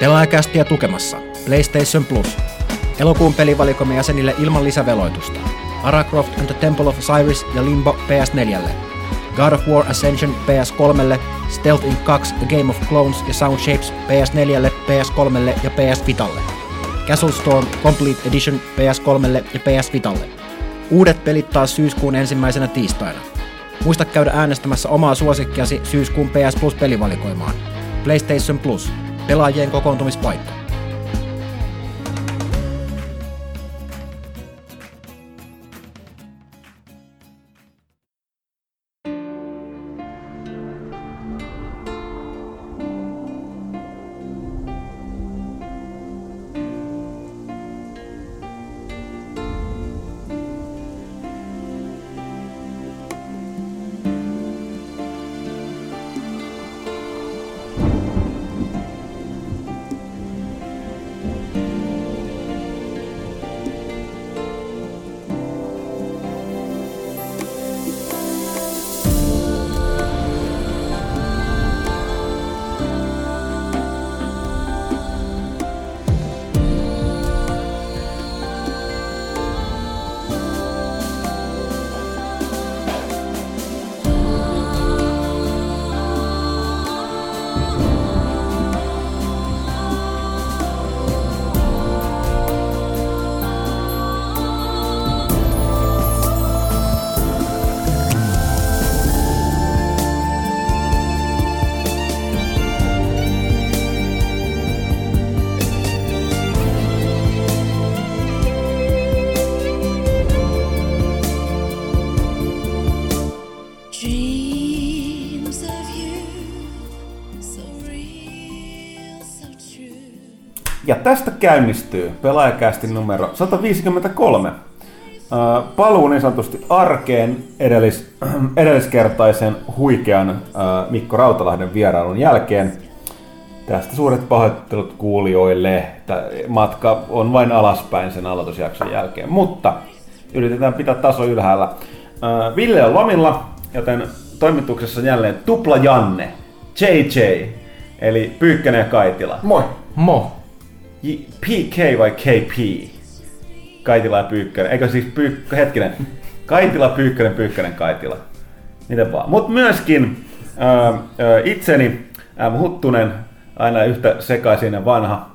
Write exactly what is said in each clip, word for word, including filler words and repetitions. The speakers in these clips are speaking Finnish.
Pelaajakästiä tukemassa PlayStation Plus. Elokuun pelivalikoimme jäsenille ilman lisäveloitusta. Lara Croft and the Temple of Osiris ja Limbo P S neljälle. God of War Ascension P S kolmelle, Stealth Inc kaksi The Game of Clones ja Sound Shapes P S neljälle, P S kolmelle ja P S Vitalle. Castle Storm Complete Edition P S kolmelle ja P S Vitalle. Uudet pelit taas syyskuun ensimmäisenä tiistaina. Muista käydä äänestämässä omaa suosikkiasi syyskuun P S Plus pelivalikoimaan. PlayStation Plus. Pelaajien kokoontumispaikka. Ja tästä käynnistyy pelaajakästin numero sata viisikymmentäkolme. Paluu niin sanotusti arkeen edellis, edelliskertaisen huikean Mikko Rautalahden vierailun jälkeen. Tästä suuret pahoittelut kuulijoille. Matka on vain alaspäin sen aloitusjakson jälkeen, mutta yritetään pitää taso ylhäällä. Ville on lomilla, joten toimituksessa jälleen tupla Janne, J J, eli Pyykkänen ja Kaitila. Moi! Moi! P K vai K P? Kaitila ja Pyykkönen. Eikö siis Pyykkönen? Hetkinen. Kaitila, Pyykkönen, Pyykkönen, Kaitila. Miten vaan. Mut myöskin ää, itseni ää, Huttunen, aina yhtä sekaisin ja vanha.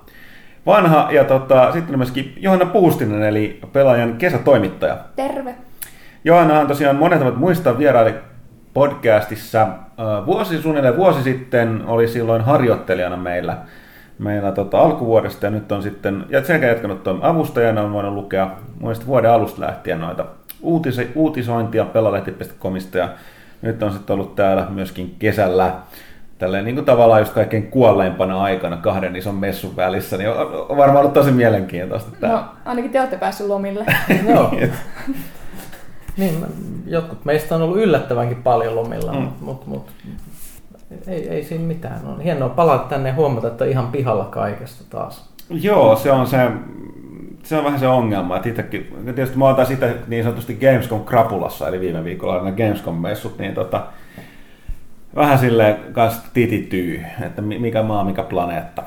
Vanha ja tota, sitten myöskin Johanna Puustinen, eli pelaajan kesätoimittaja. Terve. Johannahan tosiaan monet ovat muistaa vieraili podcastissa ää, vuosi, suunnilleen vuosi sitten, oli silloin harjoittelijana meillä. Meillä tota, alkuvuodesta ja nyt on sitten, ja sen jälkeen jatkanut tuon avustajana, on voinut lukea muista vuoden alusta lähtien noita uutise, uutisointia pelalehti piste comista ja nyt on sitten ollut täällä myöskin kesällä tälleen niin kuin tavallaan just kaikkein kuolleimpana aikana kahden ison messun välissä, niin on varmaan ollut tosi mielenkiintoista täällä. No ainakin te olette päässeet lomille. Joo. Niin, jotkut meistä on ollut yllättävänkin paljon lomilla, mm. mutta... Mut, mut. Ei, ei siinä mitään. On hienoa palata tänne ja huomata, että on ihan pihalla kaikesta taas. Joo, se on, se, se on vähän se ongelma. Itsekin, tietysti mä oon taas sitä niin sanotusti Gamescom-krapulassa, eli viime viikolla aina Gamescom-messut, niin tota, vähän silleen kanssa titityy, että mikä maa, mikä planeetta.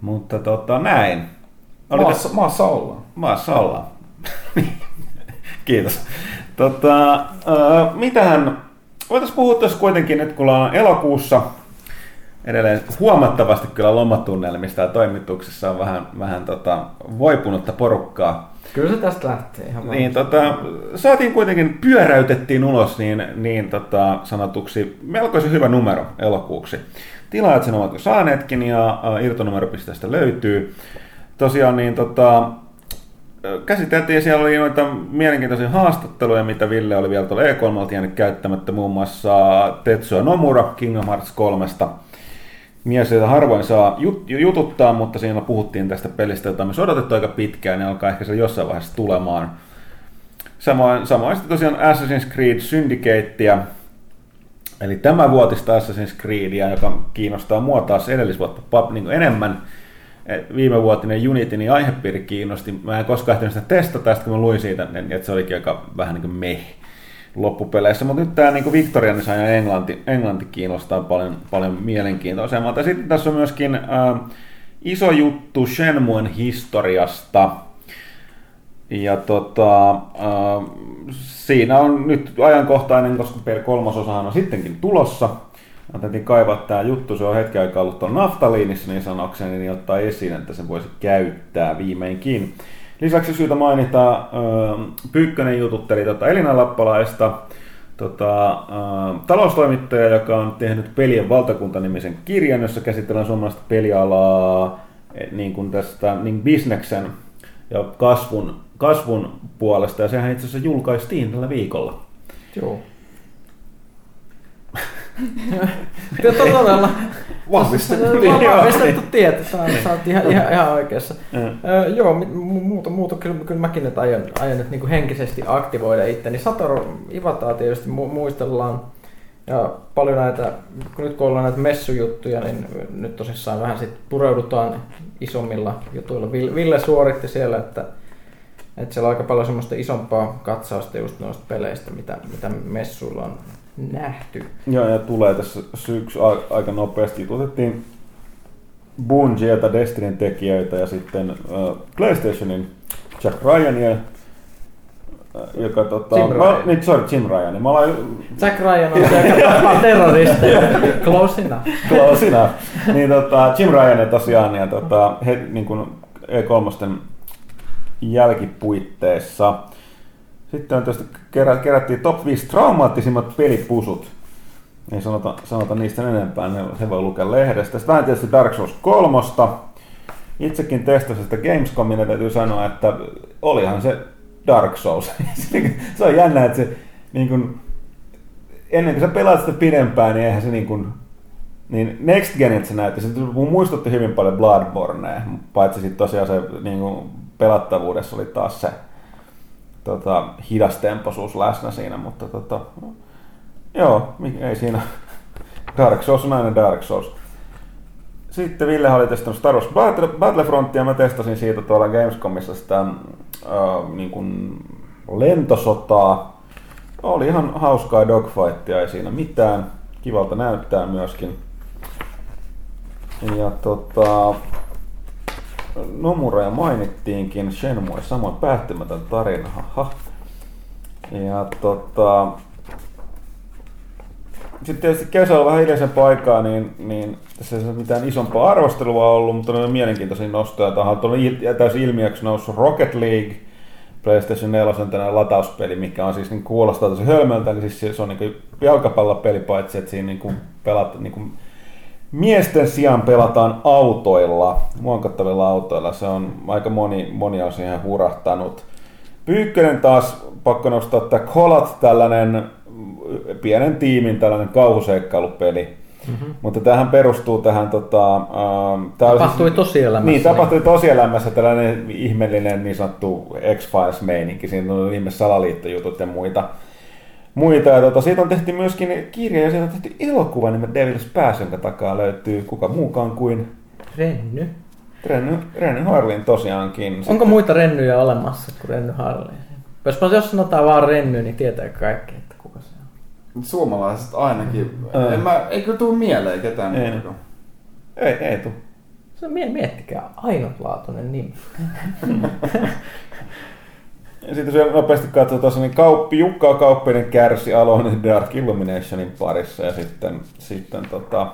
Mutta tota, näin. Maassa, maassa ollaan. Maassa ollaan. Kiitos. Tota, äh, mitähän... Voitaisiin puhua tuossa kuitenkin, että kun ollaan elokuussa edelleen huomattavasti kyllä lomatunnelmista ja toimituksessa on vähän, vähän tota, voipunutta porukkaa. Kyllä se tästä lähtee ihan niin, tota, saatiin kuitenkin, pyöräytettiin ulos niin, niin tota, sanotuksi melkoisen hyvä numero elokuuksi. Tilaajat sen ovatko saaneetkin ja irtonumeropisteestä löytyy. Tosiaan niin tota... Käsiteltiin, siellä oli noita mielenkiintoisia haastatteluja, mitä Ville oli vielä tuolla E kolme jäänyt käyttämättä, muun muassa Tetsuo Nomura King of Hearts kolmesta. Mies, jota harvoin saa jut- jututtaa, mutta siinä puhuttiin tästä pelistä, jota on myös odotettu aika pitkään, ja alkaa ehkä se jossain vaiheessa tulemaan. Samoin, samoin sitten tosiaan Assassin's Creed Syndicatea, eli tämä vuotista Assassin's Creedia, joka kiinnostaa mua taas edellisvuotta pap, niin kuin enemmän. Viimevuotinen Unity, niin aihepiiri kiinnosti. Mä en koskaan ehtinyt sitä testata, kun mä luin siitä, että se olikin aika vähän niin kuin meh. loppupeleissä, mutta nyt tämä niin Victorian ja Englanti, Englanti kiinnostaa paljon, paljon mielenkiintoisemmalta. Sitten tässä on myöskin äh, iso juttu Shenmuen historiasta. Ja tota, äh, siinä on nyt ajankohtainen, koska per kolmasosahan on sittenkin tulossa. Mä täytin kaivaa tää juttu, se on hetken aikaa ollut tuon naftaliinissa niin sanokseni, niin ottaa esiin, että sen voisi käyttää viimeinkin. Lisäksi syytä mainita äh, Pyykkönen jututteli tota Elina Lappalaista, tota, äh, taloustoimittaja, joka on tehnyt Pelien valtakunta-nimisen kirjan, jossa käsitellään suomalaista pelialaa niin kuin tästä niin bisneksen ja kasvun, kasvun puolesta, ja sehän itse asiassa julkaistiin tällä viikolla. Joo. Tätä on todella vahvistettu tieto, sä oot ihan, ihan, ihan oikeassa. Öö, joo, muuta, muuta kyllä, kyllä mäkin nyt aion, aion nyt niinku henkisesti aktivoida itteni. Satoru Iwataa tietysti mu- muistellaan ja paljon näitä, kun nyt kun ollaan näitä messujuttuja, niin nyt tosissaan vähän sit pureudutaan isommilla jutuilla. Ville suoritti siellä, että että siellä on aika paljon semmoista isompaa katsausta just noista peleistä, mitä, mitä messuilla on nähty. Joo, ja tulee tässä syksy aika nopeasti. Otettiin Bungeeta, Destinyn tekijöitä ja sitten äh, PlayStationin Jack Ryania, äh, joka tota... Jim mä, Ryan. Niin, sorry, Jim Ryan. Mä olen... Jack Ryan on se, joka tapaa terroristeja. Close enough. Close enough. Niin, tota, Jim Ryan tosiaan, ja tota, he, niin kuin E kolme jälkipuitteissa. Sitten on tietysti kerä, kerättiin top viisi traumaattisimmat pelipusut. Ei sanota, sanota niistä enempää, ne se voi lukea lehdestä. Sitten vähän tietysti Dark Souls kolme. Itsekin testasin sitä Gamescomin ja täytyy sanoa, että olihan se Dark Souls. Se on jännä, että se, niin kun, ennen kuin sä pelaat sitä pidempään, niin eihän se niin kun, niin Next Geniltä se näytti. Se muistutti hyvin paljon Bloodbornea, paitsi sitten tosiaan se niin kun, pelattavuudessa oli taas se tota, hidas tempoisuus läsnä siinä, mutta tota, joo, ei siinä. Dark Souls on aina Dark Souls. Sitten Ville oli testannut Star Wars Battlefrontia, mä testasin siitä tuolla Gamescomissa sitä äh, niin kuin lentosotaa. Oli ihan hauskaa dogfightia, ei siinä mitään. Kivalta näyttää myöskin. Ja tota... Nomura ja mainittiinkin, Shenmue, samoin päättymätön tarina, haha. Ja tota... Sitten tietysti kesällä vähän hiljaisempaa aikaa, niin, niin tässä ei ole mitään isompaa arvostelua ollut, mutta ne on mielenkiintoisia nostoja. Tähän on täysin ilmiöksi noussut Rocket League, PlayStation neljä latauspeli, mikä on siis niin kuulostaa tosi hölmöltä, eli siis se on niin jalkapallopeli, paitsi että siinä niin pelat... Niin miesten sijaan pelataan autoilla, muokattavilla autoilla. Se on aika moni, moni on siihen hurahtanut. Pyykkönen taas, pakko nostaa, että Kolat, tällainen pienen tiimin tällainen kauhuseikkailupeli. Mm-hmm. Mutta tämähän perustuu tähän... Tota, ähm, tapahtui siis, tosielämässä. Niin, tapahtui tosielämässä tällainen ihmeellinen niin sanottu X-Files-meininki. Siinä on ihme salaliittojutut ja muita. Muita. Ja tuota, siitä on tehty myöskin kirja ja siitä on tehty elokuva nimen Devil's Pass, jonka takaa löytyy kuka muukaan kuin... Renny. Renny, Renny Harlin tosiaankin. Onko sitten... muita Rennyjä olemassa kuin Renny Harlin? Jos, jos sanotaan vaan Renny, niin tietää kaikki, että kuka se on. Suomalaiset ainakin. Mm. En mä, ei kyllä tule mieleen ketään. Ei, ei, ei tule. Se on, miettikää, ainutlaatuinen nimi. Ja sitten jos nopeasti katsotaan, niin Kauppi, Jukka Kauppinen kärsi Alone Dark Illuminationin parissa. Ja sitten, sitten tota,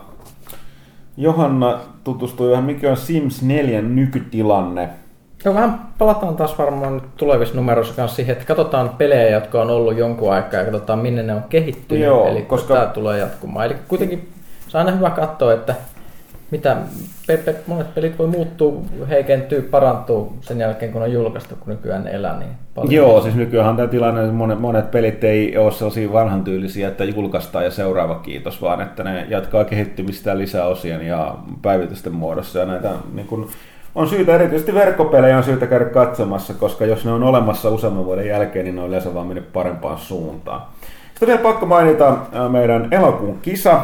Johanna tutustui vähän, mikä on Sims neljä nykytilanne. Joo, vähän palataan taas varmaan tulevissa numeroissa kanssa siihen, että katsotaan pelejä, jotka on ollut jonkun aikaa ja katsotaan minne ne on kehittynyt. Joo, eli koska... tämä tulee jatkumaan. Eli kuitenkin se on aina hyvä katsoa, että mitä pe- pe- monet pelit voi muuttua, heikentyy, parantuu sen jälkeen, kun on julkaistu, kun nykyään elää niin paljon. Joo, siis nykyään tämä tilanne, että monet, monet pelit ei ole sellaisia vanhantyylisiä, että julkaistaan ja seuraava kiitos, vaan että ne jatkaa kehittymistä lisäosien ja päivitysten muodossa. Ja näitä niin kun, on syytä, erityisesti verkkopelejä on syytä käydä katsomassa, koska jos ne on olemassa useamman vuoden jälkeen, niin ne on yleensä vaan mennyt parempaan suuntaan. Sitten vielä pakko mainita meidän elokuun kisa,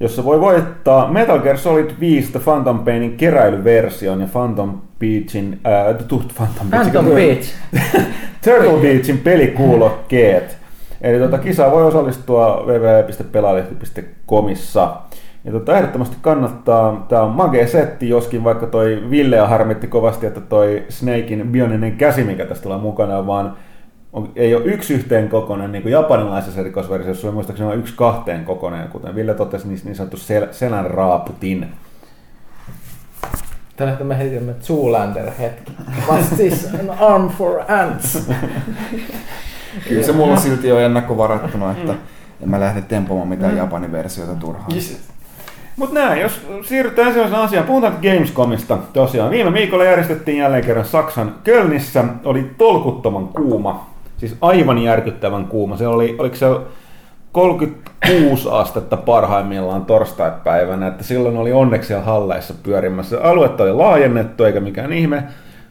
jossa voi voittaa Metal Gear Solid viisi The Phantom Painin keräilyversion ja Phantom Beachin, äh, Phantom Beachin, Phantom Beach. Turtle Beachin pelikuulokkeet. Eli tuota, kisaa voi osallistua double-u double-u double-u piste pelaajalehti piste comissa. Ja tuota, ehdottomasti kannattaa. Tämä on magea setti, joskin vaikka toi Villeä harmitti kovasti, että toi Snakein bioninen käsi, mikä tässä tulee mukana, vaan on, ei ole yksi yhteen kokoinen, niin kuin japanilaisessa rikosversiossa, vaan muistaakseni on yksi kahteen kokoinen, kuten Ville totesi, niin, niin sanottu sel, selän raaputin. Tänään me heitimme Zoolander-hetki. What's this? An arm for ants. Kyllä se mulla silti on ennakkovarattuna, että en mä lähde tempomaan mitään Japanin versiota turhaan. Mut näin, jos siirrytään ensimmäisen asiaan, puhutaan Gamescomista. Tosiaan viime viikolla järjestettiin jälleen kerran Saksan Kölnissä. Oli tolkuttoman kuuma, siis aivan järkyttävän kuuma. Se oli, oliko se kolmekymmentäkuusi astetta parhaimmillaan torstaipäivänä, että silloin oli onneksi siellä halleissa pyörimässä. Aluetta oli laajennettu eikä mikään ihme.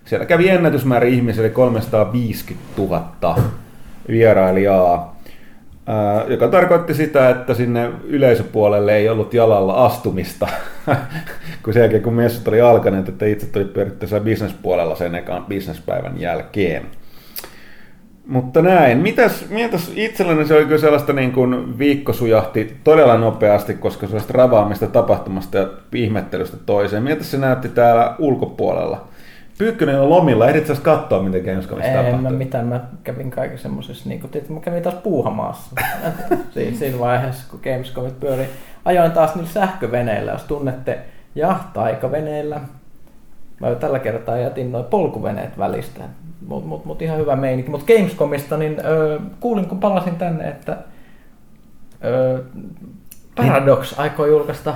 Siellä kävi ennätysmäärä ihmisiä, eli kolmesataaviisikymmentätuhatta vierailijaa, joka tarkoitti sitä, että sinne yleisöpuolelle ei ollut jalalla astumista, kun sen jälkeen kun messut oli alkaneet, että itse tuli pyörittäessä bisnespuolella sen ekan bisnespäivän jälkeen. Mutta näin. Mitäs, mitäs itselleni se oli kyllä sellaista, niin kuin viikko sujahti todella nopeasti, koska sellaista ravaamista tapahtumasta ja ihmettelystä toiseen. Mitäs se näytti täällä ulkopuolella? Pyykkönen on lomilla, ehdit sä katsoa, miten Gamescomissa tapahtuu? En mä mitään, mä kävin kaiken semmosessa, niin kun, mä kävin taas puuhamaassa si- siinä vaiheessa, kun Gamescomit pyörii. Ajoin taas niillä sähköveneillä, jos tunnette jahtaikaveneillä. Mä tällä kertaa jätin noin polkuveneet välistä. Mut, mut, mut ihan hyvä meininki. Mutta Gamescomista, niin öö, kuulin kun palasin tänne, että öö, Paradox aikoo julkaista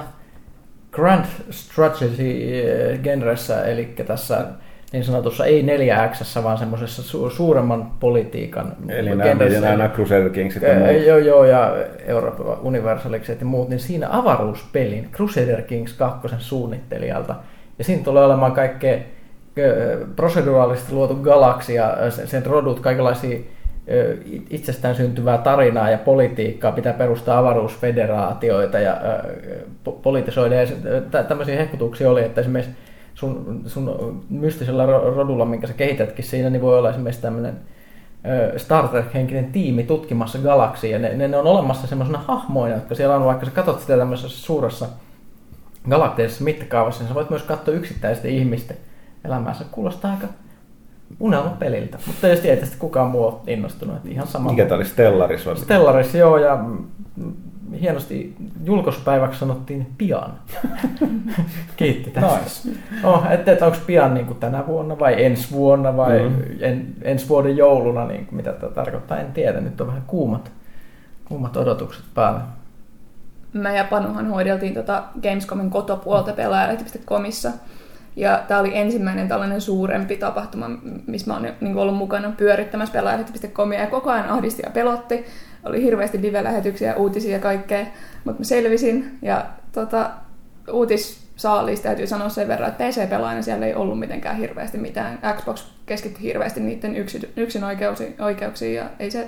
Grand Strategy-genressä, eli tässä niin sanotussa ei neljä X, vaan semmoisessa su- suuremman politiikan eli genressä. Eli nämä Crusader Kingsit ja muut. Joo, joo, ja Euroopan universalikset ja muut, niin siinä avaruuspelin Crusader Kings kakkosen suunnittelijalta. Ja siinä tulee olemaan kaikkea proseduraalisesti luotu galaksia, sen rodut, kaikenlaisia itsestään syntyvää tarinaa ja politiikkaa, pitää perustaa avaruusfederaatioita ja politisoida. Ja tämmöisiä hehkutuksia oli, että esimerkiksi sun, sun mystisellä rodulla, minkä sä kehitätkin siinä, niin voi olla esimerkiksi tämmöinen Star Trek-henkinen tiimi tutkimassa galaksia. Ne, ne, ne on olemassa semmoisena hahmoina, jotka siellä on, vaikka sä katot sitä tämmöisessä suuressa galaktisessa mittakaavassa, niin sä voit myös katsoa yksittäisten ihmisten elämäänsä. Kuulostaa aika unelma peliltä, mutta tietysti ei tästä kukaan muu ole innostunut. Ihan sama. Mikä tämä oli Stellaris? Vai? Stellaris, joo, ja hienosti julkaisupäiväksi sanottiin pian. Kiitti tästä. Nice. No, että onko pian niin kuin tänä vuonna vai ensi vuonna vai mm-hmm. en, ensi vuoden jouluna, niin mitä tämä tarkoittaa, en tiedä. Nyt on vähän kuumat, kuumat odotukset päällä. Mä ja Panuhan hoideltiin tota Gamescomin kotopuolta pelaajalehti piste comissa. Ja tää oli ensimmäinen tällainen suurempi tapahtuma, missä mä oon ollut mukana pyörittämässä pelaajalehti piste comia ja koko ajan ahdisti ja pelotti. Oli hirveästi live-lähetyksiä, uutisia ja kaikkea, mutta mä selvisin. Ja tota, uutissaalista täytyy sanoa sen verran, että P C-pelaajana siellä ei ollut mitenkään hirveästi mitään. Xbox keskitti hirveästi niiden yksin, yksin oikeuksiin ja ei se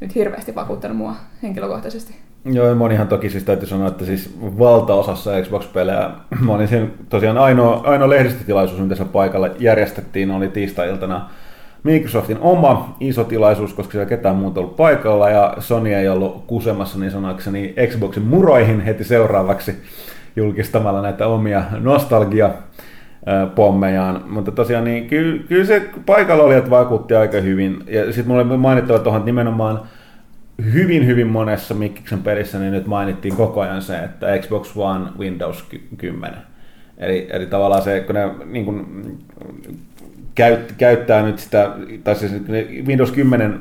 nyt hirveästi vakuuttanut mua henkilökohtaisesti. Joo, monihan toki siis täytyy sanoa, että siis valtaosassa Xbox-pelejä, mä olin siinä tosiaan ainoa, ainoa lehdistötilaisuus, mitä siellä paikalla järjestettiin, oli tiistai-iltana Microsoftin oma iso tilaisuus, koska siellä ketään muuta ollut paikalla, ja Sony ei ollut kusemassa niin sanakseni Xboxin muroihin heti seuraavaksi julkistamalla näitä omia nostalgia-pommejaan, mutta tosiaan niin kyllä, kyllä se paikalla olijat vaikutti aika hyvin, ja sitten mulla oli mainittava tuohon, nimenomaan Hyvin, hyvin monessa Mikkiksen perissä niin nyt mainittiin koko ajan se, että Xbox One, Windows kymmenen. Eli, eli tavallaan se, kun ne niin kuin, käyt, käyttää nyt sitä, tai siis Windows kymmenen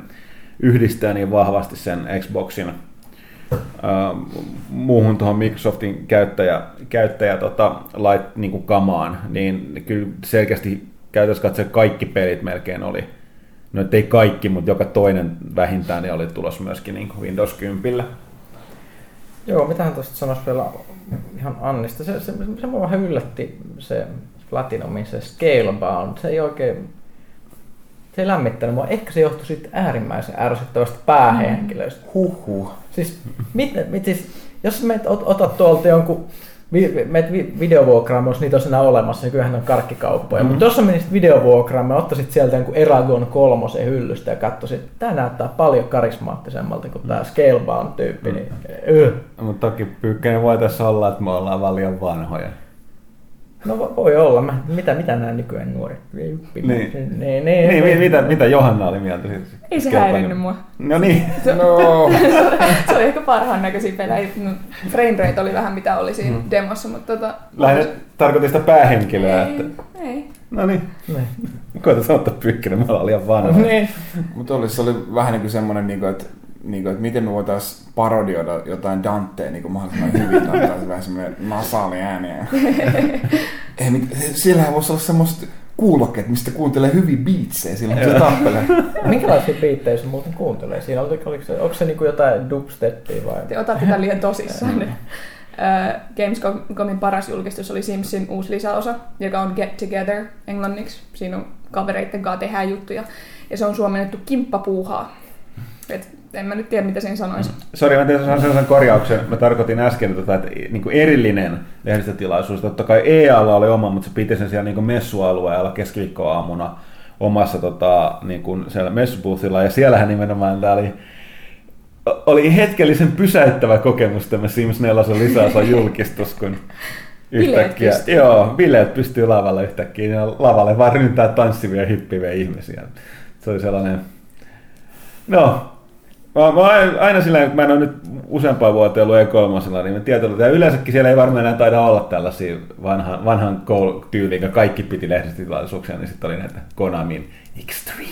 yhdistää niin vahvasti sen Xboxin ää, muuhun tuohon Microsoftin käyttäjä, käyttäjä tota, lait, niin kuin kamaan, niin kyllä selkeästi käytössä katsoen kaikki pelit melkein oli. No ei kaikki, mutta joka toinen vähintään ne oli tulos myöskin niin Windows kymmenellä. Joo, mitähän tuosta sanoisi vielä ihan Annista. Se, se, se mua vähän yllätti se Platinumin, se Scalebound. Se ei oikein, se ei lämmittänyt mua. Ehkä se johtui siitä äärimmäisen ärsyttävästä päähenkilöistä. Mm. Huhhuh. Siis, mit, mit, siis, jos menet otat tuolta jonkun menet videovuokraamme, jos niitä on siinä olemassa, niin kyllähän on karkkikauppoja. Mm-hmm. Mutta jos sä menisit videovuokraamme, ottaisit sieltä jonkun Eragon kolmosen hyllystä ja katsoisit, että tämä näyttää paljon karismaattisemmalta kuin tämä Scalebound-tyyppi. Mm-hmm. Niin, yh. Mutta toki Pyykkänen voi tässä olla, että me ollaan paljon vanhoja. No voi olla. Mä, mitä, mitä nämä nykyään nuoret? Niin, niin, niin, niin mitä, mitä Johanna oli mieltä? Ei se häirinnyt mua. No niin. Se, no. Se oli ehkä parhaan näköisiä pelejä. No, frame rate oli vähän mitä oli siinä hmm. demossa, mutta... Tota, lähinnä on... tarkoitin sitä päähenkilöä. Ei, että... ei. No niin. Koita sanottaa Pyykkänen, mä ollaan liian vanha. Niin. Mutta se oli vähän niin kuin semmoinen, että... Niin kuin, että miten me voitaisiin parodioida jotain Dantea niin mahdollisimman hyvin, tai vähän semmoinen nasaali ääniä. Ei, mit, siellähän voisi olla semmoista kuulokkeet, mistä kuuntelee hyvin biitsejä silloin, kun se tappelee. Minkälaisia biittejä se muuten kuuntelee? Siinä oli, oliko se, onko se niin kuin jotain dubsteppia vai? Te otatte tämän liian tosissaan. uh, Gamescomin paras julkistus oli Simsin uusi lisäosa, joka on Get Together englanniksi. Siinä on kavereitten kanssa tehdään juttuja. Ja se on suomennettu kimppapuuhaa. Et en mä nyt tiedä, mitä sen sanoisi. Sori, mä tein sellaisen korjauksen. Mä tarkoitin äsken, että, että niin kuin erillinen lehdistötilaisuus. Totta kai E A:lla oli oma, mutta se piti sen siellä niin kuin messualueella keskiviikkoaamuna omassa tota, niin kuin siellä messubuuthilla. Ja siellähän nimenomaan tää oli, oli hetkellisen pysäyttävä kokemus tämä Sims neljä lisäosan julkistus, kun yhtäkkiä bileet joo, bileet pystyy lavalle yhtäkkiä. Ja lavalle vaan ryntää tanssivia ja hippiviä ihmisiä. Se oli sellainen... No, mä aina sillä tavalla, mä en ole nyt useampaa vuotta ollut E kolme, niin mä tietoilla, että yleensäkin siellä ei varmaan enää taida olla tällaisia vanhan, vanhan tyyliin, kun kaikki piti lehdistötilaisuuksia, niin sitten oli näitä Konamin Extreme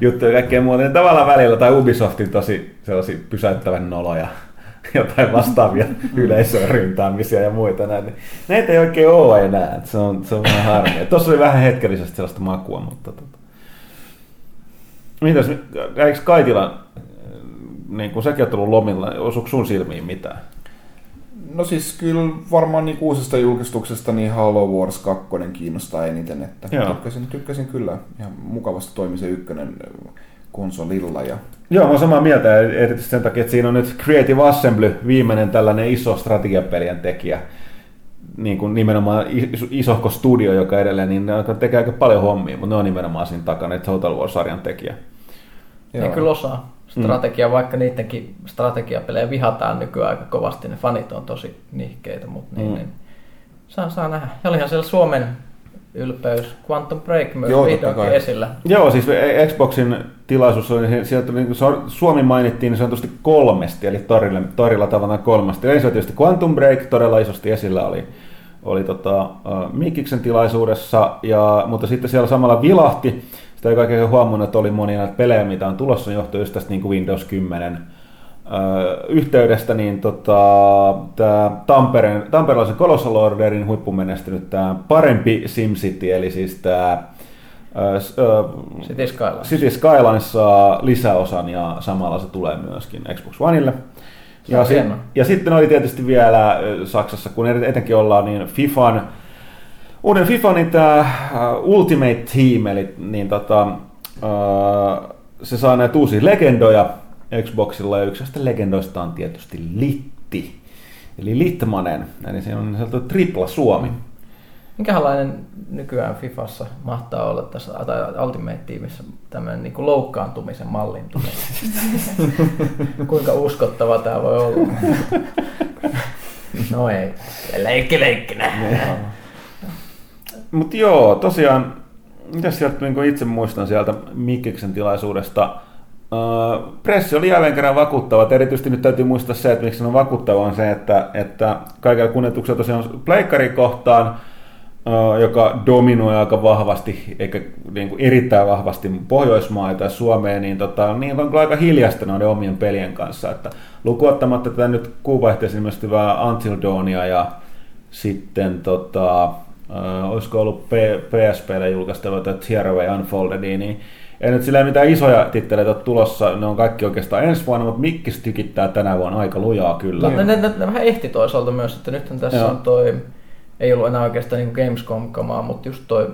juttuja kaikkea muuta. Ja tavallaan välillä, tai Ubisoftin tosi sellaisia pysäyttävän noloja, jotain vastaavia yleisöön ryntaamisia ja muita näin. Näitä ei oikein ole enää, se on, se on vähän harmia. Tuossa oli vähän hetkellisesti sellaista makua, mutta... Mitäs, eikö Kaitilan, niin kun säkin oot ollut lomilla, osuuko sun silmiin mitään? No siis kyllä varmaan niin uusista julkistuksesta niin Halo Wars kaksi kiinnostaa eniten, että tykkäsin, tykkäsin kyllä ihan mukavasti toimi se ykkönen konsolilla. Ja... Joo, mä oon samaa mieltä, erityisesti sen takia, että siinä on nyt Creative Assembly, viimeinen tällainen iso strategiapelien tekijä. Niin kuin nimenomaan isohko studio, joka edelleen, niin ne tekee aika paljon hommia, mutta ne on nimenomaan siinä takana, että Total War-sarjan tekijä. Ne kyllä osaa strategiaa, mm. vaikka niidenkin strategiapelejä vihataan nykyään aika kovasti, ne fanit on tosi nihkeitä, mutta niin, mm. niin saa, saa nähdä. Ja olihan siellä Suomen ylpeys, Quantum Break myös vihdoinkin esillä. Joo, siis Xboxin tilaisuus, sieltä Suomi mainittiin, niin se on tietysti kolmesti, eli torilla, torilla tavallaan kolmesti. Eli se on tietysti Quantum Break, todella isosti esillä oli, oli tota, Mikiksen tilaisuudessa, ja, mutta sitten siellä samalla vilahti, sitä ei kaikkein huomannut, että oli monia näitä pelejä, mitä on tulossa, johtuen just tästä niin kuin Windows kymmenen yhteydestä, niin tota, Tampereen, tamperelaisen Colossal Orderin huippumenestynyt tämä parempi SimCity, eli siis tämä City Skylines. City Skylines saa lisäosan ja samalla se tulee myöskin Xbox Oneille. Ja, si- ja sitten oli tietysti vielä Saksassa, kun etenkin ollaan, niin FIFAn, uuden FIFAn niin tämä Ultimate Team, eli niin tota, se saa näitä uusia legendoja Xboxilla, ja yksi näistä legendoista on tietysti Litti, eli Litmanen, eli se on sieltä tripla Suomi. Minkälainen nykyään FIFassa mahtaa olla tässä Ultimate-tiimissä tämmöinen niin kuin loukkaantumisen mallintuminen? Kuinka uskottava tämä voi olla? No ei, leikki leikkinä. Mutta joo, tosiaan, mitäs sieltä niin itse muistan sieltä Mikiksen tilaisuudesta? Uh, pressi oli jälleen kerran vakuuttava. Erityisesti nyt täytyy muistaa se, että miksi se on vakuuttava, on se, että, että kaikilla kunnioituksella tosiaan pleikkari kohtaan, uh, joka dominoi aika vahvasti, eikä niin kuin erittäin vahvasti Pohjoismaa tai Suomea, niin, tota, niin on aika hiljasta noiden omien pelien kanssa. Että lukuottamatta tätä nyt kuuvaihteessa ilmeisesti vähän Until Dawnia ja sitten tota, uh, olisiko ollut P S P:llä julkaistava tai Tearaway Unfoldedia, niin ei nyt sillä mitään isoja titteleitä ole tulossa, ne on kaikki oikeastaan ensi vuonna, mutta Mikkis tykittää tänä vuonna aika lujaa kyllä. No, ne, ne, ne vähän ehti toisaalta myös, että nythän tässä joo. on toi, ei ollut enää oikeastaan niin Gamescom-kamaa, mutta just toi,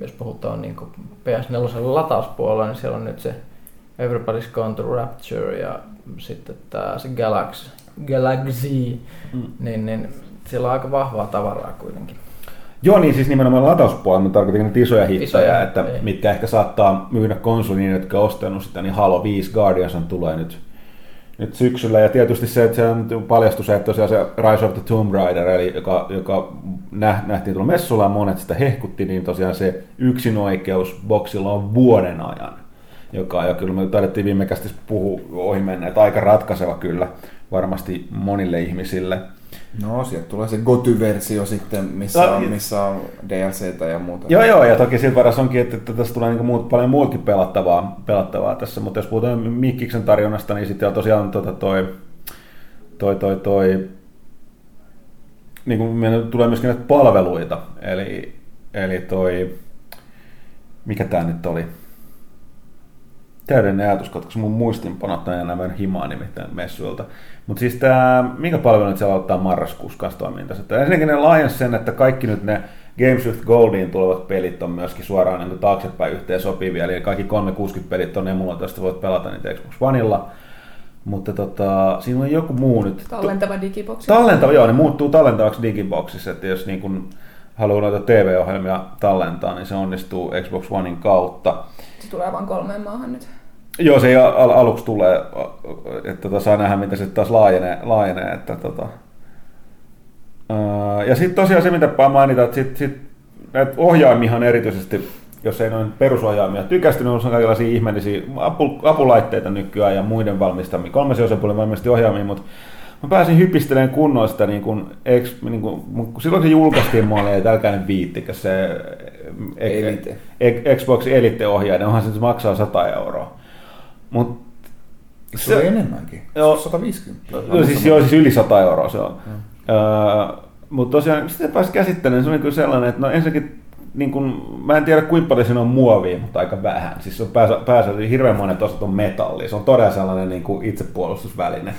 jos puhutaan niin P S neljä latauspuolella, niin siellä on nyt se Everybody's Gone to Rapture ja sitten tämä se Galaxy, Galaxy mm. niin, niin siellä on aika vahvaa tavaraa kuitenkin. Joo, niin siis nimenomaan latauspuolella, mutta tarkoitan nyt isoja hittejä, että ei. Mitkä ehkä saattaa myydä konsolin, jotka on ostanut sitä, niin Halo viisi Guardians on tulee nyt, nyt syksyllä. Ja tietysti se, että se paljastui se, että tosiaan se Rise of the Tomb Raider, eli joka, joka nähtiin tuolla messulla ja monet sitä hehkutti, niin tosiaan se yksinoikeus boksilla on vuoden ajan, joka ja kyllä me taidettiin viimekästi puhua ohi menneet, aika ratkaiseva kyllä varmasti monille ihmisille. No, sieltä tulee se G O T Y-versio sitten, missä on, missä on D L C:tä ja muuta. Joo, joo, ja toki siinä varassa onkin, että tässä tulee niinku muut, paljon muutkin pelattavaa, pelattavaa tässä, mutta jos puhutaan Mikkiksen tarjonnasta, niin sitten on tosiaan tota toi, toi, toi, toi, niin kuin meillä tulee myöskin näitä palveluita, eli, eli toi, mikä tää nyt oli? Täydellinen ajatuskot, koska mun muistinpanot on enää vähän himaa nimittäin messuilta. Mutta siis tämä, minkä palvelun nyt siellä aloittaa marraskuussa kanssa toimintansa? Ensinnäkin ne laajensi sen, että kaikki nyt ne Games with Goldiin tulevat pelit on myöskin suoraan niin taaksepäin yhteen sopivia. Eli kaikki kolmesataakuusikymmentä pelit on emulaatiosta, voit pelata niitä Xbox Oneilla. Mutta tota, siinä on joku muu nyt. Tallentava digiboksi. Tallentava, joo, ne muuttuu tallentavaksi digiboksissa. Että jos niin kun haluaa noita T V-ohjelmia tallentaa, niin se onnistuu Xbox Onein kautta. Se tulee vaan kolmeen maahan nyt. Joo, se al- aluksi tulee, että tota, saa nähdä, miten se taas laajenee. laajenee että, tota. Ja sitten tosiaan se, mitä mainitaan, että sit, sit, näitä ohjaimiahan erityisesti, jos ei noin perusohjaimia tykästy, niin on kaikenlaisia ihmeellisiä apu- apulaitteita nykyään ja muiden valmistamia. Kolmasi osapuolen valmasti ohjaimia, mutta mä pääsin hypisteleen kunnolla sitä, niin kun, eks, niin kun, silloin kun se julkaistiin, mä olin, että älkää nyt viittikö se Elite. E- Xbox Elite-ohjainen, onhan se maksaa sata euroa. Mut se on enemmänkin. Joo, sata viisikymmentä. No, no, siis, joo, siis yli sata euroa se on. Mm. Öö, mutta tosiaan sitä pääsi käsittelemään, se on niin sellainen, että no ensinnäkin, niin kun, mä en tiedä kuinka paljon siinä on muovia, mutta aika vähän. Siis se on pääsä, pääsä, hirveän monet osat on metallia. Se on todella sellainen niin kuin itsepuolustusväline.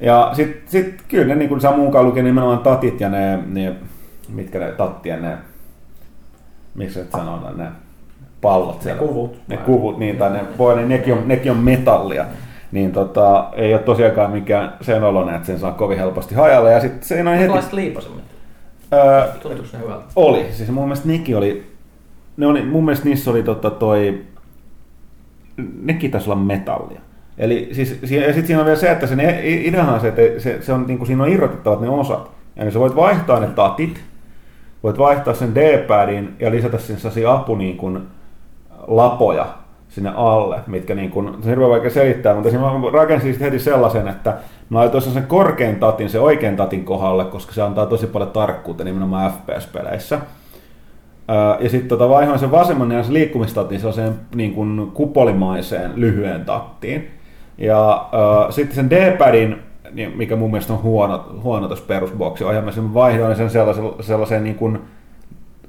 Ja sitten sit, kyllä ne, niin kuin saa mukaan lukee, nimenomaan tatit ja ne, ne mitkä ne tattia ne, miksi nyt sanotaan, ne pallot siellä. Ne kuvut. Ne kuvut, niin, tai ne voi, niin nekin on, nekin on metallia. Niin tota, ei ole tosiaankaan mikään sen oloinen, että sen saa kovin helposti hajalle. Ja sitten se ei noin heti. Laisit liipasemmin? Öö, Tuntuiko ne hyvältä? Oli. Siis mun mielestä nekin oli, ne oli, mun mielestä niissä oli tota toi, nekin taisi olla metallia. Eli siis, ja sitten siinä on vielä se, että sen ideahan on se, että se, se on, niin kuin siinä on irrotettavat ne osat. Eli sä voit vaihtaa ne tatit, voit vaihtaa sen D-padin ja lisätä sen sellaisia apu niin kuin lapoja sinne alle, mitkä niin kuin, se on hirveän vaikea selittää, mutta siinä mä rakensin heti sellaisen, että mä laitoin sen korkean tatin, sen oikean tatin kohdalle, koska se antaa tosi paljon tarkkuutta nimenomaan F P S-peleissä. Ja sitten tota, vaihoin sen vasemman ja sen liikkumistatin sellaiseen niin kuin kupolimaiseen lyhyen tattiin. Ja äh, sitten sen D-padin, mikä mun mielestä on huono, huono tuossa perusboksi, ohjelmassa vaihdoin sen sellaisen, sellaisen niin kuin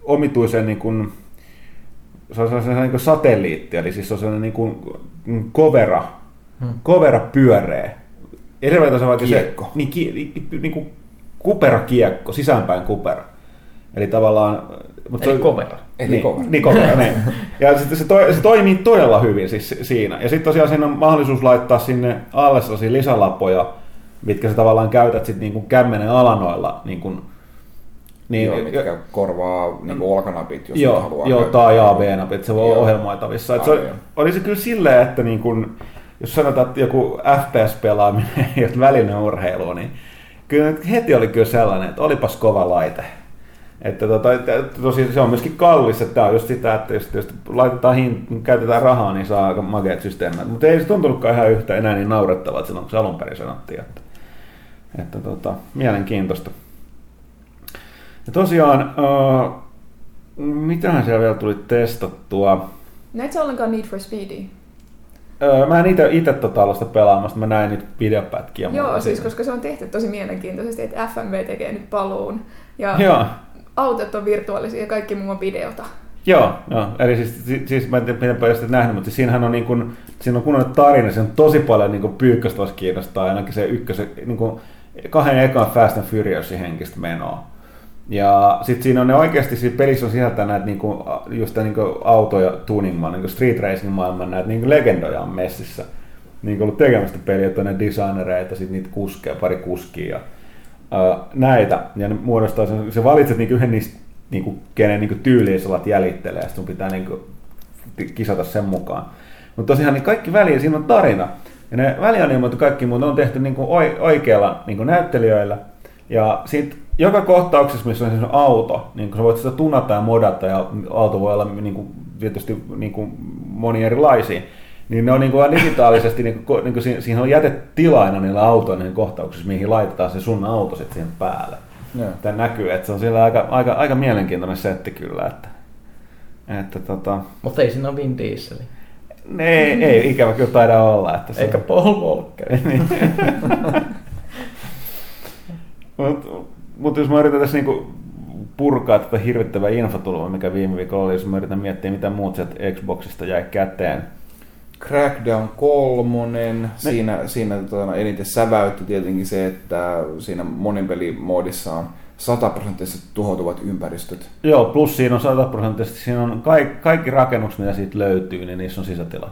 omituisen niin kuin, sellaisen niin kuin satelliitti, eli siis se on sellainen niin kuin kovera, hmm. kovera pyöree. Kiekko. Se, niin, ki, niin kuin kupera kiekko, sisäänpäin kupera. Eli tavallaan... Mutta eli kovera. Eli niin, kovera. Niin, kovera niin. Ja sitten se, to, se toimii todella hyvin siis siinä. Ja sitten tosiaan siinä on mahdollisuus laittaa sinne alle sellaisia lisälapoja, mitkä sä tavallaan käytät sitten niin kuin kämmenen alanoilla. Niin kuin, niin, joo, mitkä jo, korvaa niin kuin olkanapit, jos joo, haluaa. Joo, tai A B-napit, se voi olla ohjelmoitavissa. Se, oli se kyllä silleen, että niin kuin, jos sanotaan, että joku F P S-pelaaminen ja välineurheilu, niin kyllä heti oli kyllä sellainen, että olipas kova laite. Että tota, tosi, se on myöskin kallis, että tämä on just sitä, että jos, jos laitetaan hin, käytetään rahaa, niin saa aika makeat systeemit. Mutta ei se tuntunutkaan ihan yhtä enää niin naurettavaa silloin, kun se alun perin sanottiin. Että, että tota, mielenkiintoista. Ja tosiaan, äh, mitähän siellä vielä tuli testattua? Näit sä ollenkaan Need for Speedia? Mä en itse tota aloista pelaamasta, mä näin nyt videopätkiä. Joo, siis siinä. Koska se on tehty tosi mielenkiintoisesti, että F M V tekee nyt paluun. Ja... Joo. Autot on virtuaalisia ja kaikki muu on videota. Joo, joo. Eli siis, siis, siis mä en tiedä, miten paljon sitä nähnyt, mutta siis siinähän on, niin kun, siinä on kunnon tarina, siinä on tosi paljon niin Pyykköstä vasta kiinnostaa, ainakin se ykkösen, niin kun, kahden ekan Fast and Furiousin henkistä menoa. Ja sitten siinä on ne oikeasti, siinä pelissä on sisältää näitä niin kun, just niin auto- ja tuning-maailman, niin street racing-maailman, näitä niin legendoja on messissä. Niin kuin ollut tekemästä peliä, että on ne designereita, sitten niitä kuskeja, pari kuskia. uh, näitä, ja ne muodostaa sen, sä valitset niinku yhden niistä, niinku, kenen niinku tyyliä sä alat jäljittelee, ja sit sun pitää niinku kisata sen mukaan. Mutta tosiaan niin kaikki väliä, siinä on tarina, ja ne välianimoitu kaikki muut on tehty niinku oikeilla niinku näyttelijöillä, ja sit joka kohtauksessa, missä on siis auto, niin sä voit sitä tunata ja modata, ja auto voi olla niinku, tietysti niinku, moni erilaisia, niin ne on niinku digitaalisesti niinku niinku siinä on jätetilaina niillä autoilla niin kohtauksissa, mihin laitetaan se sun auto sitten siihen päälle. Joo. Tän näkyy, että se on siellä aika aika aika mielenkiintoinen setti kyllä, että että tota mutta ei siinä ole Vin Diesel. Ei, mm. ei ikävä kyllä taida olla, että se eikä on... Paul Walker. Mutta mut jos mä yritän tässä niinku purkaa tätä hirvittävää infotulvaa, mikä viime viikolla oli, jos mä yritän miettiä mitä muut sieltä Xboxista jäi käteen. Crackdown kolmonen, siinä, siinä tuota, eniten säväytti tietenkin se, että siinä monin pelimoodissa on sataprosenttisesti tuhoutuvat ympäristöt. Joo, plus siinä on sataprosenttisesti, siinä on kaikki, kaikki rakennukset, mitä siitä löytyy, niin niissä on sisätila.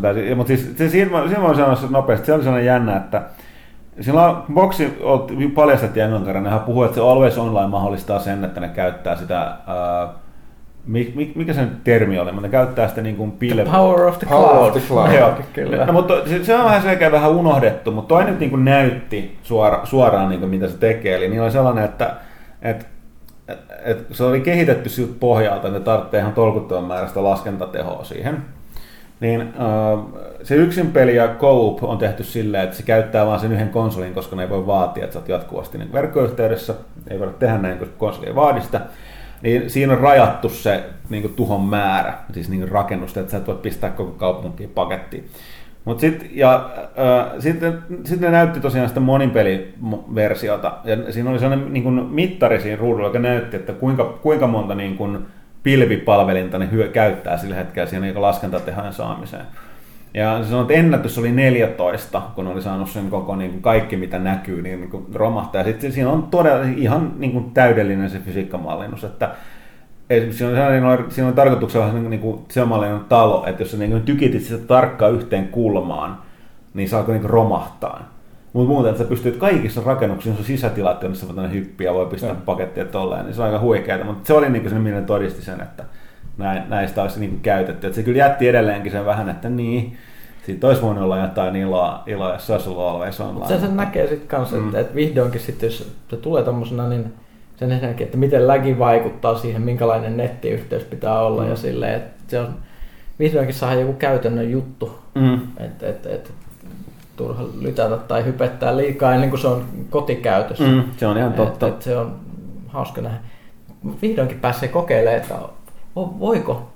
Täysin, mutta siis, siis, siinä mä olin sanoa nopeasti, se oli sellainen jännä, että silloin boksi paljastettiin ennen kerran, nehän puhuu, että se Always Online mahdollistaa sen, että ne käyttää sitä... Uh, Mik, mikä sen termi oli? Ne käyttää sitä niin kuin pile... The power of the power cloud. Of the cloud. No, no, mutta se on vähän selkeä vähän unohdettu, mutta toinen niin kuin näytti suora, suoraan, niin kuin, mitä se tekee. Eli niillä oli sellainen, että, että, että, että se oli kehitetty siltä pohjalta, että ne tarvitsee ihan tolkuttoman määrästä laskentatehoa siihen. Niin, se yksin peli ja co-op on tehty silleen, että se käyttää vain sen yhden konsolin, koska ne ei voi vaatia, että sä oot jatkuvasti niin verkkoyhteydessä. Ei voida tehdä näin, koska konsoli ei vaadi sitä. Niin siinä on rajattu se niin kuin tuhon määrä, siis niin kuin rakennusta, että sä et voi pistää koko kaupunkiin pakettiin. Mut sit, ja, äh, sitten sit ne näytti tosiaan sitä monipeliversiota, ja siinä oli sellainen niin kuin mittari siinä ruudulla, joka näytti, että kuinka, kuinka monta niin kuin pilvipalvelinta ne hyö, käyttää sillä hetkellä siinä niin laskentatehojen saamiseen. Ja se sanoi, että ennätys oli neljätoista, kun oli saanut sen koko niin kuin kaikki, mitä näkyy, niin, niin kuin romahtaa. Ja sitten siinä on todella ihan niin kuin täydellinen se fysiikkamallinnus, että esimerkiksi siinä on, siinä on tarkoituksella niin kuin semmoinen talo, että jos sä niin kuin tykitit sitä tarkkaan yhteen kulmaan, niin se alkoi niin kuin romahtaa. Mutta muuten, että sä pystyt kaikissa rakennuksissa sisätilat, jonne sä voit hyppiä, voi pistää mm. pakettia tolleen, niin se on aika huikeaa. Mutta se oli niin kuin se, millä todisti sen, että näin, näistä olisi niin kuin käytetty. Et se kyllä jätti edelleenkin sen vähän, että niin, siitä olisi voinut olla jotain iloa, iloa jos se olisi ollut Always Online. Se sen näkee sitten kanssa, mm. että, että vihdoinkin sitten, jos se tulee tommosena, niin sen nähdäänkin, että miten laggi vaikuttaa siihen, minkälainen nettiyhteys pitää olla mm. ja silleen, että se on vihdoinkin saada joku käytännön juttu, mm. että et, et, turha lytätä tai hypettää liikaa ennen kuin se on kotikäytössä. Mm. Se on ihan totta. Et, et se on hauska nähdä. Vihdoinkin pääsee kokeilemaan, että voiko,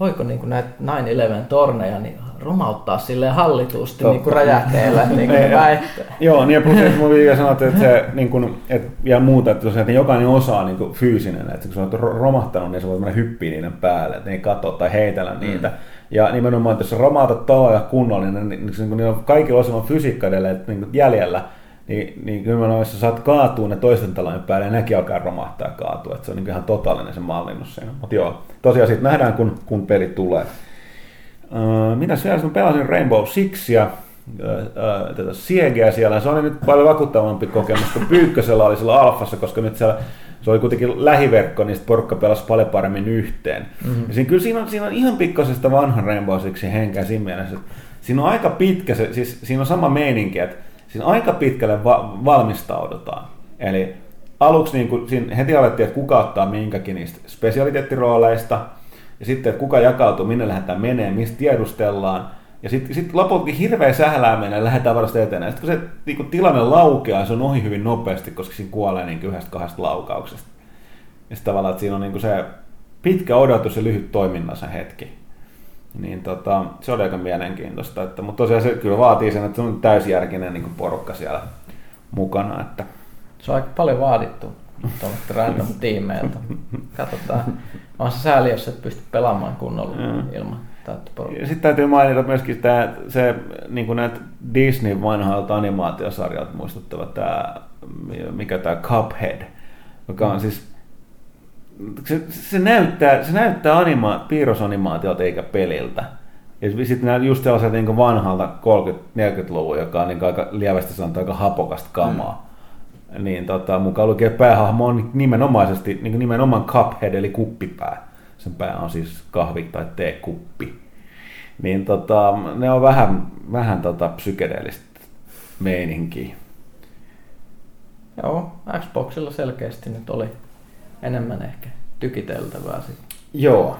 voiko niin näitä nine eleven torneja niin romauttaa silleen hallitusti niin räjähteellä, niin kuin ne väittää. Joo, niin ja plus että mun viikä sanoi, että se, niin kuin, et, ja muuta, että, tosiaan, että jokainen osa on niin fyysinen, että kun sä oot romahtanut, niin sä voit mennä hyppiä niiden päälle, että ne ei katso tai heitellä niitä. Mm. Ja nimenomaan, että jos sä romautat taloja kunnollinen, niin, niin, niin, niin on kaikilla osalla fysiikka edelleen niin jäljellä, niin, niin kyllä mä jos sä saat kaatua ne toisten talojen päälle, ja nekin alkaa romahtaa ja kaatua. Että se on niin ihan totaalinen se mallinnus siinä. Mutta joo, tosiaan siitä nähdään, kun, kun peli tulee. Öö, mitäs vielä? Mä pelasin Rainbow Sixia, öö, öö, tätä Siegeä siellä. Se oli nyt paljon vakuuttavampi kokemus, kun Pyykkösellä oli sillä alfassa, koska nyt siellä, se oli kuitenkin lähiverkko, niin porukka pelasi paljon paremmin yhteen. Mm-hmm. Ja siinä, kyllä siinä on, siinä on ihan pikkaisesta vanhan Rainbow Sixin henkeä siinä mielessä. Siinä on aika pitkä, se, siis siinä on sama meininki, että siinä aika pitkälle va- valmistaudutaan. Eli aluksi niin kun, siinä heti alettiin, että kuka ottaa minkäkin niistä spesialiteettirooleista, ja sitten, että kuka jakautuu, minne lähdetään menee, mistä tiedustellaan, ja sitten sit lopultakin hirveä sählääminen ja lähdetään varmasti eteneen. Sitten kun se niin kun tilanne laukeaa, se on ohi hyvin nopeasti, koska siinä kuolee niin yhdestä kahdesta laukauksesta. Ja sitten tavallaan, että siinä on niin se pitkä odotus ja lyhyt toiminnassa hetki. Niin tota, se oli aika mielenkiintoista, että, mutta tosiaan se kyllä vaatii sen, että se on täysjärkinen niin kuin porukka siellä mukana. Että. Se on aika paljon vaadittu tuolta random tiimeiltä. Katsotaan, on se sääli, jos et pysty pelaamaan kunnolla ilman täyttä porukkaa. Sitten täytyy mainita myöskin tämä, se, niin kuin näitä Disney vanhoilta animaatiosarjalta muistuttavat tämä, mikä tämä Cuphead, joka on siis Se, se näyttää, se näyttää anima, piirrosanimaatiolta eikä peliltä. Ja sitten just sellaiselta niin vanhalta kolmekymmentä-neljäkymmentäluvun, joka on niin aika lievästi sanotaan aika hapokasta kamaa. Mm. niin tota, mukaan lukien päähahmo on nimenomaisesti, niin nimenomaan cuphead, eli kuppipää. Sen pää on siis kahvi- tai teekuppi. Niin tota, ne on vähän, vähän tota psykedeellistä meininkiä. Joo, Xboxilla selkeästi nyt oli enemmän ehkä tykiteltävää sitten. Joo.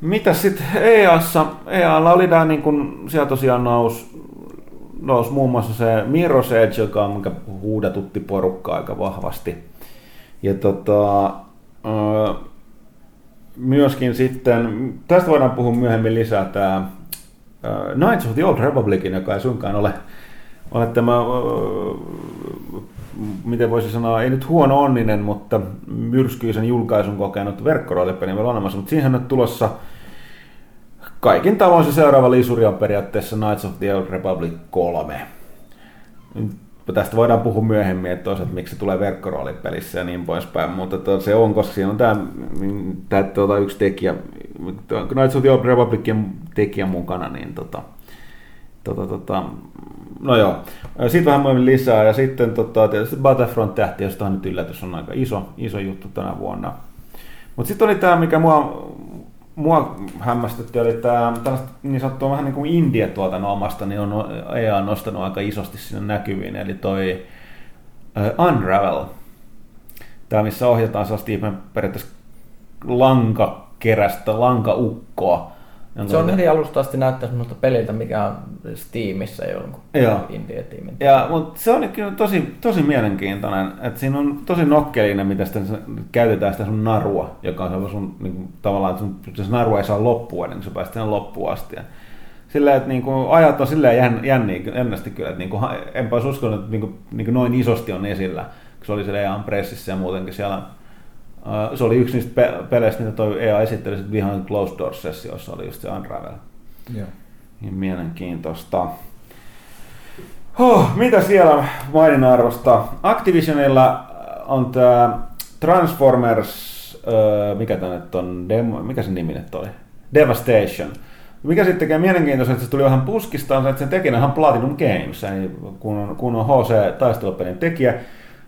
Mitäs sitten E A:ssa? E A:lla oli tää niin kun, siellä tosiaan nousi nous muun muassa se Mirror's Edge, joka on minkä huudatutti porukkaa aika vahvasti. Ja tota, öö, myöskin sitten, tästä voidaan puhua myöhemmin lisää, tämä öö, Knights of the Old Republicin, joka ei suinkaan ole, ole tämä, öö, miten voisi sanoa, ei nyt huono onninen, mutta myrskyisen julkaisun kokenut verkkoroolipeli meillä on olemassa, mutta siihen on tulossa kaikin tavoin se seuraava lisuri on periaatteessa Knights of the Old Republic kolme. Tästä voidaan puhua myöhemmin, että toisaalta miksi se tulee verkkoroolipelissä ja niin poispäin, mutta se on, koska siinä on tämä, tämä tuota, yksi tekijä, Knights of the Old Republicin tekijä mukana, niin tota, tota, tota, no joo, siitä vähän myöhemmin lisää ja sitten tota, tietysti Battlefront-tähti, josta nyt yllätys on aika iso, iso juttu tänä vuonna. Mutta sitten oli tämä, mikä mua... Mua hämmästytti, eli tämä niin sanottua vähän niin kuin India-tuotannon omasta, niin on E A nostanut aika isosti sinne näkyviin, eli toi uh, Unravel. Tämä, missä ohjataan sellaista periaatteessa lankakerästä, lankaukkoa. Se on heti alusta asti näyttää sellaista peliltä, mikä on Steamissa jonkun India-tiimin. Ja, mutta se on kyllä tosi, tosi mielenkiintoinen, että siinä on tosi nokkelinen, mitä sitä, käytetään sitä sun narua, joka on sun, niin kuin, tavallaan, että sun, se narua ei saa loppua, niin se pääsee sen loppuun asti. Ja silleen, että niin kuin, ajat on silleen jän, jänniä, jännästi kyllä, että niin kuin, enpä olisi uskonut, että niin kuin, niin kuin noin isosti on esillä, kun se oli siellä E A:n pressissä ja muutenkin siellä. Se oli yksi niistä pe- peleistä, mitä toi E A esitteli sitten Behind Closed Doors-sessiossa, oli just se Unravel. Joo. Niin mielenkiintoista. Huh, mitä siellä maininnan arvosta? Activisionilla on tämä Transformers, öö, mikä tämä nyt on, demo, mikä sen nimi nyt oli? Devastation. Mikä sitten tekee mielenkiintoista, että se tuli vähän puskista, on että sen tekijänä on Platinum Games, eli kun, kun on H C-taistelupelin tekijä.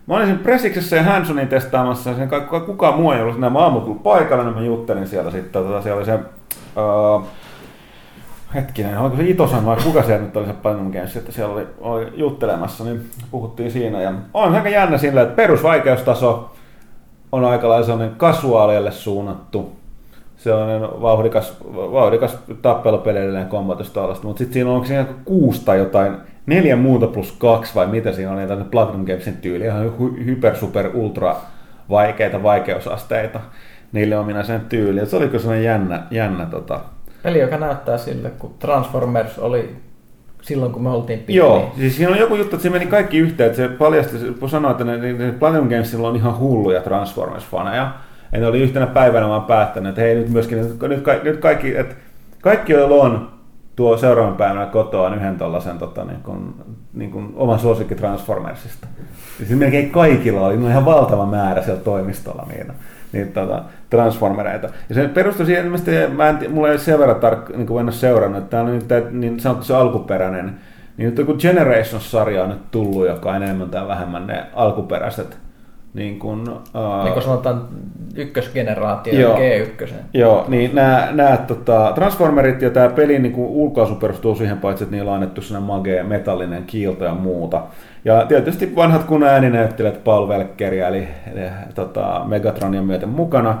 Mä olin siinä Presiksessä ja Hansonin testaamassa, sen kukaan kuka muu ei ollut siinä aamukulla paikalla, niin mä juttelin siellä sitten, tota, siellä oli se, uh, hetkinen, oliko se Itosan vai kuka siellä nyt oli se Platinum Games, että siellä oli, oli juttelemassa, niin puhuttiin siinä. Ja on aika jännä sillä, että perusvaikeustaso on aika lailla sellainen kasuaaleille suunnattu, sellainen vauhdikas, vauhdikas tappelupelillinen kombatustaalasta, mutta sitten siinä on siinä kuusi tai jotain, neljä muuta plus kaksi vai mitä siinä on, niin tämmöinen Platinum Gamesin tyyli, ihan hyper, super, ultra vaikeita vaikeusasteita niille ominaiseen tyyliin. Se oliko sellainen jännä, jännä tota... Peli, joka näyttää sille, kun Transformers oli silloin, kun me oltiin pieniä. Joo, siis siinä on joku juttu, että se meni kaikki yhteen, että se paljasti, kun sanoi, että ne Platinum Gamesilla on ihan hulluja Transformers-faneja, ja ne oli yhtenä päivänä vaan päättänyt, että hei, nyt myöskin, nyt kaikki, nyt kaikki että kaikki, joilla on tuo seuraavan päivänä kotoaan yhden tollasen tota, niin kun, niin kun oman suosikki Transformersista. Siis melkein kaikilla oli ihan valtava määrä siellä toimistolla niitä, niitä tota, Transformereita. Ja se perustui siihen, että mä en, mulla ei sen verran tarkkaan niin en ole seurannut, että täällä on nyt tämä, niin sanottu se alkuperäinen, niin nyt joku Generations-sarja on nyt tullut, joka enemmän tai vähemmän ne alkuperäiset. Niin kuin uh, niin sanotaan ykkösgeneraatio joo, G yksi. Joo, niin nämä, nämä tota, Transformerit ja tämä peli niin ulkoasu perustuu siihen paitsi, että niillä on annettu sinne magee, metallinen kiilto ja muuta. Ja tietysti vanhat kunnan ääninäyttelijät Paul Welkeria, eli, eli tota, Megatronia myöten mukana.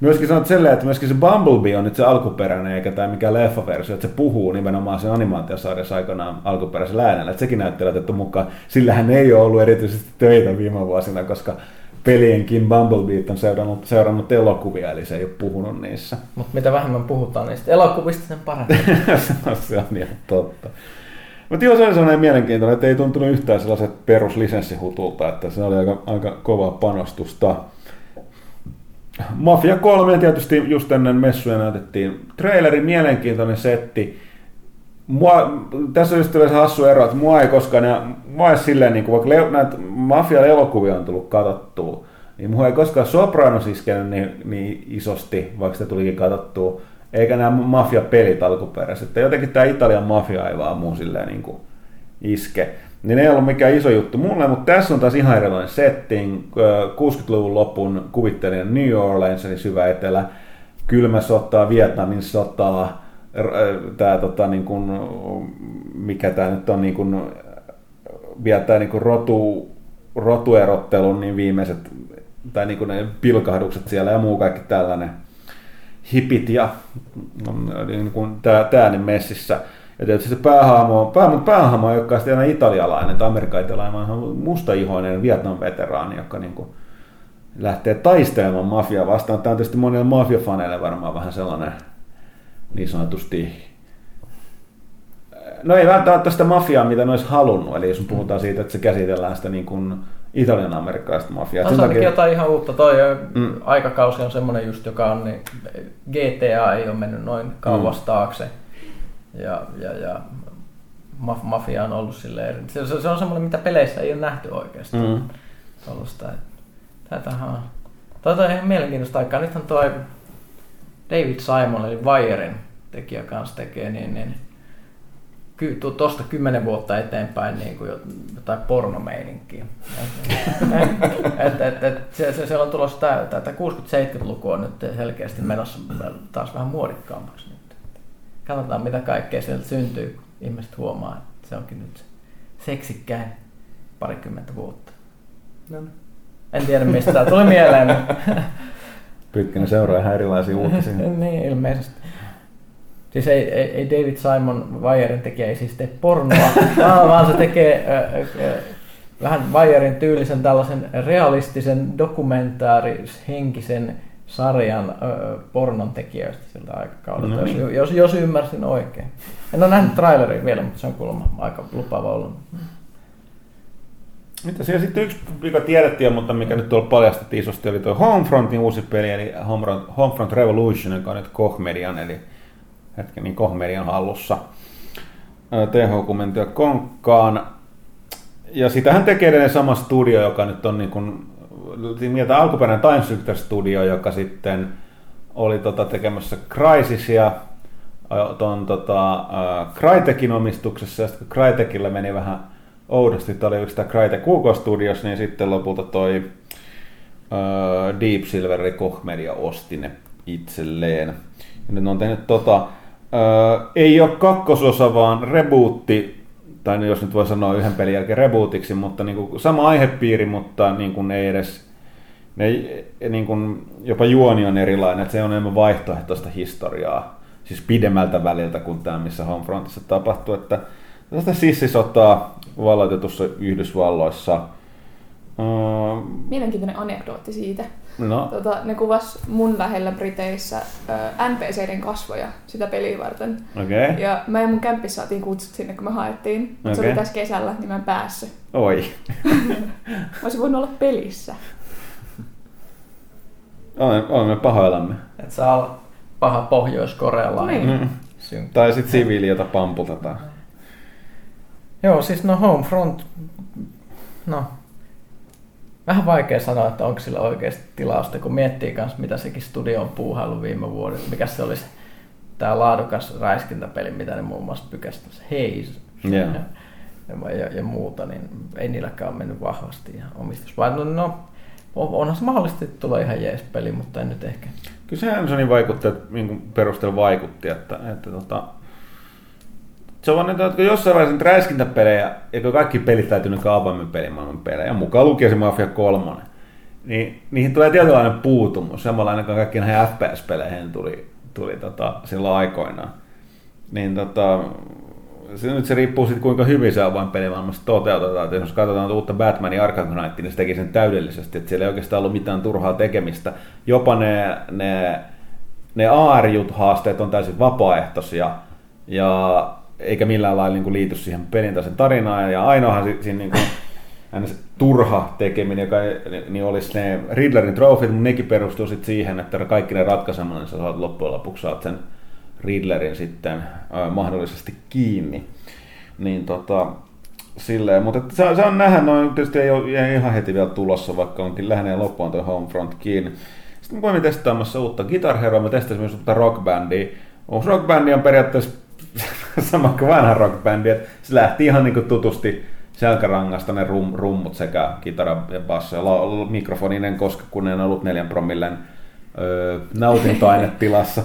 Myöskin sanot selleen, että myöskin se Bumblebee on nyt se alkuperäinen, eikä tämä mikään leffaversio, että se puhuu nimenomaan sen animaatiosarjassa aikanaan alkuperäisellä äänellä. Että sekin näyttää otettu mukaan. Sillähän ei ole ollut erityisesti töitä viime vuosina, koska pelienkin Bumblebee on seurannut, seurannut elokuvia, eli se ei ole puhunut niissä. Mutta mitä vähemmän puhutaan niistä elokuvista, sen paremmin. No, se on ihan totta. Mutta joo, se oli sellainen mielenkiintoinen, että ei tuntunut yhtään sellaiset peruslisenssihutulta, että se oli aika, aika kovaa panostusta. Mafia kolme tietysti just ennen messuja näytettiin. Traileri, mielenkiintoinen setti. Mua, tässä on just se hassu ero, että mua ei koskaan, ja, mua ei silleen, niin kuin, vaikka näitä Mafia-elokuvia on tullut katsottua, niin mua ei koskaan Sopranos iskenyt niin, niin isosti, vaikka sitä tulikin katsottua, eikä nämä Mafia-pelit alkuperäiset. Jotenkin tämä Italian Mafia ei vaan muu silleen niin kuin iske. Niin ei ollut mikään iso juttu mulle, mutta tässä on taas ihan erilainen setting. kuudenkymmenen luvun lopun kuvittelin New Orleans, eli syvä etelä. Kylmä sotaa, Vietnamin sotaa, tää tota niin kuin, mikä tää nyt on niin kuin, vielä tää niin kuin rotu, rotuerottelun niin viimeiset, tai niin kuin ne pilkahdukset siellä ja muu kaikki tällainen. Hipit ja niin kuin tää, tää niin messissä. Ja tietysti se päähaamo, päähaamo, päähaamo ei olekaan sitten enää italialainen tai amerikka-italialainen, vaan ihan mustaihoinen Vietnam-veteraani, joka niin kuin lähtee taistelemaan mafiaa vastaan. Tämä on tietysti monille mafiafaneille varmaan vähän sellainen niin sanotusti... No ei välttämättä sitä mafiaa, mitä ne olisi halunnut. Eli jos puhutaan siitä, että se käsitellään sitä niin kuin italian-amerikkalaista mafiaa. No se onkin jotain ihan uutta. Toi mm. aikakausi on semmoinen just, joka on niin... G T A ei ole mennyt noin kauas mm. taakse. Ja, ja, ja maf- mafia on ollut silleen, se, se on semmoinen, mitä peleissä ei ole nähty oikeastaan. Mm. Tämähän on, tämä on ihan mielenkiintoista aikaa. Nythän tuo David Simon, eli Wiren tekijä kanssa tekee, niin, niin ky- tuosta kymmenen vuotta eteenpäin niin kuin jotain pornomeininkiä. et, et, et, se, se, se on tulossa, tämä, tämä kuusikymmentä-seitsemänkymmentäluku on nyt selkeästi menossa taas vähän muodikkaammaksi. Katsotaan, mitä kaikkea sieltä syntyy. Ihmiset huomaa, että se onkin nyt seksikkäin parikymmentä vuotta. No. En tiedä, mistä tämä tuli mieleen. Pyykkänen seuraa ihan erilaisia uutisia. Niin, ilmeisesti. Siis ei, ei, ei David Simon, Wiren tekijä, ei siis tee pornoa, vaan se tekee äh, äh, vähän Wiren tyylisen tällaisen realistisen dokumentaarishenkisen sarjan öö, pornon tekijöistä siltä aikakaudelta, no niin. jos, jos, jos ymmärsin oikein. En ole nähnyt traileria vielä, mutta se on kuulemma aika lupaava ollut. Mitä siellä sitten yksi, mikä tiedettiin, mutta mikä nyt tuolla paljastettiin isosti, oli tuo Homefrontin uusi peli, eli Homefront, Homefront Revolution, joka on nyt Koch-median, eli hetken niin Koch-median hallussa. T H-komentia konkkaan. Ja sitähän tekee edelleen sama studio, joka nyt on niin kuin mieltä alkuperäinen Time Shifter Studio, joka sitten oli tota tekemässä Crysisia ton tota äh, Crytekin omistuksessa, ja sitten kun Crytekillä meni vähän oudosti, toi oli yksi tää Crytek U K Studios, niin sitten lopulta toi äh, Deep Silver Koch Media osti ne itselleen. Ja nyt on tehnyt tota, äh, ei ole kakkososa, vaan rebootti, tai jos nyt voi sanoa yhden pelin jälkeen rebootiksi, mutta niin kuin sama aihepiiri, mutta niin kuin ei edes, ne, niin kuin jopa juoni on erilainen, että se on enemmän vaihtoehtoista historiaa, siis pidemmältä väliltä kuin tämä, missä Homefrontissa tapahtuu, että tästä sissisotaa valloitetussa Yhdysvalloissa. Mielenkiintoinen anekdootti siitä. No. Tota, ne kuvas mun lähellä Briteissä äh, N P C:iden kasvoja sitä peliä varten. Okay. Ja mä ja mun kämpissä saatiin kutsut sinne, kun me haettiin. Okay. Se oli tässä kesällä, niin mä en päässyt. Oi. Mä olisin voinut olla pelissä. Olemme pahoillamme. Et saa olla paha pohjois-korealainen. Niin. Mm. Tai sit siviili, jota pamputetaan. Joo, siis no Homefront... No... Vähän vaikea sanoa, että onko sillä oikeasti tilausta, kun miettii kanssa, mitä sekin studio on puuhaillut viime vuoden. Mikä se olisi tämä laadukas räiskintäpeli, mitä ne muun muassa pykäsivät, Haze yeah. ja, ja, ja muuta, niin ei niilläkään ole mennyt vahvasti omistus. Vai, no, no, onhan se mahdollisesti tulla ihan jees peli, mutta en nyt ehkä. Kyllä se Hansonin vaikutteet niin perusteella vaikutti, että, että tota... Se on vaan, että jossain vaiheessa niitä räiskintäpelejä, eikö kaikki pelit täytyy nykyään avoimen pelimaailman pelejä, mukaan lukien se Mafia kolme, niin niihin tulee tietynlainen puutumus, samanlainen kuin kaikki näihin F P S-peleihin tuli, tuli tota, silloin aikoinaan. Niin tota, se, nyt se riippuu siitä, kuinka hyvin se avoin pelimaailmassa toteutetaan. Et jos katsotaan uutta Batmanin Arkham Knightia, niin se teki sen täydellisesti, että siellä ei oikeastaan ollut mitään turhaa tekemistä. Jopa ne, ne, ne A R-haasteet on täysin vapaaehtoisia, ja eikä millään lailla niin kuin liity siihen pelin tai sen tarinaan, ja ainoahan siinä niin kuin turha tekeminen, joka niin olisi ne Riddlerin trofit, mutta nekin perustuu sitten siihen, että kaikki ne ratkaisemalla, niin sä saat loppujen lopuksi saat sen Riddlerin sitten äh, mahdollisesti kiinni. Niin tota, silleen, mutta se, se on nähdä, no tietysti ei ole ihan heti vielä tulossa, vaikka onkin läheneen loppuun toi Homefrontkin. Sitten me voimme testaamassa uutta Guitar Heroa, me testasimme myös uutta rockbändiä. Rockbändi on periaatteessa sama kuin vanha rockbändi, että se lähti ihan niin kuin tutusti selkärangasta ne rum, rummut sekä kitara ja basso. Ja la- mikrofoninen, koska kun en ollut neljän promillen öö, nautintoainetilassa.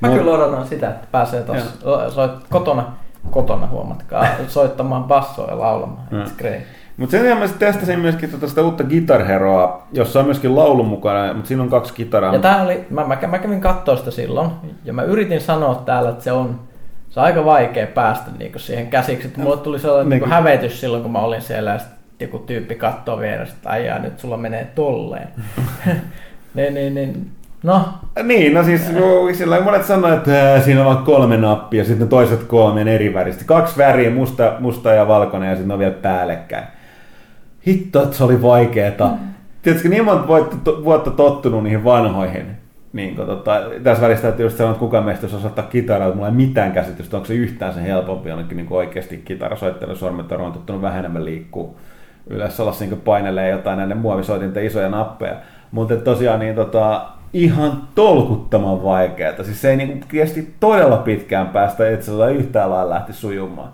Mä no, kyllä odotan sitä, että pääsee tuossa kotona, kotona huomatkaa, soittamaan bassoa ja laulamaan. Mutta sen jälkeen mä testasin myöskin tuota sitä uutta Guitar Heroa, jossa on myöskin laulu mukana, mutta siinä on kaksi kitaraa. Ja tää oli, mä, mä, mä kävin kattoo sitä silloin, ja mä yritin sanoa täällä, että se on, se on aika vaikea päästä niinku siihen käsiksi. Että mulle tuli sellainen niinku hävetys silloin, kun mä olin siellä, ja joku tyyppi kattoo vieressä, että aijaa, nyt sulla menee tolleen. niin, niin, niin. No. Niin, no siis sillä monet sanoo, että siinä on vaan kolme nappia ja sitten toiset kolme on eri väristä. Kaksi väriä, musta, musta ja valkoinen ja sitten on vielä päällekkäin. Hitto, että se oli vaikeeta. Mm. Tiedätkö, niin monta vuotta tottunut niihin vanhoihin. Niin, tota, tässä välistä täytyy just sanoa, että kukaan meistä jos osattaa kitaraa, että mulla ei mitään käsitystä, onko se yhtään sen helpompi jonnekin niin oikeasti kitarasoittajan sormet on tottunut vähän enemmän liikkuu. Yleensä olla niin painelee jotain näiden muovisoitinten isoja nappeja. Mutta tosiaan niin tota... ihan tolkuttoman vaikeaa. Siis se ei niinku kesti todella pitkään päästä, että se yhtään lailla lähti sujumaan.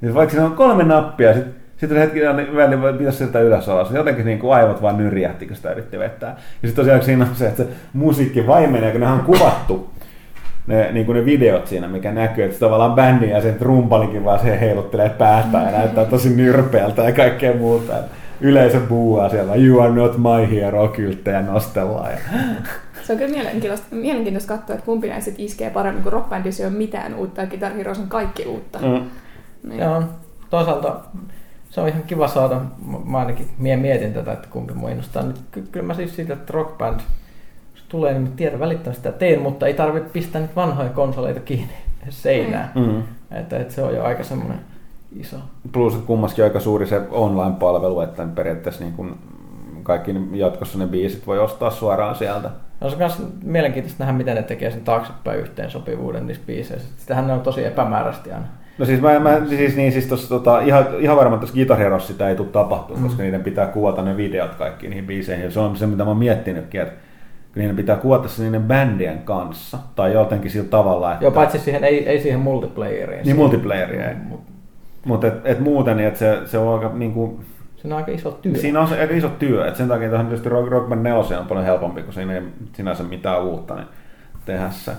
Niin vaikka siinä on kolme nappia, sitten sit hetkinen niin pitäisi sieltä ylös alas. Jotenkin niinku aivot vaan nyrjähti, kun sitä yritti vettää. Ja sitten tosiaan siinä on se, että se musiikki vaimenee, kun ne on kuvattu. Ne, niin kuin ne videot siinä, mikä näkyy, että tavallaan bändi ja sen rumpalikin vaan se heiluttelee päätään ja näyttää tosi nyrpeältä ja kaikkea muuta. Yleisö buuaa siellä, you are not my hero, kylttejä nostellaan. Se on kyllä mielenkiintoista, mielenkiintoista katsoa, että kumpi näistä iskee paremmin, kun rockbändissä ei ole mitään uutta ja Guitar Heroes on kaikki uutta. Mm. Niin. Joo, toisaalta se on ihan kiva saada, mä ainakin mietin tätä, että kumpi mua innostaa. Nyt, kyllä mä siis siitä, että rockband tulee, niin mä tiedän välittämään sitä teen, mutta ei tarvitse pistää nyt vanhoja konsoleita kiinni seinään. Mm. Että, että se on jo aika semmoinen iso. Plus kummaskin aika suuri se online-palvelu, että periaatteessa niin kun kaikki jatkossa ne biisit voi ostaa suoraan sieltä. No se on myös mielenkiintoista nähdä, miten ne tekee sen taaksepäin yhteensopivuuden niissä biiseissä. Sitähän ne on tosi epämääräisesti aina. No siis, mä, mä, siis, niin, siis tossa, tota, ihan, ihan varmaan tuossa Guitar Heroissa sitä ei tule tapahtumaan, mm. koska niiden pitää kuvata ne videot kaikkiin niihin biiseihin. Ja se on se, mitä mä oon miettinytkin, että niiden pitää kuvata se niiden bändien kanssa tai jotenkin sillä tavalla, että... Joo, paitsi siihen, ei, ei siihen multiplayeriin. Niin, multiplayeria ei. Mm. Mutta et, et muuten niin et se, se on aika niinku... Siinä on aika iso työ. Siinä on aika iso työ, että sen takia tuohon tietysti Rock Band neljä on paljon helpompi, kun siinä ei sinänsä mitään uutta niin tehdä se.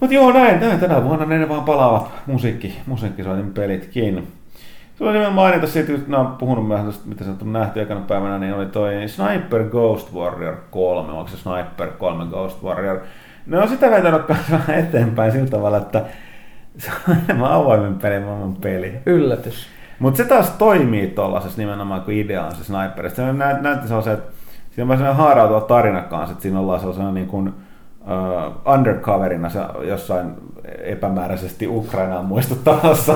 Mutta joo, näin, näin tänä vuonna ne vaan palaavat musiikki, musiikkisoitin pelitkin. Sulla oli mainita siitä, kun mä oon puhunut vähän tuosta, mitä on nähty ekana päivänä, niin oli toi Sniper Ghost Warrior kolme, onko se Sniper kolme Ghost Warrior? Ne on sitä vetänyt vähän eteenpäin sillä tavalla, että se on enemmän avoimen peli, maailman peli. Yllätys. Mutta se taas toimii tuollaisessa nimenomaan, kun idea on se sniperista. Se näyt, näytti sellaisen, että siinä on sellainen haarautua tarina kanssa, että siinä ollaan sellaisena niin kuin uh, undercoverina jossain epämääräisesti Ukrainaan muistuttamassa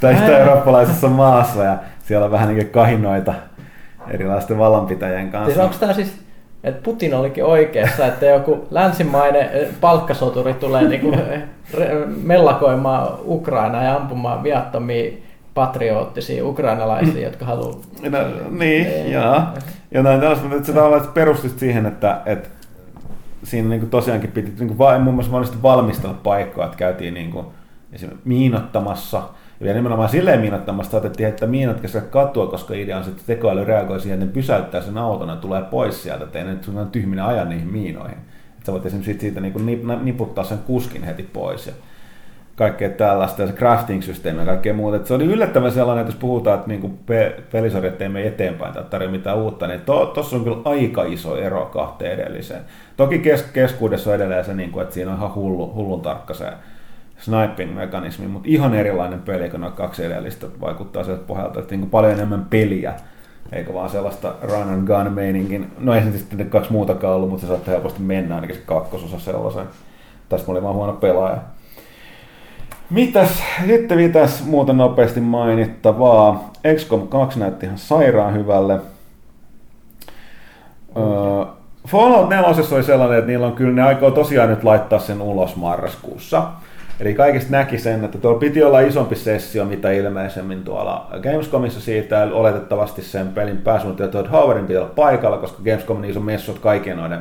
tai sitä eurooppalaisessa maassa ja siellä on vähän niin kuin kahinoita erilaisten vallanpitäjien kanssa. Siis onko tämä siis, että Putin olikin oikeassa, että joku länsimainen palkkasoturi tulee niin kuin mellakoimaan Ukrainaa ja ampumaan viattomia patriottisia ukrainalaisia, jotka haluaa... No, niin, ei, joo. Ja näin tällaista, mutta se tavallaan perustut siihen, että, että siinä niin kuin tosiaankin piti niin kuin muun muassa mahdollisesti valmistella paikkaa, että käytiin niin kuin esimerkiksi miinottamassa, ja vielä nimenomaan silleen miinottamassa, että otettiin, että miinat käsivät katua, koska idea on se, että tekoäly reagoi siihen, että ne pysäyttää sen auton ja tulee pois sieltä, ettei ne nyt tyhminä aja niihin miinoihin. Että sä voit esimerkiksi siitä niin kuin niputtaa sen kuskin heti pois. Ja kaikkea tällaista ja se crafting-systeemi ja kaikkea muuta. Et se oli yllättävän sellainen, että jos puhutaan, että niinku pe- pelisarjat ei mene eteenpäin tai tarvitse mitään uutta, niin tuossa to- on kyllä aika iso ero kahteen edelliseen. Toki kes- keskuudessa on edelleen se, niinku, että siinä on ihan hullu, hullun tarkka se sniping-mekanismi, mutta ihan erilainen peli, kun noita kaksi edellistä vaikuttaa sieltä pohjalta, että niinku paljon enemmän peliä, eikä vaan sellaista run and gun-meiningin. No ei se sitten kaksi muutakaan ollut, mutta se saattaa helposti mennä ainakin se kakkososa sellaiseen. Tässä mä olin vaan huono pelaaja. Mitäs, sitten mitäs muuta nopeasti mainittavaa. X COM kaksi näytti ihan sairaan hyvälle. Öö, Fallout neljä oli sellainen, että niillä on kyllä, ne aikoo tosiaan nyt laittaa sen ulos marraskuussa. Eli kaikista näki sen, että tuolla piti olla isompi sessio, mitä ilmeisemmin tuolla Gamescomissa siitä. Oletettavasti sen pelin pääsuunnittelu Todd Howardin piti olla paikalla, koska Gamescomin iso messut kaikkien noiden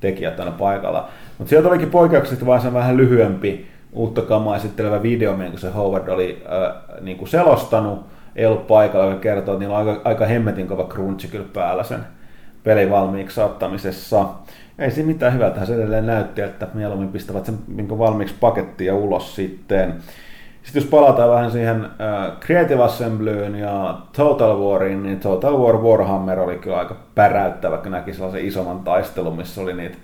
tekijät aina paikalla. Mutta sieltä olikin poikkeuksellisesti vaan sen vähän lyhyempi uutta kamaa esittelevä video, minkä se Howard oli äh, niin kuin selostanut, ei ollut paikalla, joka kertoo, että niillä on aika, aika hemmetin kova crunchi kyllä päällä sen pelin valmiiksi saattamisessa. Ei siinä mitään, hyvältähän se edelleen näytti, että mieluummin pistävät sen valmiiksi pakettiin ja ulos sitten. Sitten jos palataan vähän siihen Creative Assemblyyn ja Total Wariin, niin Total War Warhammer oli kyllä aika päräyttävä, kun näki sellaisen isomman taistelun, missä oli niitä,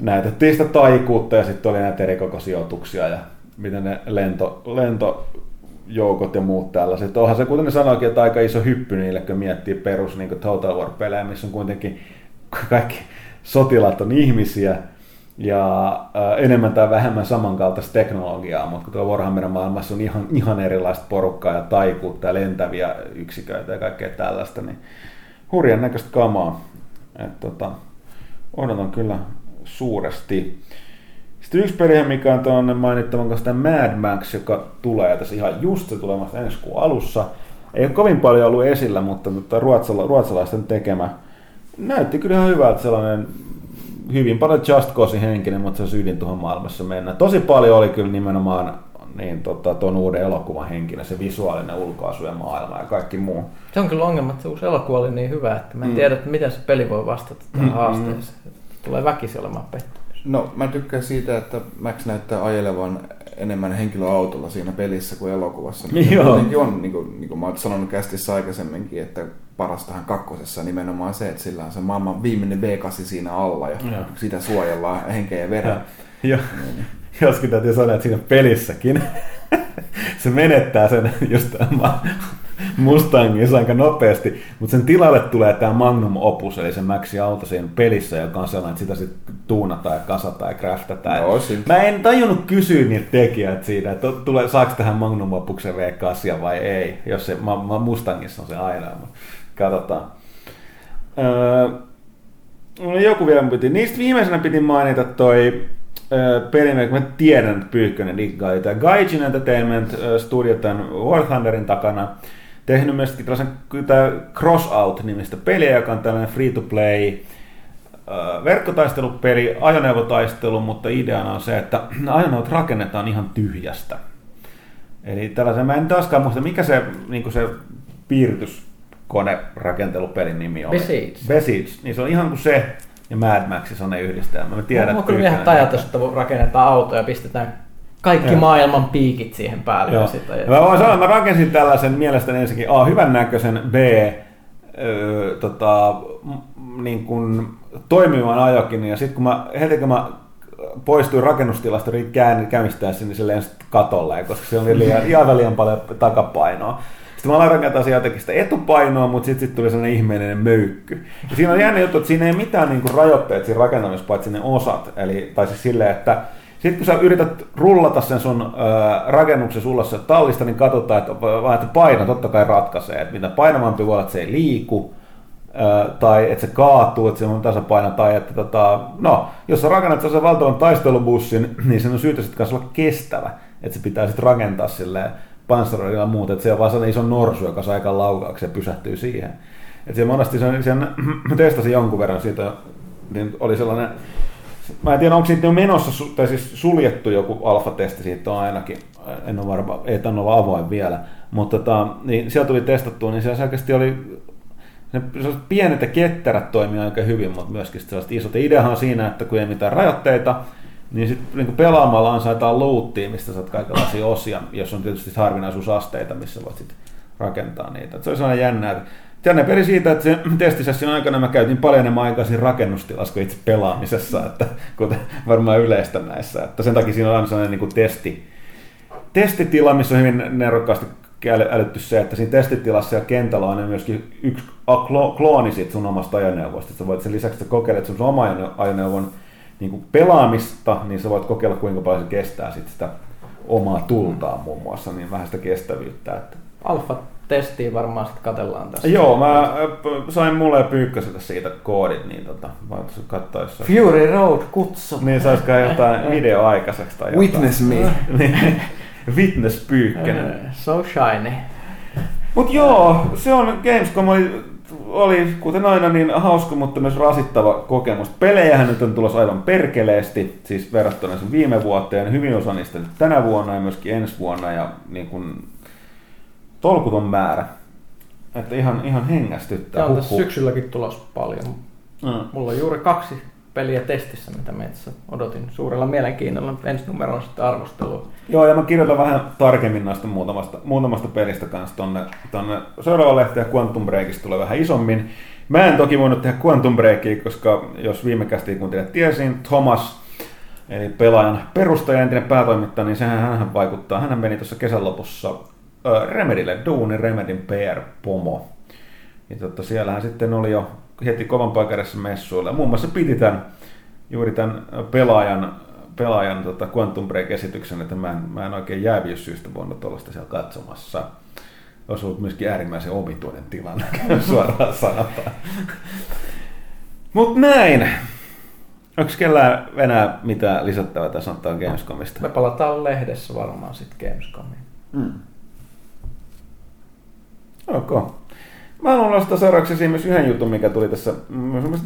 näytettiin sitä taikuutta ja sitten oli näitä erikokosijoituksia ja miten ne lento, lentojoukot ja muut tällaiset. Onhan se, kuten ne sanoikin, että aika iso hyppy niille, kun miettii perus niin kuin Total War-pelejä, missä on kuitenkin kaikki sotilaat on ihmisiä ja äh, enemmän tai vähemmän samankaltaista teknologiaa, mutta kun tuolla Warhammerin maailmassa on ihan, ihan erilaista porukkaa ja taikuutta ja lentäviä yksiköitä ja kaikkea tällaista, niin hurjan näköistä kamaa. Et, tota, odotan kyllä suuresti. Sitten yksi peliä, mikä on tuonne mainittavan kanssa, tämä Mad Max, joka tulee tässä ihan just se tulemassa ensi kuun alussa. Ei ole kovin paljon ollut esillä, mutta tota, ruotsala, ruotsalaisten tekemä näytti kyllä ihan hyvältä, sellainen hyvin paljon Just Cause-henkinen, mutta se ydin tuohon maailmassa mennä. Tosi paljon oli kyllä nimenomaan niin, tota, tuon uuden elokuvan henkinen, se visuaalinen ulkoasu ja maailma ja kaikki muu. Se on kyllä ongelma, että se uusi elokuva oli niin hyvä, että mä en mm. tiedä, että miten se peli voi vastata tähän haasteeseen. Mm. Tulee väkisin olemaan pettymys. No mä tykkään siitä, että Max näyttää ajelevan enemmän henkilöautolla siinä pelissä kuin elokuvassa. Kuitenkin on, niin kuin, niin kuin mä oon sanonut kästissä aikaisemminkin, että parastahan kakkosessa nimenomaan se, että sillä on se maailman viimeinen V kahdeksan siinä alla ja joo, sitä suojellaan henkeä ja verran. Joo, niin. Joskin täytyy sanoa, että siinä pelissäkin se menettää sen just tämän Mustangissa aika nopeasti, mutta sen tilalle tulee tämä Magnum Opus, eli se Maxi-auto siinä pelissä, joka on sellainen, että sitä sitten tuunataan ja kasataan ja craftataan. No, mä en tajunnut kysyä niitä tekijät siinä, että tule, saako tähän Magnum Opuksen V kahdeksan vai ei, jos se ma, ma, Mustangissa on se aina, mutta katsotaan. Öö, no joku vielä piti, niistä viimeisenä piti mainita toi pelimerkki, mä tiedän, että Pyykkönen diggaa jotain. Gaijin Entertainment Studio tämän War Thunderin takana tehnyt myös tällaisen Crossout-nimistä peliä, joka on tällainen free-to-play verkkotaistelupeli, ajoneuvotaistelu, mutta ideana on se, että ajoneuvot rakennetaan ihan tyhjästä. Eli tällaisen, mä en taaskaan muista, mikä se, niin se piirtyskonerakentelu-pelin nimi on. Besiege. Besiege, niin se on ihan kuin se. Ja Mad Maxissa on ne yhdistelmä. Mä tiedän, no, että kyllä ihan tajatus, että rakennetaan autoja ja pistetään kaikki ja maailman piikit siihen päälle. Ja ja mä voin sanoa, että mä rakensin tällaisen mielestäni ensinnäkin A, hyvän näköisen, B, öö, tota, niin kuin toimivan ajokin. Ja sitten kun mä, heti kun mä poistuin rakennustilasta, yritin käynnistää sinne silleen katolle, koska se oli liian, ihan liian paljon takapainoa. Sitten mä aloin rakentaa siihen jotenkin sitä etupainoa, mutta sitten sit tuli sellainen ihmeellinen möykky. Ja siinä on jännä juttu, että siinä ei mitään niinku rajoitteita siinä rakentamisessa, paitsi ne osat. Eli, tai siis silleen, että sitten kun sä yrität rullata sen sun äh, rakennuksen sullassa tallista, niin katsotaan, että, että paino totta kai ratkaisee. Että mitä painavampi voi olla, että se ei liiku, äh, tai että se kaatuu, että se on tasapaino, tai että tota, no, jos sä rakennat sen valtavan taistelubussin, niin sen on syytä sitten olla kestävä. Että se pitää sitten rakentaa silleen panssaroilla ja muuta, että se on vaan sellainen iso norsu, joka saa aikaan laukaaksi ja pysähtyy siihen. Että se monesti, sen, sen, mä testasin jonkun verran siitä, niin oli sellainen, mä en tiedä onko siitä jo menossa, tai siis suljettu joku alfa-testi siitä on ainakin, en ole varma, ei tämän olla avoin vielä, mutta tota, niin siellä tuli testattua, niin siellä selkeästi oli, ne pienet ja ketterät toimii aika hyvin, mutta myöskin sellaiset isot. Ideahan on siinä, että kun ei mitään rajoitteita, niin sitten niin pelaamalla ansaitaan loottia, mistä saat kaikenlaisia osia, jos on tietysti harvinaisuusasteita, missä voit sitten rakentaa niitä. Et se olisi aina jännää. Tänne peli siitä, että se testisession aikana mä käytin paljon enemmän aikaa siinä rakennustilassa kuin itse pelaamisessa, että, kuten varmaan yleistä näissä. Että sen takia siinä on aina sellainen niin testi, testitila, missä on hyvin nerokkaasti älytty se, että siinä testitilassa ja kentällä on myöskin yksi klooni siitä sun omasta ajoneuvosta. Sä voit sen lisäksi kokeilla, että sun oma ajoneuvon niin pelaamista, niin sä voit kokeilla kuinka paljon se kestää sit sitä omaa tultaa muun muassa, niin vähän sitä kestävyyttä. Että alfa-testiä varmaan sitten katsellaan tässä. Joo, mä sain mulle ja Pyykkäseltä siitä koodit, niin tota, vaan katsoa jossain. Fury Road kutsu. Niin saisikaan jotain video aikaiseksi tai jotain. Witness me. Witness Pyykkänen. So shiny. Mut joo, se on Gamescom oli... Oli, kuten aina, niin hauska, mutta myös rasittava kokemus. Pelejähän nyt on tulossa aivan perkeleesti, siis verrattuna sen viime vuoteen. Hyvin osa niistä tänä vuonna ja myöskin ensi vuonna. Ja niin kun, tolkuton määrä. Että ihan, ihan hengästyttää. Tää on tässä syksylläkin tulossa paljon. Mm. Mulla on juuri kaksi peliä testissä, mitä meissä odotin suurella mielenkiinnolla. Ensi numeroon sitten arvostelua. Joo, ja mä kirjoitan vähän tarkemmin näistä muutamasta, muutamasta pelistä kanssa tonne, tonne seuraavaan lehteen. Quantum Breakista tulee vähän isommin. Mä en toki voinut tehdä Quantum Breakia, koska jos viime kästiin kun teille tiesin, Thomas, eli pelaajan perustaja, entinen päätoimittaja, niin sehän hänhän vaikuttaa. Hän meni tuossa kesän lopussa Remedylle, duuni Remedyn P R-pomo. Ja totta, siellähän sitten oli jo heti kovampaa kädessä messuilla. Muun muassa piti tämän, juuri tämän pelaajan, pelaajan tota Quantum Break-esityksen, että mä en, mä en oikein jääviyssyystä voinut olla sitä siellä katsomassa. Olisi ollut myöskin äärimmäisen omituinen tilanne, suoraan sanotaan. Mut näin. Onko kellään enää mitään lisättävää tai sanotaan Gamescomista? Me palataan lehdessä varmaan sitten Gamescomiin. Mm. Okei. Okay. Mä haluan nostaa seuraavaksi esiin myös yhden jutun, mikä tuli tässä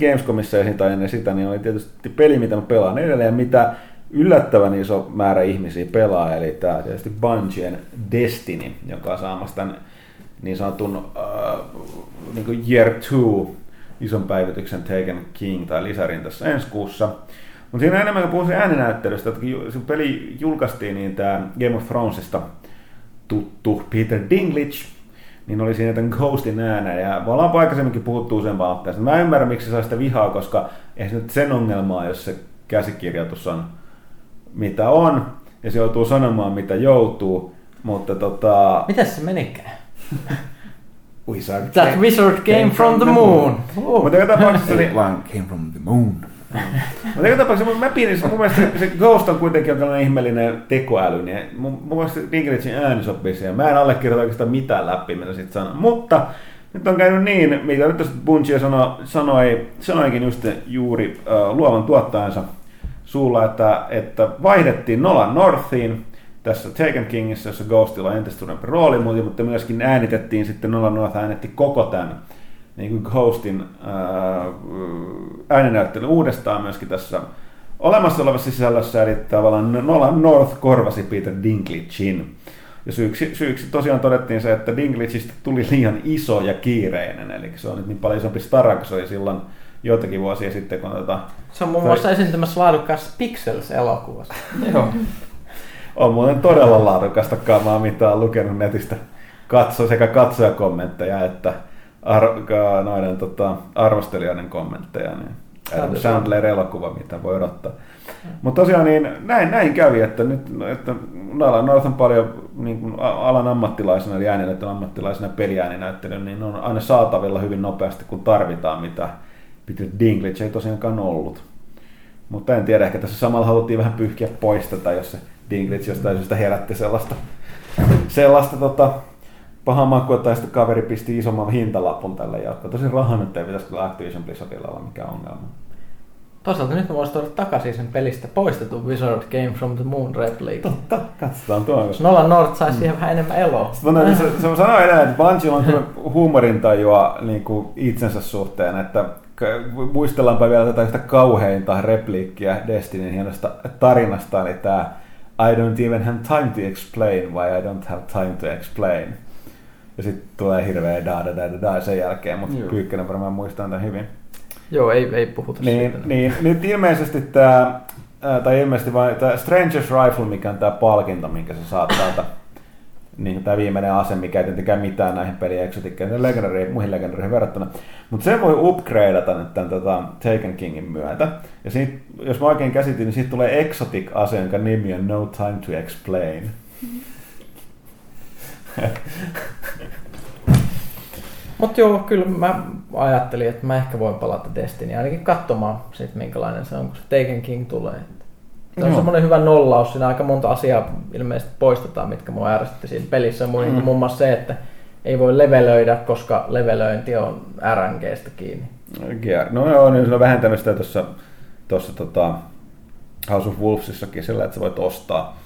Gamescomissa esiin tai ennen sitä, niin oli tietysti peli, mitä mä pelaan edelleen, mitä yllättävän iso määrä ihmisiä pelaa, eli tää tietysti Bungeen Destiny, joka on saamassa tämän niin sanotun äh, niin kuin Year two ison päivityksen Taken King tai lisärin tässä ensi kuussa. Mutta siinä enemmän kuin puhuisin ääninäyttelystä, että kun peli julkaistiin, niin tämä Game of Thronesista tuttu Peter Dinklage, niin oli siinä tämän Ghostin äänä, ja me ollaan aikaisemminkin puhuttu useampaan otteeseen. Mä ymmärrän, miksi se saa sitä vihaa, koska eihän se nyt sen ongelmaa, jos se käsikirjoitus on mitä on, ja se joutuu sanomaan mitä joutuu, mutta tota... Mitäs se menikään? Wizard That came, wizard came, came from, from the moon. moon. Oh. Mutta joka tapauksessa... Eli... One came from the moon. Mutta joka tapauksessa, mä piirisin, mun mielestä se Ghost on kuitenkin tällainen ihmeellinen tekoäly, niin mun, mun mielestä Dinklagen ääni sopii siihen. Mä en allekirjoita oikeastaan mitään läpi, mitä sit sanon. Mutta nyt on käynyt niin, mitä nyt tästä Bungie sanoi, sanoi, sanoikin just juuri uh, luovan tuottajansa suulla, että, että vaihdettiin Nolan Northiin tässä Taken Kingissä, jossa Ghostilla on entistä suurempi rooli, mutta myöskin äänitettiin sitten Nolan North äänetti koko tämän niin kuin Ghostin ääninäyttely uudestaan myöskin tässä olemassa olevassa sisällössä, eli tavallaan Nolan North korvasi Peter Dinklagin. Ja syyksi, syyksi tosiaan todettiin se, että Dinklagista tuli liian iso ja kiireinen, eli se on nyt niin paljon isompi stara, kun se oli silloin joitakin vuosia sitten, kun tota... Se on muun muassa esiintymässä laadukkaassa Pixels-elokuvassa. Joo. On muuten todella laadukasta kamaa, mitä on lukenut netistä katso, sekä katsojakommentteja että ar- noiden tota, arvostelijoiden kommentteja. Niin Adam Sandler-elokuva, mitä voi odottaa. Mm. Mutta tosiaan niin, näin, näin kävi, että nyt että North on paljon niin kuin alan ammattilaisena, eli äänenäytön ammattilaisena peliääninäyttelyyn, niin on aina saatavilla hyvin nopeasti, kun tarvitaan mitä Peter Dinklage ei tosiaankaan ollut. Mutta en tiedä, ehkä tässä samalla haluttiin vähän pyyhkiä pois tätä, jos se Dinklage jostain syystä herätti sellaista, sellaista tota, pahaa makua, tai sitten kaveri pisti isomman hintalapun tälle jatkoon. Tosin raha nyt ei pitäisi kyllä Activision Blizzardilla olla mikään ongelma. Toisaalta nyt mä voisin tuoda takaisin sen pelistä poistetun Wizard Game from the Moon repliikin. Totta, katsotaan tuon. Koska... Nolan North sai siihen mm. vähän enemmän eloa. Sitten se, se sanoi edelleen, että Bungie on kyllä huumorintajua niin kuin itsensä suhteen, että muistellaanpa vielä tätä yhtä kauheinta repliikkiä Destinyn hienosta tarinasta, eli tämä I don't even have time to explain why I don't have time to explain. Ja sitten tulee hirveä da da da da sen jälkeen, mutta Pyykkänen varmaan muistaa tämän hyvin. Joo, ei, ei puhuta niin, siitä. Niin, nyt ilmeisesti tämä, tai ilmeisesti vain tämä Stranger's Rifle, mikä on tämä palkinto, minkä se saa täältä, niin tämä viimeinen ase, mikä ei tietenkään mitään näihin pelien eksotikkeihin legendareihin, muihin legendareihin verrattuna. Mutta sen voi upgradeata nyt tämän tota, Taken Kingin myötä. Ja siitä, jos mä oikein käsitin, niin siitä tulee exotic ase, jonka nimi on No Time to Explain. Mutta joo, kyllä mä ajattelin, että mä ehkä voin palata Destiny, ainakin katsomaan sit minkälainen se on, kun se Taken King tulee. Se on semmoinen hyvä nollaus, siinä aika monta asiaa ilmeisesti poistetaan, mitkä mua ärsytti siinä pelissä. Mm. Muun muassa se, että ei voi levelöidä, koska levelöinti on RNGstä kiinni. No joo, niin se on vähentänyt sitä tuossa, tuossa tota House of Wolvesissakin sillä, että sä voit ostaa.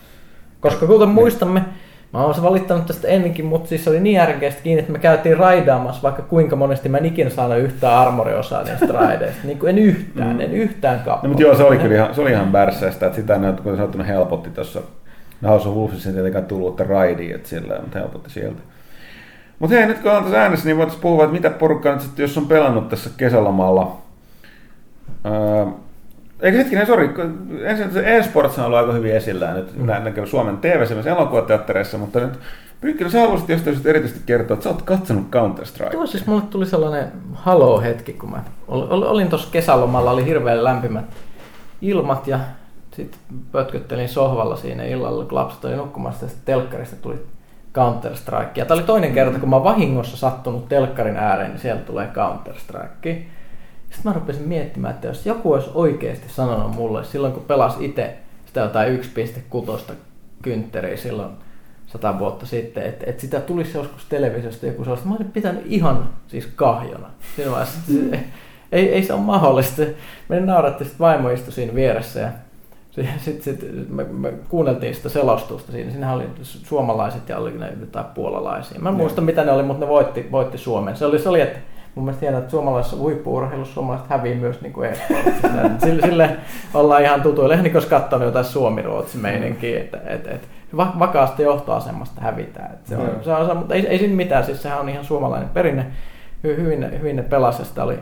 Koska kuten muistamme, mä oon valittanut tästä ennenkin, mutta siis oli niin R N G:stä kiinni, että me käytiin raidaamassa, vaikka kuinka monesti mä en ikinä saanut yhtään armoriosaa niistä raideista. Niin kuin en yhtään, mm. en yhtään kappaletta. No, mutta joo, se oli kyllä ihan, se oli ihan bärsäistä, että sitä nyt, kun sanottu, ne helpotti tuossa. House of Wolvesissa ei tietenkään tullut, että raidiin, että sillä, mutta helpotti sieltä. Mutta hei, nyt kun on tässä äänessä, niin voitaisiin puhua, että mitä porukkaa nyt sitten, jos on pelannut tässä kesälomalla. Öö, eikä hetkinen, sori, ensin e-sports on ollut aika hyvin esillä nyt mm. Suomen T V-semässä elokuvateattereissa, mutta nyt Pyykkänen, sä haluaisit jostain erityisesti kertoa, että sä oot katsonut Counter-Strike. Tuo siis mulle tuli sellainen haloo-hetki, kun mä olin tuossa kesälomalla, oli hirveän lämpimät ilmat ja sitten pötköttelin sohvalla siinä illalla, kun lapset oli nukkumassa ja telkkarista tuli Counter-Strike. Ja tämä oli toinen kerta, kun mä oon vahingossa sattunut telkkarin ääreen, niin sieltä tulee Counter-Strike. Sitten mä rupesin miettimään, että jos joku olisi oikeasti sanonut mulle silloin, kun pelasi itse sitä jotain yksi pilkku kuusi kyntteriä silloin sata vuotta sitten, että, että sitä tulisi joskus televisiosta joku sellaista. Mä olisin pitänyt ihan siis kahjona. Siinä vaiheessa ei, ei se ole mahdollista. Me naurattiin, sitten vaimo istui siinä vieressä ja Sitten sit, me, me kuunneltiin sitä selostusta siinä. Siinähän oli suomalaiset ja oli jotain puolalaisia. Mä en muista mitä ne oli, mutta ne voitti, voitti Suomen. Se oli, se oli että mun mielestä hienoa, että suomalaisessa huippu-urheilussa suomalaiset hävii myös niin kuin e-sportissa. Sille, sille ollaan ihan tutuille, niin koska katsonut jotain Suomi-Ruotsi-meininkiä, että et, et, vakaasta johtoasemasta hävitään. Et se on, se on, se on, mutta ei, ei siinä mitään, siis sehän on ihan suomalainen perinne. Hy, hyvin, hyvin ne pelasi, sitä oli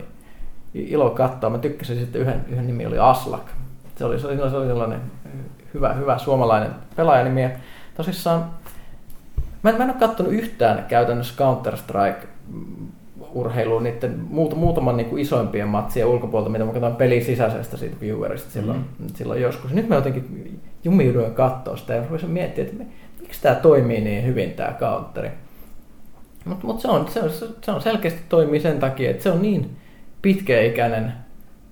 ilo katsoa. Mä tykkäsin sitten, yhden, yhden nimi oli Aslak. Se oli, se oli sellainen hyvä, hyvä suomalainen pelaajanimi. Tosissaan, mä en, mä en ole kattonut yhtään käytännössä Counter-Strike-urheilua niiden muut, muutaman niin kuin isoimpien matsien ulkopuolelta, mitä mä katsoin pelin sisäisestä siitä viewerista silloin, mm-hmm. silloin joskus. Nyt mä jotenkin jumiuduin katsoa sitä ja voisin miettiä, että miksi tämä toimii niin hyvin tämä counteri. Mutta mut se, se, se on selkeästi toimii sen takia, että se on niin pitkäikäinen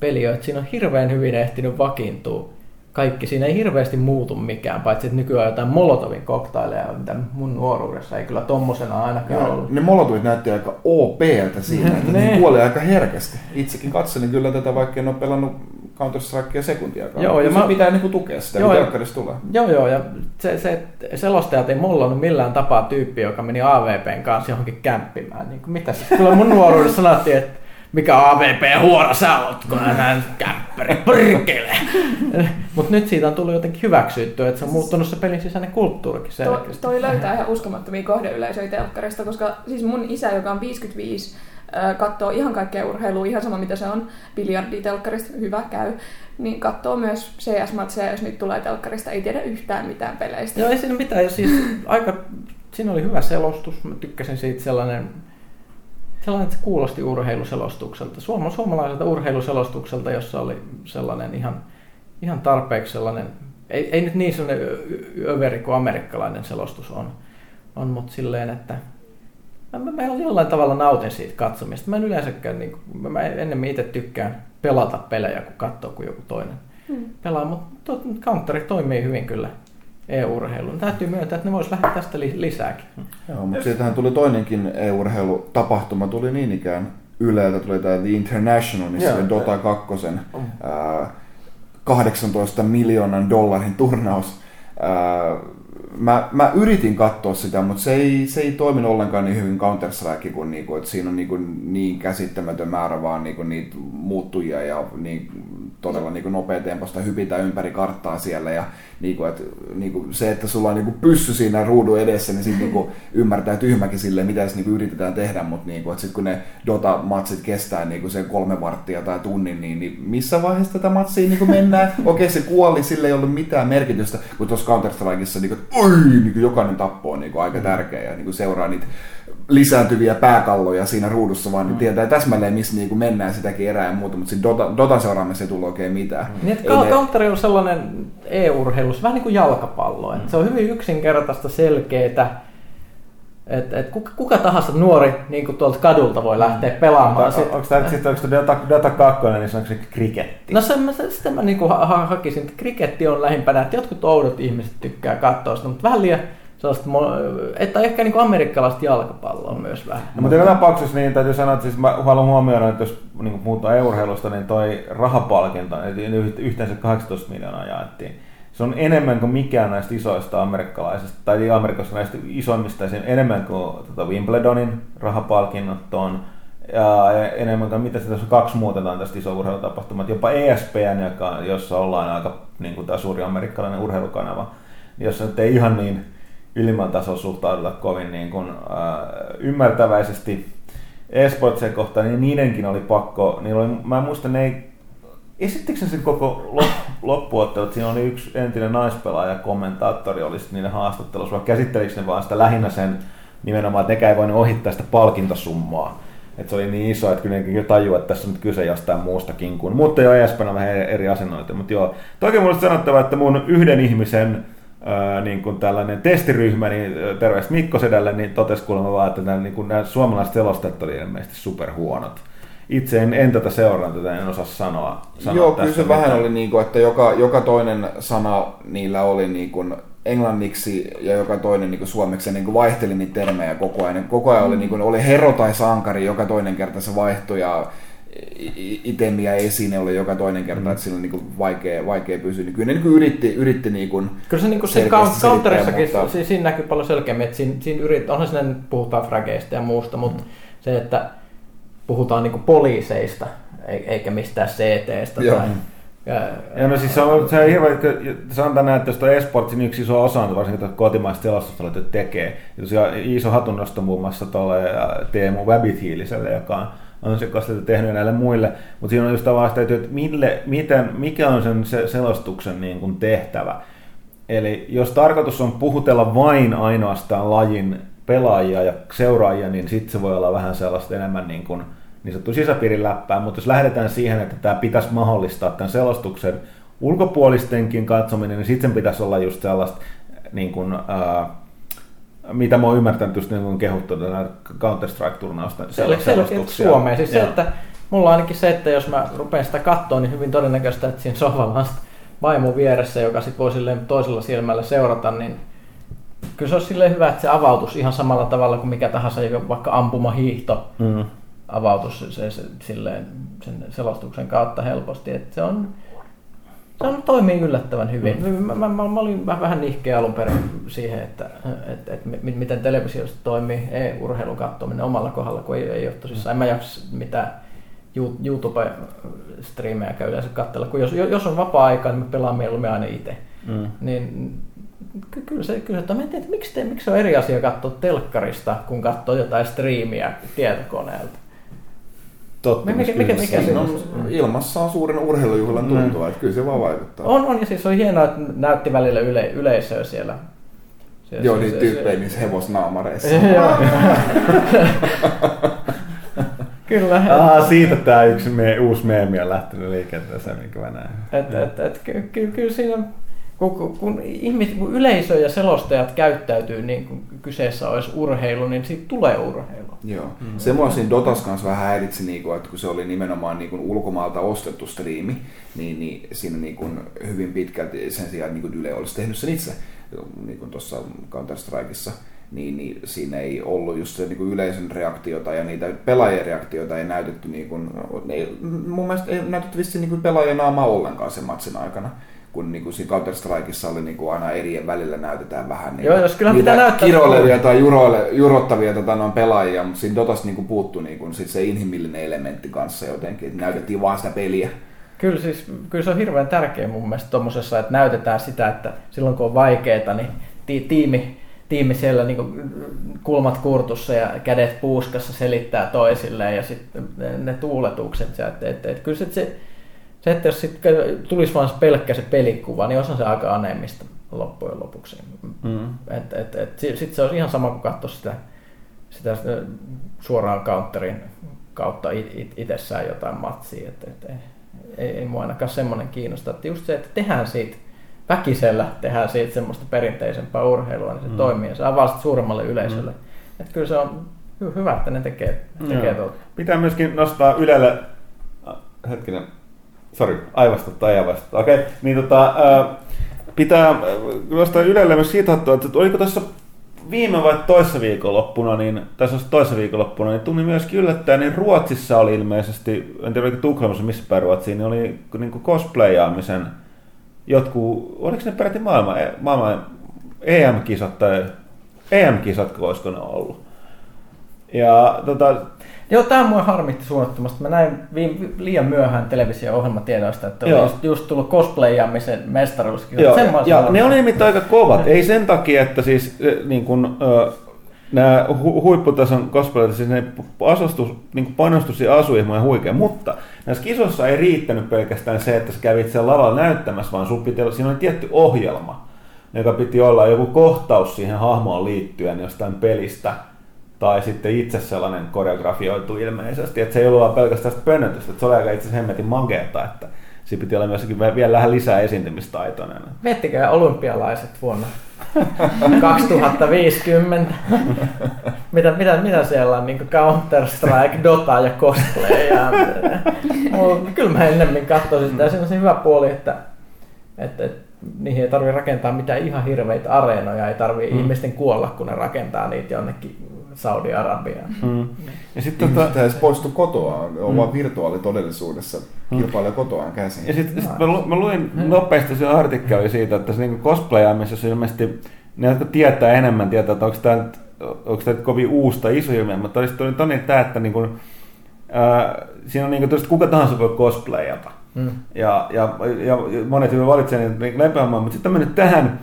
peli, että siinä on hirveän hyvin ehtinyt vakiintua. Kaikki siinä ei hirveästi muutu mikään, paitsi että nykyään jotain Molotovin koktaileja, mitä mun nuoruudessa ei kyllä tommosena ainakaan joo, ollut. Ne Molotovit näytti aika O P:ltä siinä, että ne kuolee aika herkästi. Itsekin katselin kyllä tätä, vaikka en ole pelannut Counter-Strikea sekuntiakaan. Joo, ja mä... pitää niinku tukea sitä, joo, mitä alkkarissa tulee. Joo, joo, ja se, se, selostajat ei mollannut millään tapaa tyyppiä, joka meni A W P:n kanssa johonkin kämppimään. Niin, mitä se? Kyllä mun nuoruudessa sanottiin, että mikä A V P-huora sä oot, kun näin kämppäri pyrkele. Mutta nyt siitä on tullut jotenkin hyväksyttyä, että se on muuttunut se pelin sisäinen kulttuurikin selkeästi. To, toi löytää ihan uskomattomia kohdeyleisöjä telkkarista, koska siis mun isä, joka on viisikymmentäviisi, katsoo ihan kaikkea urheilua, ihan sama mitä se on, biljardia telkkarista, hyvä käy, niin katsoo myös C S-matseja, jos nyt tulee telkkarista, ei tiedä yhtään mitään peleistä. Joo, ei siinä mitään, ja siis aika, siinä oli hyvä selostus, mä tykkäsin siitä sellainen... Sellainen, että se kuulosti urheiluselostukselta, Suoma, suomalaiselta urheiluselostukselta, jossa oli sellainen ihan, ihan tarpeeksi sellainen, ei, ei nyt niin sellainen överi kuin amerikkalainen selostus on, on mutta silleen, että mä, mä jollain tavalla nautin siitä katsomista. Mä en yleensäkään, niin kuin, mä ennemmin itse tykkään pelata pelejä kuin katsoa kuin joku toinen mm. pelaa, mutta counteri toimii hyvin kyllä. E-urheiluun. Täytyy myöntää, että ne vois lähteä tästä li- lisääkin. Joo, mutta siitähän tuli toinenkin e-urheilutapahtuma, tuli niin ikään Yleltä, tuli tämä The International, missä oli Dota kaksi, ää, kahdeksantoista miljoonan dollarin turnaus. Ää, mä, mä yritin katsoa sitä, mutta se ei, se ei toiminut ollenkaan niin hyvin Counter-Strike, kun niinku, että siinä on niinku niin käsittämätön määrä vaan niinku niitä muuttujia ja niin todella niinku nopeatempoista hypitään ympäri karttaa siellä ja niinku, et, niinku, se, että sulla on niinku pyssy siinä ruudun edessä, niin sitten niinku ymmärtää tyhmäkin silleen, mitä se niinku yritetään tehdä, mutta niinku, sitten kun ne Dota-matsit kestää niinku sen kolme varttia tai tunnin, niin, niin missä vaiheessa tätä matsia niinku mennään? Okei, se kuoli, sillä ei ollut mitään merkitystä, kun tuossa Counter-Strikeissa niinku, oi, niinku, jokainen tappo on niinku, aika tärkeä ja niinku, seuraa niitä lisääntyviä pääkalloja siinä ruudussa, vaan mm. niin tietää täsmälleen, missä niinku mennään sitäkin erää ja muuta, mutta sitten Dota, Dotan seuraamassa ei tullut oikein mitään. Niin, että counteri on sellainen e-urheilussa, vähän niin kuin jalkapallo. Mm. Se on hyvin yksinkertaista, selkeätä, että et kuka, kuka tahansa nuori niin tuolta kadulta voi lähteä pelaamaan. Mm. Onko tämä sitten Dota kaksi, niin se onko se kriketti? No sen, sitä mä niinku ha- ha- hakisin, että kriketti on lähimpänä, että jotkut oudot ihmiset tykkää katsoa sitä, mutta vähän liian että ehkä niin kuin amerikkalaista jalkapalloa myös vähän. No, mutta joka tapauksessa niin täytyy sanoa, että siis mä haluan huomioida, että jos niin kuin puhutaan e-urheilusta, niin toi rahapalkinto, niin yhteensä kahdeksantoista miljoonaa jaettiin. Se on enemmän kuin mikään näistä isoista amerikkalaisista, tai Amerikassa näistä isoimmista, enemmän kuin tuota Wimbledonin rahapalkinnot on, ja enemmän kuin mitä tässä on kaksi muuta tästä isoa urheilutapahtumaa, jopa E S P N, joka, jossa ollaan aika niin kuin tämä suuri amerikkalainen urheilukanava, jossa nyt ei ihan niin ylimmätasoa suhtauduta kovin niin kuin, äh, ymmärtäväisesti esportsen kohtaan, niin niidenkin oli pakko. Niillä oli, mä muistan, ne ei... Esittikö sen koko loppuottelut? Siinä oli yksi entinen naispelaaja, kommentaattori oli niiden haastattelussa, vai käsittelikö ne vaan sitä lähinnä sen nimenomaan, että nekään ei voinut ohittaa sitä palkintosummaa. Että se oli niin iso, että kyllä ne tajuu, että tässä on nyt kyse jostain muustakin kuin. Mutta joo, Espanjalla vähän eri asennoita. Mutta joo, toki mulla on sanottava, että mun yhden ihmisen Öö, niin kuin tällainen testiryhmä, niin terveys Mikko Sedälle, niin totesi kuulemma vaan, että nämä, niin kuin nämä suomalaiset selostajat oli ilmeisesti superhuonot. Itse en, en tätä seuraa, tätä en osaa sanoa. sanoa Joo, kyllä se vähän oli niin kuin, että joka, joka toinen sana niillä oli niin kuin englanniksi ja joka toinen niin kuin suomeksi, niin kuin vaihteli niitä termejä koko ajan. Koko ajan mm. oli, niin kuin, oli hero tai sankari, joka toinen kerta se vaihtui ja itemiä esine oli joka toinen kerta, mm. että sillä on niin vaikea, vaikea pysyä. Niin kyllä ne niin yritti, yritti niin kuin kyllä se, niin kuin se Counterissakin, mutta... siinä näkyy paljon selkeämmin, että siinä, siinä yrit... onhan siinä puhutaan frageista ja muusta, mutta mm. se, että puhutaan niin kuin poliiseista, eikä mistään C T:stä. Joo. Tai... Ja, ja no siis se on, se on hirveä, että sanotaan näin, että tuosta esportsin yksi iso osa on, varsinkin tuosta kotimaista selostusta tekee. Ja tosiaan iso hatunnosto muun muassa tuolle Teemu Väbithiiliselle, joka on ansiokkaasti tehnyt näille muille, mutta siinä on just tavallaan sitä, että mille, miten, mikä on sen selostuksen niin kuin tehtävä. Eli jos tarkoitus on puhutella vain ainoastaan lajin pelaajia ja seuraajia, niin sitten se voi olla vähän sellaista enemmän niin kuin niin sanottu sisäpiirin läppää, mutta jos lähdetään siihen, että tämä pitäisi mahdollistaa tämän selostuksen ulkopuolistenkin katsominen, niin sitten sen pitäisi olla just sellaista niin kuin, ää, mitä mä oon ymmärtänyt, just niin kuin kehuttu tätä Counter-Strike-turnausta selostuksia. Suomeen. Siis se, että mulla on ainakin se, että jos mä rupean sitä katsoa, niin hyvin todennäköistä, että siinä sohvalla on vaimo vieressä, joka sit voi silleen toisella silmällä seurata, niin kyllä se olisi silleen hyvä, että se avautus ihan samalla tavalla kuin mikä tahansa, vaikka ampumahiihto mm. avautus se, se, silleen, sen selostuksen kautta helposti. Että se on... Se toimii yllättävän hyvin. Mä, mä, mä, mä olin vähän nihkeä alun perin siihen, että, että, että miten televisiosta toimii e-urheilun katsominen omalla kohdalla, kun ei, ei ole tosissaan. En mä jaksa mitään YouTube-striimejä käy yleensä katsella, kun jos, jos on vapaa-aikaa, niin mä pelaan mieluummin aina itse. Mm. Niin, ky- kyllä se, kyllä, että mä en tiedä, että miksi, te, miksi se on eri asia katsoa telkkarista, kun katsoo jotain striimiä tietokoneelta. Totta, mikä, mikä, mikä se on? Ilmassa on suuren urheilujuhlan tuntua, mm. että kyllä se vaan vaikuttaa. On, on ja siis on hienoa, että näytti välillä yle, yleisöä siellä. siellä Joo, niitä tyyppejä niissä hevosnaamareissa. Kyllä. Ah, siitä tämä yksi me, uusi meemi on lähtenyt liikenteeseen, minkä mä näen. Et, et, et, ky, ky, kyllä siinä, kun, kun, ihmiset, kun yleisö ja selostajat käyttäytyy niin kuin kyseessä olisi urheilu, niin siitä tulee urheilu. Joo. Mm-hmm. Se mua siinä Dotas kanssa vähän häiritsi, että kun se oli nimenomaan ulkomaalta ostettu striimi, niin siinä hyvin pitkälti sen sijaan, että Yle olisi tehnyt sen itse, niin kuin tuossa Counter-Strikeissa, niin siinä ei ollut just se yleisön reaktiota ja niitä pelaajien reaktioita ei näytetty, mun mielestä ei näytetty vissiin pelaajien naamaa ollenkaan sen matsin aikana. Kun niinku siinä Counter-Strikeissa oli niinku aina erien välillä näytetään vähän niin. Joo, jos kyllä pitää näyttää kiroilevia tai juroile, jurottavia tota noin pelaajia, mutta siinä Dotasta niinku puuttui niinku sit se inhimillinen elementti kanssa jotenkin, että näytettiin vaan sitä peliä. Kyllä siis kyllä se on hirveän tärkeä mun mielestä tommosessa, että näytetään sitä, että silloin kun on vaikeeta, niin ti- tiimi tiimi siellä niinku kulmat kurtussa ja kädet puuskassa selittää toisilleen ja sitten ne tuuletukset ja että et, et, kyllä se, se Se, että jos sit tulisi vain pelkkä se pelikuva, niin osa se aika anemista loppujen lopuksi. Mm. Sitten se olisi ihan sama kuin katsoa sitä, sitä suoraan counterin kautta it, it, itsessään jotain matsia. Et, et, ei, ei mua ainakaan semmoinen kiinnosta. Et just se, että tehdään siitä väkisellä, tehdään siitä semmoista perinteisempää urheilua, niin se mm. toimii ja se avaa sitä suuremmalle yleisölle. Mm. Kyllä se on hyvä, että ne tekee, tekee tuolta. Pitää myöskin nostaa Ylelle... Hetkinen. Sori, aivastuttaa, aivastuttaa. Okei, okay. Niin tota, ää, pitää nostaa Ylelle myös siitä hattua, että oliko tässä viime vai toissa viikonloppuna, niin tässä on toissa viikonloppuna, niin tuli myöskin yllättäen, niin Ruotsissa oli ilmeisesti, en tiedä oliko Tukholmassa missä päin Ruotsiin, niin oli niin kuin cosplayaamisen jotkut, oliko ne peräti maailman, maailman E M-kisat tai E M-kisat, olisiko ne ollut? Ja tota... Joo, tämä mua harmitti suunnattomasti. Mä näin vi- liian myöhään televisio-ohjelmatiedoista, että oli just, just tullut cosplayjaamisen mestaruuskisat. Joo, ja, ja ne oli nimittäin aika kovat. Ei sen takia, että siis niin kun, ö, nämä hu- huipputason cosplayat, siis ne asustus, niin panostus ja asuihmo on huikea, mutta näissä kisossa ei riittänyt pelkästään se, että sä kävit sen lavalla näyttämässä, vaan sun piti, siinä oli tietty ohjelma, joka piti olla joku kohtaus siihen hahmoon liittyen jostain pelistä. Tai sitten itse sellainen koreografioitu ilmeisesti, että se ei ollut vaan pelkästään pönnötystä, että se oli aika itse asiassa hemmetin makeata, että siinä piti olla myöskin vielä vähän lisää esiintymistaitoinen. Miettikää olympialaiset vuonna kaksituhattaviisikymmentä. mitä, mitä, mitä siellä on, niin kuin Counter-Strike, Dota ja cosplay. Ja... Kyllä mä ennemmin katsoisin sitä, siinä on hyvä puoli, että... että niihin ei tarvitse rakentaa mitään ihan hirveitä areenoja, ei tarvitse mm. ihmisten kuolla, kun ne rakentaa niitä jonnekin Saudi-Arabiaan. Mm. Ihmiset tota... edes poistu kotoaan, on mm. vaan virtuaalitodellisuudessa, kilpailee kotoaan käsin. Ja sitten sit mä, lu, mä luin mm. nopeasti se artikkeli siitä, että se niinku cosplayaamisessa ilmeisesti ne, jotka tietää enemmän, tietää, että onko tämä nyt kovin uusi tai iso ilmiö, mutta olisi todennäköisesti tämä, että niinku, äh, siinä on niinku, kuka tahansa voi cosplayata. Mm. Ja, ja, ja monet hyvin valitsevat niitä lepäämään, mutta sitten mennyt tähän,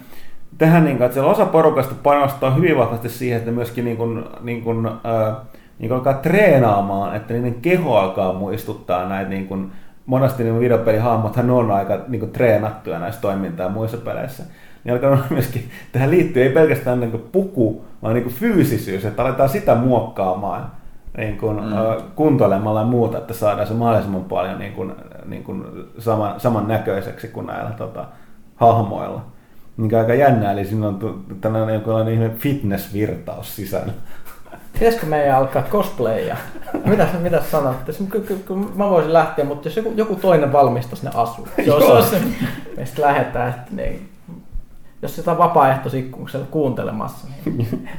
tähän niin, että osa porukasta panostaa hyvin vahvasti siihen, että myöskin niin kuin, niin kuin, äh, niin kuin alkaa treenaamaan, että niiden keho alkaa muistuttaa näitä, niin kuin, monesti niin videopelihahmothan on aika niin kuin, treenattuja näissä toimintaa ja muissa peleissä. Niin alkaa myöskin, tähän liittyy ei pelkästään niin kuin puku, vaan niin kuin fyysisyys, että aletaan sitä muokkaamaan. Niin kuin, mm. äh, kuntoilemalla ja muuta, että saadaan se mahdollisimman paljon niin kuin, niin kuin saman, saman näköiseksi kuin näillä tota, hahmoilla. Mikä aika jännää, eli siinä on tällainen jokinlainen ihme fitnessvirtaus sisällä. Pitäisikö meidän alkaa cosplayia? Mitä, mitä sanotte? Mä voisin lähteä, mutta jos joku, joku toinen valmistaisi ne asut, jos meistä lähdetään, että niin, jos jotain vapaaehtoisia kuuntelemassa, niin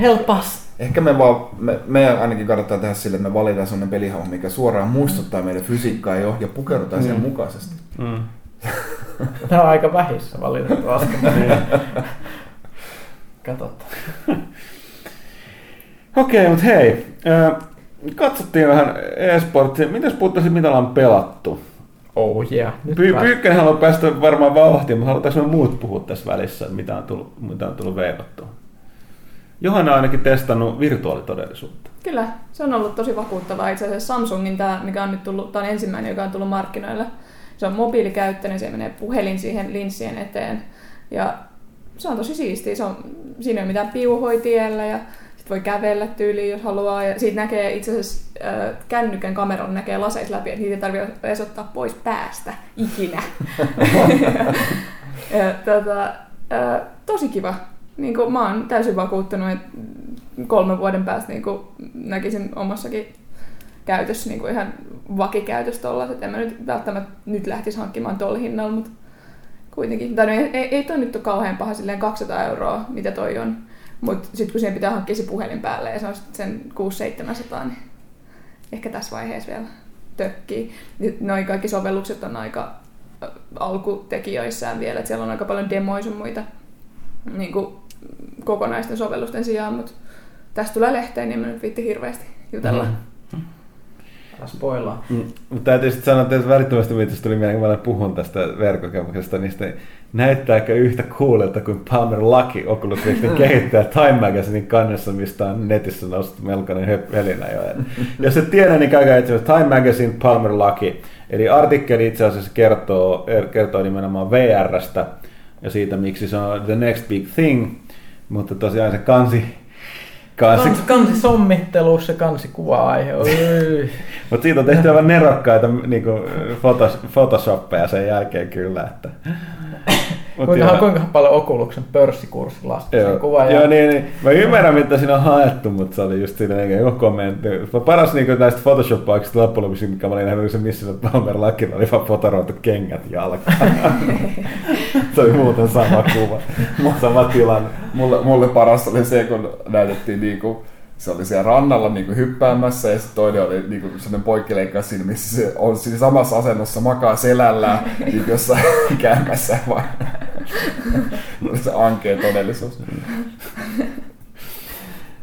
help us! Ehkä me vaan, me, meidän ainakin kannattaa tehdä sille, että me valitaan sellainen pelihahmo, mikä suoraan muistuttaa meidän fysiikkaa jo ja pukeudutaan mm. sen mukaisesti. Mm. Tämä on aika vähissä valitettavasti. Katsotaan. Okei, okay, mutta hei. Katsottiin vähän e-sportsia. Mitäs puhuttaisiin, mitä ollaan pelattu? Oh yeah. Py- Pyykkänen haluaa päästä varmaan vauhtiin, mutta halutaanko me muut puhua tässä välissä, mitä on tullut, mitä on tullut veivattua? Johanna on ainakin testannut virtuaalitodellisuutta. Kyllä, se on ollut tosi vakuuttavaa. Itse asiassa Samsungin tämä, mikä on nyt tullut, tämä on ensimmäinen, joka on tullut markkinoille. Se on mobiilikäyttöinen, se menee puhelin siihen linssien eteen. Ja se on tosi siistiä. Se on, siinä ei ole mitään piuhoja tiellä ja sit voi kävellä tyyliin, jos haluaa. Ja siitä näkee itse asiassa äh, kännykän kameran näkee laseis läpi, että niitä ei tarvitse edes ottaa pois päästä ikinä. ja, ja, tota, äh, tosi kiva. Niin kuin, mä oon täysin vakuuttunut, että kolmen vuoden päästä niin kuin, näkisin omassakin käytössä niin kuin ihan vakikäytössä tollaiset. En mä nyt välttämättä nyt lähtisi hankkimaan tuolla hinnalla, mutta kuitenkin. Tai no, ei, ei toi nyt ole kauhean paha, silleen kaksisataa euroa, mitä toi on. Mutta sitten kun siihen pitää hankkia se puhelin päälle ja se on sen kuusi seitsemänsataa, niin ehkä tässä vaiheessa vielä tökkii. Noin kaikki sovellukset on aika alkutekijöissään vielä, että siellä on aika paljon demoja sun muita. Niin kuin kokonaisten sovellusten sijaan, mutta tästä tulee lehteen, niin mä nyt viitti hirveästi jutella. Mm-hmm. Spoilaa. Mm. Mutta täytyy sitten sanoa, että välittömästi viittis tuli mieleen, kun mä puhun tästä verkkokemuksesta, niin sitten näyttääkö yhtä coolelta kuin Palmer Lucky Oculus Riftin kehittäjä Time Magazinein kannessa, mistä on netissä noussut melkoinen helinä jo. Jos et tiedä, niin käykää itse asiassa Time Magazine Palmer Lucky. Eli artikkeli itse asiassa kertoo, kertoo nimenomaan V R:stä, ja siitä, miksi se on the next big thing, mutta tosiaan se kansi... Kansi, kansi, kansi sommitteluus ja kansikuva-aihe. Mutta siitä on tehty aivan nerokkaita niin kuin fotos, photoshoppeja sen jälkeen kyllä. Että. Kuinkahan, kuinkahan paljon Oculuksen pörssikurssi laski sen kuvan? Joo, niin, niin. Mä ymmärrän, mitä siinä on haettu, mutta se oli just siinä kommentti. Paras niin kuin näistä Photoshop-aiksista loppujen lopuksi, mikä mä olin nähnyt, se missä se Palmer Luckilla oli vaan potoroitu kengät jalkaan. Se oli muuten sama kuva, sama tilanne. Mulle, mulle paras oli se, kun näytettiin niinku... Se oli siellä rannalla niinku hyppäämässä ja sitten toinen oli niinku sellainen poikkileikkaus siinä, missä se on siinä samassa asennossa, makaa selällään niinku jossain kämpässä vaan. Se ankea todellisuus.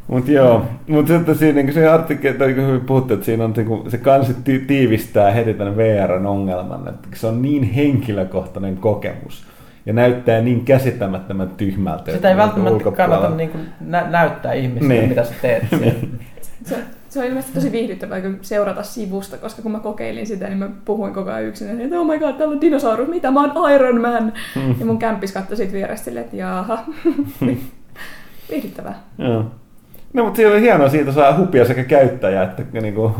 Mutta joo, mutta sitten siinä, siinä artikkelissa hyvin puhuttu, että siinä on, se kansi tiivistää heti tämän V R:n ongelman, että se on niin henkilökohtainen kokemus ja näyttää niin käsittämättömän tyhmältä. Sitä ei välttämättä kannata niin kuin nä- näyttää ihmisille, niin. Mitä sä teet siellä. se, se on ilmeisesti tosi viihdyttävää seurata sivusta, koska kun mä kokeilin sitä, niin mä puhuin koko ajan yksin, että oh my god, täällä on dinosaurus, mitä? Mä oon Iron Man! Mm. Ja mun kämppis katsoi siitä vierestä silleen, että jaaha, viihdyttävää. Joo. No, mutta siinä on hienoa, siitä saa hupia sekä käyttäjä että niinku,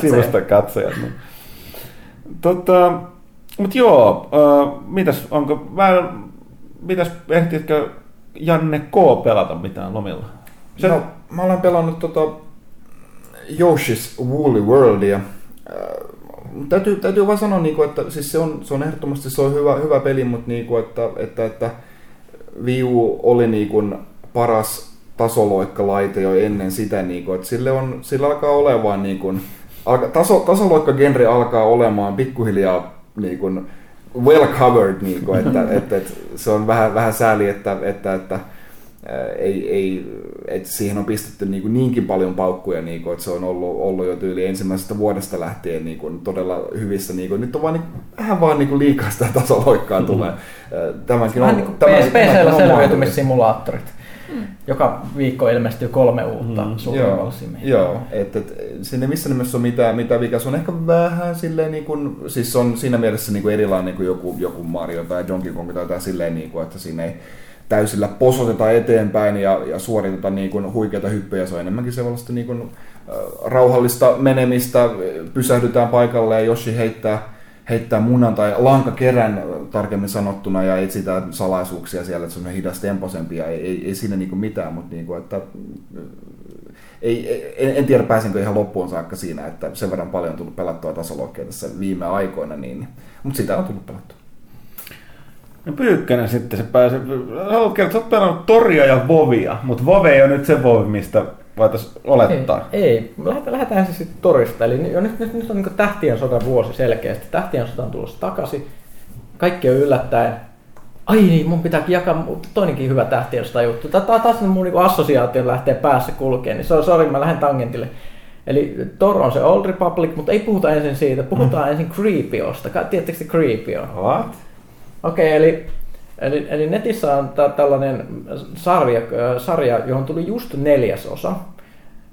sivusta katsojat. Niin. Tota, mutta joo, äh, mitäs, onko, mä, mitäs ehtiitkö Janne K. pelata mitään lomilla? Sen... No, mä olen pelannut tota Yoshi's Woolly Worldia. Äh, täytyy, täytyy vaan sanoa, niinku, että siis se, on, se on ehdottomasti se on hyvä, hyvä peli, mutta niinku, että, että, että Wii U oli niinku paras tasoloikkalaite jo ennen sitä, niinku, että sille, on, sille alkaa olemaan, niinku, alka, taso, tasoloikkagenre alkaa olemaan pikkuhiljaa niinku, well covered, niinku, että et, et, se on vähän, vähän sääli, että, että, että ei, ei, et siihen on pistetty niinku, niinkin paljon paukkuja, niinku, että se on ollut, ollut jo tyyli ensimmäisestä vuodesta lähtien niinku, todella hyvissä. Niinku, nyt on vaan, niinku, vähän vaan niinku, liikaa sitä tasoloikkaa tulee. Tämänkin on, niin tämän, P C-llä selviytymissimulaattorit. Mm. Joka viikko ilmestyy kolme uutta mm. suurvalsimia. Joo, joo. Että et, sinne missä nimessä on mitään, mitä viikas on ehkä vähän silleen niin kuin, siis on siinä mielessä niin kuin erilainen niin kuin joku, joku Mario tai Donkey Kong tai jotain silleen niin kuin, että siinä ei täysillä posoteta eteenpäin ja, ja suoriteta niin kuin huikeita hyppyjä, se on enemmänkin sellaista niin kuin rauhallista menemistä, pysähdytään paikalle ja Yoshi heittää heittää munan tai lankakerän tarkemmin sanottuna ja etsitään salaisuuksia siellä, että se on hidastempoisempia, ei, ei, ei siinä niinku mitään, mutta niinku, että, ei, en, en tiedä pääsenkö ihan loppuun saakka siinä, että sen verran paljon on tullut pelattua tasoloikkeja tässä viime aikoina, niin, mutta sitä on tullut pelattua. No Pyykkänen sitten se pääsee, haluat kertoa, että sä oot Toria ja Vovia, mutta Vove ei ole nyt se Vovi, mistä voitaisiin olettaa. Ei, ei. Lähdetään se sitten Torista. Eli nyt, nyt, nyt on niin Tähtien sodan vuosi selkeästi. Tähtien sodan on tulossa takaisin. Kaikki on yllättäen. Ai niin, mun pitääkin jakaa toinenkin hyvä Tähtien sodan juttu. Taas mun niin assosiaatio lähtee päässä kulkeen, niin so, sorry, mä lähden tangentille. Eli Tor on se Old Republic, mutta ei puhuta ensin siitä. Puhutaan mm. ensin Creepiosta. Tiedättekö se Creepio? What? Okei, okay, eli... Eli, eli netissä on t- tällainen sarja, sarja, johon tuli just neljäs osa.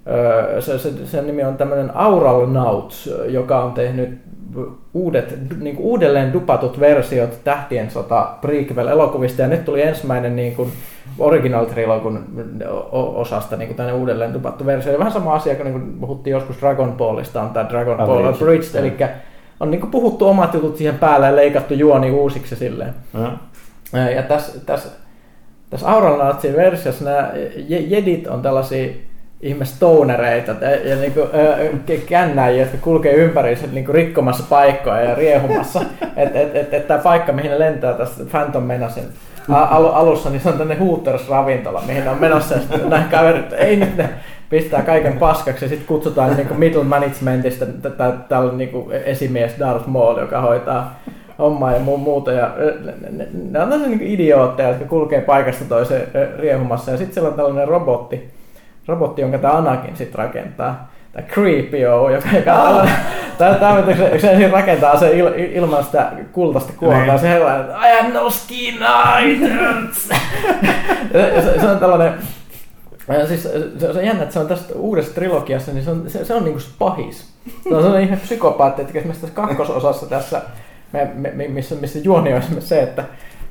Öö, se, se, sen nimi on tämmöinen Aural Nauts, joka on tehnyt uudet, niinku uudelleen dupatut versiot Tähtien sota prequel-elokuvista. Ja nyt tuli ensimmäinen niinku original trilogun osasta niinku tämmöinen uudelleen dupattu versio. Ja vähän sama asia kuin niinku puhuttiin joskus Dragon Ballista, on tämä Dragon Ball Abridged. Abridged, eli on niinku puhuttu omat jutut siihen päälle ja leikattu juoni uusiksi silleen. Ja. Ja tässä, tässä, tässä Auralnautsin versiossa nämä jedit on tällaisia ihme stonereita ja niin kuin, äh, kännäjiä, jotka kulkee ympäri niin kuin rikkomassa paikkoja ja riehumassa. Että et, et, et tämä paikka, mihin ne lentää tässä Phantom Menacen al- alussa, niin se on tänne Hooters-ravintola, mihin on menossa. Nämä kaverit, ei nyt ne pistää kaiken paskaksi ja sitten kutsutaan niin kuin middle managementista tällä niin kuin esimies Darth Maul, joka hoitaa hommaa ja muuta. Ja ne on tällaisia niin idiootteja, jotka kulkee paikasta toiseen riehumassa. Ja sitten siellä on tällainen robotti, robotti jonka tämä Anakin sitten rakentaa. Tämä Creepio, joka oh. tämä ensin rakentaa se il, ilman sitä kultaista kuortaa. Se herää, että I am no skin items! se, se on tällainen... Siis, se on jännä, että se on tästä uudessa trilogiassa, niin se on, se, se on niin kuin pahis. Se on sellainen ihan psykopaatti, että esimerkiksi tässä kakkososassa tässä Me, me, missä, missä juoni on se, että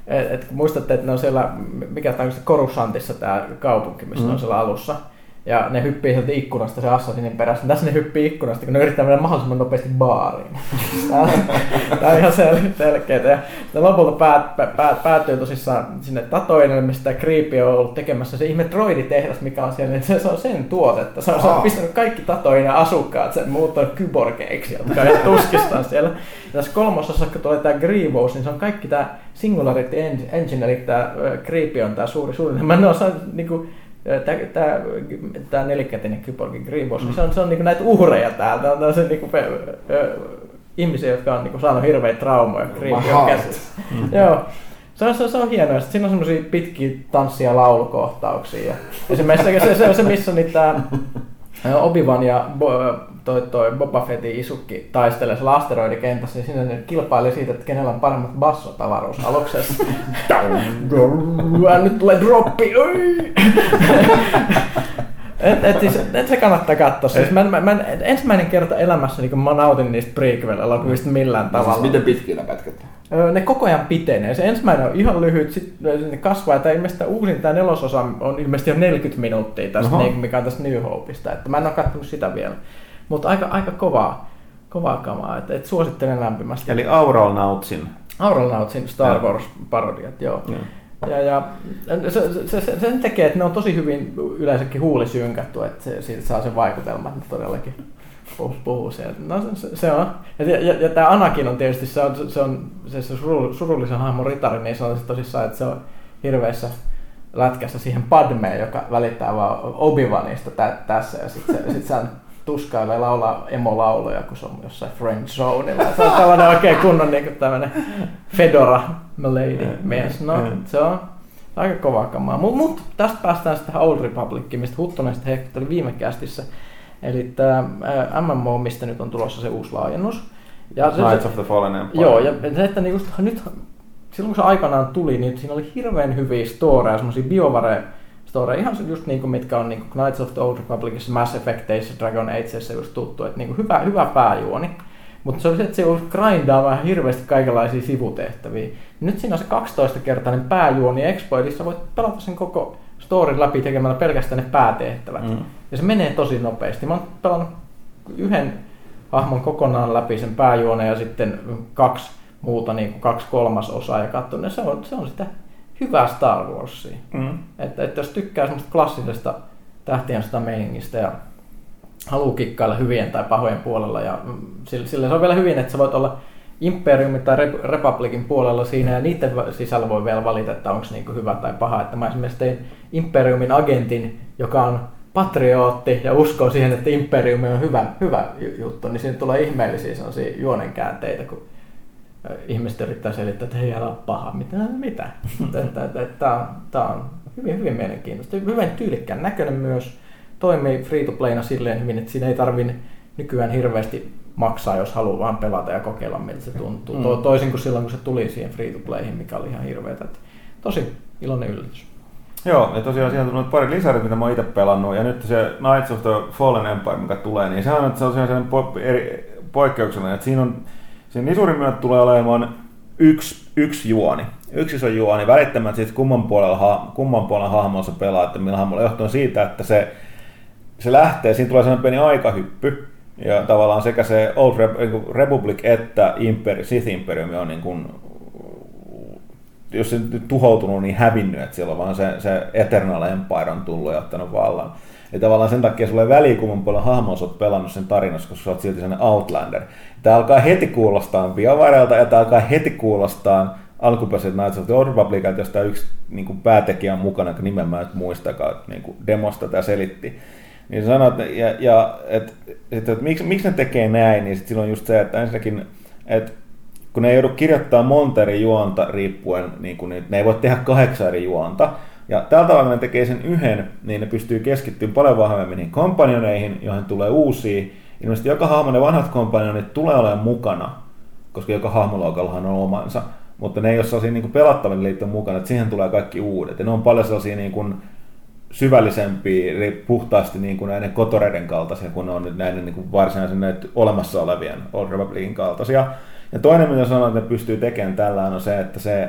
et, et, muistatte, että ne on siellä, mikä tämä on Coruscantissa tämä kaupunki, missä mm. on siellä alussa. Ja ne hyppii sieltä ikkunasta se assassinin perässä. Tässä ne hyppii ikkunasta, kun ne yrittää mennä mahdollisimman nopeasti baariin. Tämä on ihan sel- selkeää. Ja sitten lopulta päät, pä, pä, päätyy tosissaan sinne Tatoinelle, mistä tämä Creepio on ollut tekemässä. Se ihme droiditehdas, mikä on siellä, niin se, se on sen tuotetta. Se on, se on pistänyt kaikki Tatoinen asukkaat, sen muuttanut kyborgeiksi, jotka on tuskistaan siellä. Ja tässä kolmosessa, kun tulee tämä Grievous, niin se on kaikki tämä Singularity Engine, eli tämä Creepio on tämä suuri suunnitelma. Ne on niinku... Tämä, tämä, tämä nelikätinen kyborgin Grievous, mm. se on, se on niin näitä uhreja täältä, on tällaisia niin ihmisiä, jotka on niin saanut hirveitä traumoja Grievous käsissä. Mm. Joo. Se on, se on hienoa. Sitten siinä on semmosia pitkiä tanssia- ja laulukohtauksia. Esimerkiksi se, se on se, missä niitä Obi-Wan ja toi, toi Boba Fettin isukki taistelee siellä asteroidikentässä, ja siinä ne kilpailee siitä, että kenellä on paremmat bassot avaruusaluksessa. Nyt tulee droppi! Et, et, siis, et se kannattaa katsoa. Siis mä, mä, mä, ensimmäinen kerta elämässäni, kun mä nautin niistä prequel-elokuvista millään tavalla. Siis miten pitkiä ne pätkät? Ne koko ajan pitenee. Se ensimmäinen on ihan lyhyt, sitten ne kasvaa. Tämä ilmeisesti uusin, tämä nelososa on ilmeisesti jo neljäkymmentä minuuttia, tästä, niin, mikä on tästä New Hopeista. Että mä en ole katsonut sitä vielä. Mutta aika, aika kovaa, kovaa kamaa. Et, et suosittelen lämpimästi. Eli Aural Nautsin. Aural Nautsin Star Wars-parodiat, joo. Ja. Ja, ja se, se, se, sen tekee, että ne on tosi hyvin yleensäkin huulisynkätty, että se, siitä saa sen vaikutelman, että todellakin puhuu, puhuu sieltä. No se, se on. Ja, ja, ja tämä Anakin on tietysti, se on se, on, se, se surullisen hahmon ritari, niin se on tosissaan, että se on hirveässä lätkässä siihen Padmeen, joka välittää vaan Obi-Wanista tä, tässä, ja sitten se, sit se on tuskailee laulaa emolauluja, kun se on jossain friend zoneilla. Se on tällainen oikein kunnon niin tämmöinen fedora milady mies. No, se on aika kovaa kamaa. Mutta mut, tästä päästään sitten Old Republiciin, mistä Huttunen sitten hehkutteli viime kästissä. Eli tämä M M O, mistä nyt on tulossa se uusi laajennus. Ja se, Knights of the Fallen Empire. Joo, ja se, että niinku, nyt, silloin kun se aikanaan tuli, niin siinä oli hirveän hyviä storeja, semmoisia biovareja. Story. Ihan se just niinku, mitkä on niinku Knights of the Old Republicissa, Mass Effecteissä, Dragon Ageissa just tuttu, että niinku hyvä, hyvä pääjuoni. Mutta se oli se, että se grindaa vähän hirveästi kaikenlaisia sivutehtäviä. Nyt siinä on se kaksitoistakertainen pääjuoni exploitissa, voit pelata sen koko storin läpi tekemällä pelkästään ne päätehtävät. Mm. Ja se menee tosi nopeasti. Mä oon pelannut yhden hahmon kokonaan läpi sen pääjuoneen ja sitten kaksi muuta, niinku kaksi kolmasosaa ja katson, se on, se on sitä hyvää Star Warsia. Mm. Että et jos tykkää semmoista klassisesta tähtien sitä meiningistä ja haluaa kikkailla hyvien tai pahojen puolella, ja sille, sille se on vielä hyvin, että sä voit olla Imperiumin tai Republicin puolella siinä, ja niiden sisällä voi vielä valita, että onko se niinku hyvä tai paha. Että mä esimerkiksi tein Imperiumin agentin, joka on patriootti ja uskoo siihen, että Imperiumi on hyvä, hyvä juttu, niin siinä tulee ihmeellisiä sellaisia juonenkäänteitä, kun ihmiset yrittää selittää, että hei, älä ole paha. Mitä? Mitä? Tämä on hyvin, hyvin mielenkiintoista. Hyvin tyylikkään näköinen myös. Toimii free-to-playna silleen hyvin, että siinä ei tarvitse nykyään hirveästi maksaa, jos haluaa vaan pelata ja kokeilla, miltä se tuntuu. Mm. Toisin kuin silloin, kun se tuli siihen free-to-playhin, mikä oli ihan hirveätä. Tosi iloinen yllätys. Joo, ja tosiaan siihen on tullut pari lisärit, mitä mä oon itse pelannut. Ja nyt se Knights of the Fallen Empire, mikä tulee, niin sehän on, että se on sellainen poikkeuksellinen, että siinä on sen isurin myötä tulee olemaan yksi, yksi juoni, yksi iso juoni, välittämättä siitä kumman puolella, kumman puolella hahmolla pelaa, että millä hahmolla, johtuen siitä, että se, se lähtee, siinä tulee sellainen pieni aikahyppy, ja tavallaan sekä se Old Republic että Imperi, Sith Imperium on niin kuin, jos se nyt tuhoutunut, niin hävinnyt, että siellä on vaan se, se Eternal Empire on tullut ja ottanut vallan. Ja tavallaan sen takia sulle väliin, kun mun paljon hahmoa sä oot pelannut sen tarinassa, koska sä oot silti sellainen Outlander. Tää alkaa heti kuulostaa biovarelta ja tää alkaa heti kuulostaa alkuperäiset Knights of the Old Republic, että jos tää yksi niin kuin päätekijä on mukana, jonka nimen mä nyt muistakaan, niin kuin demosta tää selitti. Niin sä sanoit, ja, ja, et, et, et, miksi, miksi ne tekee näin, niin sit silloin just se, että ensinnäkin, että kun ne ei joudu kirjoittaa monta eri juonta riippuen, niin kuin, ne ei voi tehdä kahdeksan eri juonta, ja tällä tavalla, kun ne tekee sen yhden, niin ne pystyy keskittymään paljon vahvemmin niihin kompanjoneihin, joihin tulee uusia. Ilmeisesti joka hahmo ne vanhat kompanjonit tulee olemaan mukana, koska joka hahmoluokallahan on omansa. Mutta ne ei ole sellaisia niin pelattaville liittyen mukana, että siihen tulee kaikki uudet. Ja ne on paljon sellaisia niin kuin syvällisempiä, puhtaasti niin kuin näiden kotoreiden kaltaisia, kun ne on nyt näiden niin kuin varsinaisen näiden olemassa olevien Old Republicin kaltaisia. Ja toinen, mitä sanon, että ne pystyy tekemään tällään, on se, että se...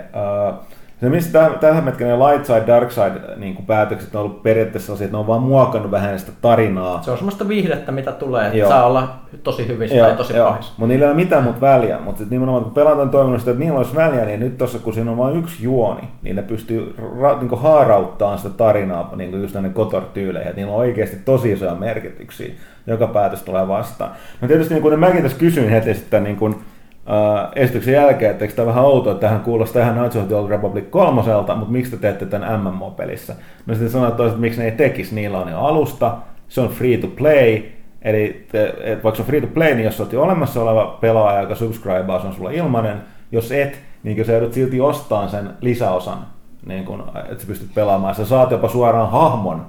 Uh, Se, mistä tällä hetkellä ne light side, dark side niin kuin päätökset on ollut periaatteessa sellaisia, että ne on vaan muokannut vähän sitä tarinaa. Se on semmoista viihdettä, mitä tulee, että joo. Saa olla tosi hyvissä joo, tai tosi pahissa. Mutta niillä ei ole mitään muuta väliä, mutta sitten nimenomaan kun pelataan toiminut sitä, että niillä olisi väliä, niin nyt tuossa kun siinä on vain yksi juoni, niin ne pystyy ra- niin kuin haarauttamaan sitä tarinaa niin kuin just näiden kotortyyleihin, että niillä on oikeasti tosi isoja merkityksiä, joka päätös tulee vastaan. No tietysti niin kuin mäkin tässä kysyin heti sitten, niin kuin Uh, esityksen jälkeen, että eikö tämä vähän outoa, että tähän kuulostaa ihan Knights of the Old Republic kolmoselta, mutta miksi te teette tämän M M O-pelissä? No sitten sanotaan toiset, että miksi ne ei tekisi, niillä on jo alusta, se on free to play, eli te, et, vaikka se on free to play, niin jos olet jo olemassa oleva pelaaja, joka subscribaa, se on sulla ilmainen, jos et, niin sä joudut silti ostamaan sen lisäosan, niin kun, että sä pystyt pelaamaan. Sä saat jopa suoraan hahmon,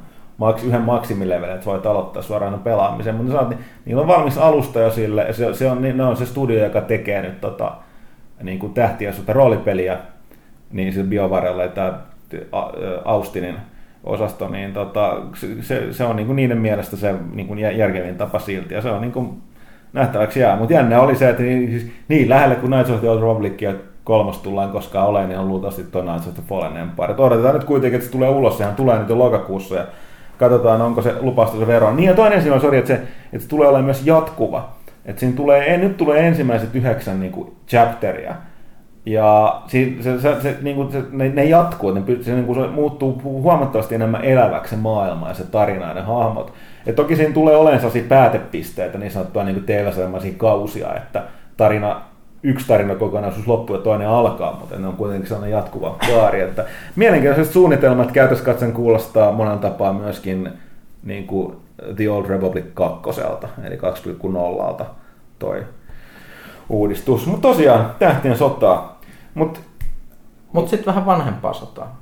yhden maksimilevelin, että voit aloittaa suoraan pelaamisen. Mutta saat, niin, niillä on valmis alusta jo sille, ja se, se, on, ne on se studio, joka tekee nyt tota, niin kun tähtiä suhteen roolipeliä, niin sillä BioWarella ja tämä Austinin osasto, niin tota, se, se on niin kuin niiden mielestä se niin kuin järkevin tapa silti, ja se on niin kuin nähtäväksi jää. Mutta jännä oli se, että niin, siis, niin lähelle kuin Knights of the Old Republicia kolmosta tullaan koskaan olemaan, niin on luultavasti tuo Knights of the Fallen Empire. Odotetaan nyt kuitenkin, että se tulee ulos, sehän tulee nyt jo lokakuussa, ja katsotaan, onko se lupausta se vero. Niin ja toinen siinä on, sori, että se, että se tulee olemaan myös jatkuva. Että siinä tulee, nyt tulee ensimmäiset yhdeksän niin kuin chapteria. Ja se, se, se, se, niin kuin se, ne, ne jatkuu, ne, se, niin kuin se muuttuu huomattavasti enemmän eläväksi se maailma ja se tarina ja ne hahmot. Ja toki siinä tulee olemaan sellaisia päätepisteitä, niin sanottua niin T V-sarjamaisia kausia, että tarina, yksi tarina kokonaisuus loppuu ja toinen alkaa, mutta ne on kuitenkin sellainen jatkuva kaari. Että mielenkiintoiset suunnitelmat käytössä katsen kuulostaa monen tapaa myöskin niin kuin The Old Republic kakkoselta, eli kaksi piste nolla toi uudistus. Mutta tosiaan, tähtien sotaa. Mutta mut sitten vähän vanhempaa sotaa.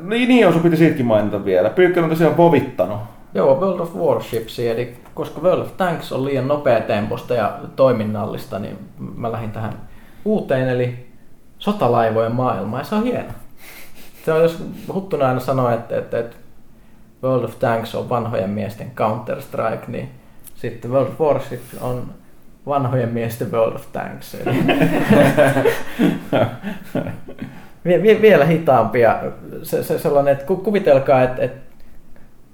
Niin, niin sun piti siitäkin mainita vielä. Pyykkönen on tosiaan vovittanut. Joo, World of Warshipsia, eli koska World of Tanks on liian nopea temposta ja toiminnallista, niin mä lähdin tähän uuteen, eli sotalaivojen maailmaan, ja se on hieno. Se on, jos Huttunen aina sanoo, että, että, että World of Tanks on vanhojen miesten Counter-Strike, niin sitten World of Warship on vanhojen miesten World of Tanks. Vielä hitaampia. Se, se sellainen, että kuvitelkaa, että, että,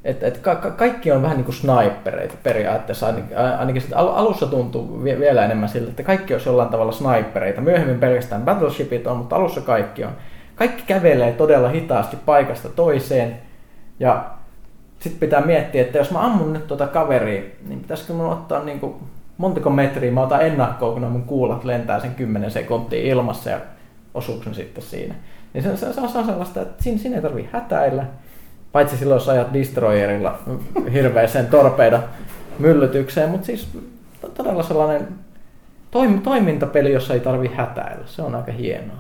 että, että ka- ka- kaikki on vähän niin kuin snipereita periaatteessa. Ainakin, ainakin alussa tuntuu vielä enemmän siltä, että kaikki olisi jollain tavalla snipereita. Myöhemmin pelkästään battleshipit on, mutta alussa kaikki on. Kaikki kävelee todella hitaasti paikasta toiseen. Ja sitten pitää miettiä, että jos mä ammun nyt tuota kaveria, niin pitäisikö mun ottaa niin kuin montako metriä mä otan ennakkoon, kun mun kuulat lentää sen kymmenen sekuntia ilmassa ja osuuksen sitten siinä. Niin se, se, se on sellaista, että siinä, siinä ei tarvii hätäillä, paitsi silloin, jos ajat destroyerilla hirveäseen torpeida myllytykseen, mutta siis todella sellainen toim, toimintapeli, jossa ei tarvii hätäillä. Se on aika hienoa.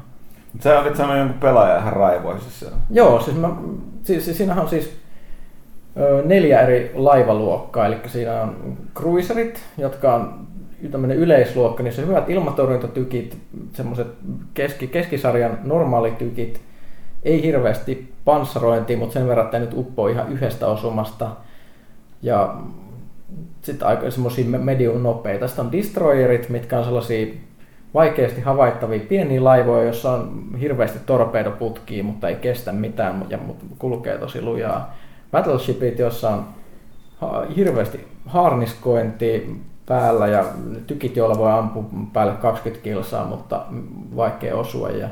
Sä olit sellainen jonkun pelaaja ihan raivoisissa. Joo, siis, mä, siis siinähän on siis neljä eri laivaluokkaa, eli siinä on cruiserit, jotka on tämmöinen yleisluokka, niissä on hyvät ilmatorjuntatykit, semmoiset keski, keskisarjan normaalitykit, ei hirveästi panssarointia, mutta sen verran, että nyt uppoo ihan yhdestä osumasta, ja sitten aika semmoisia medium nopeita. Sitten on destroyerit, mitkä on sellaisia vaikeasti havaittavia pieniä laivoja, joissa on hirveästi torpeedoputkia, mutta ei kestä mitään, ja kulkee tosi lujaa. Battleshipit, joissa on hirveästi haarniskointia päällä ja tykit, joilla voi ampua päälle kaksikymmentä kilsaa, mutta vaikea osua. Ja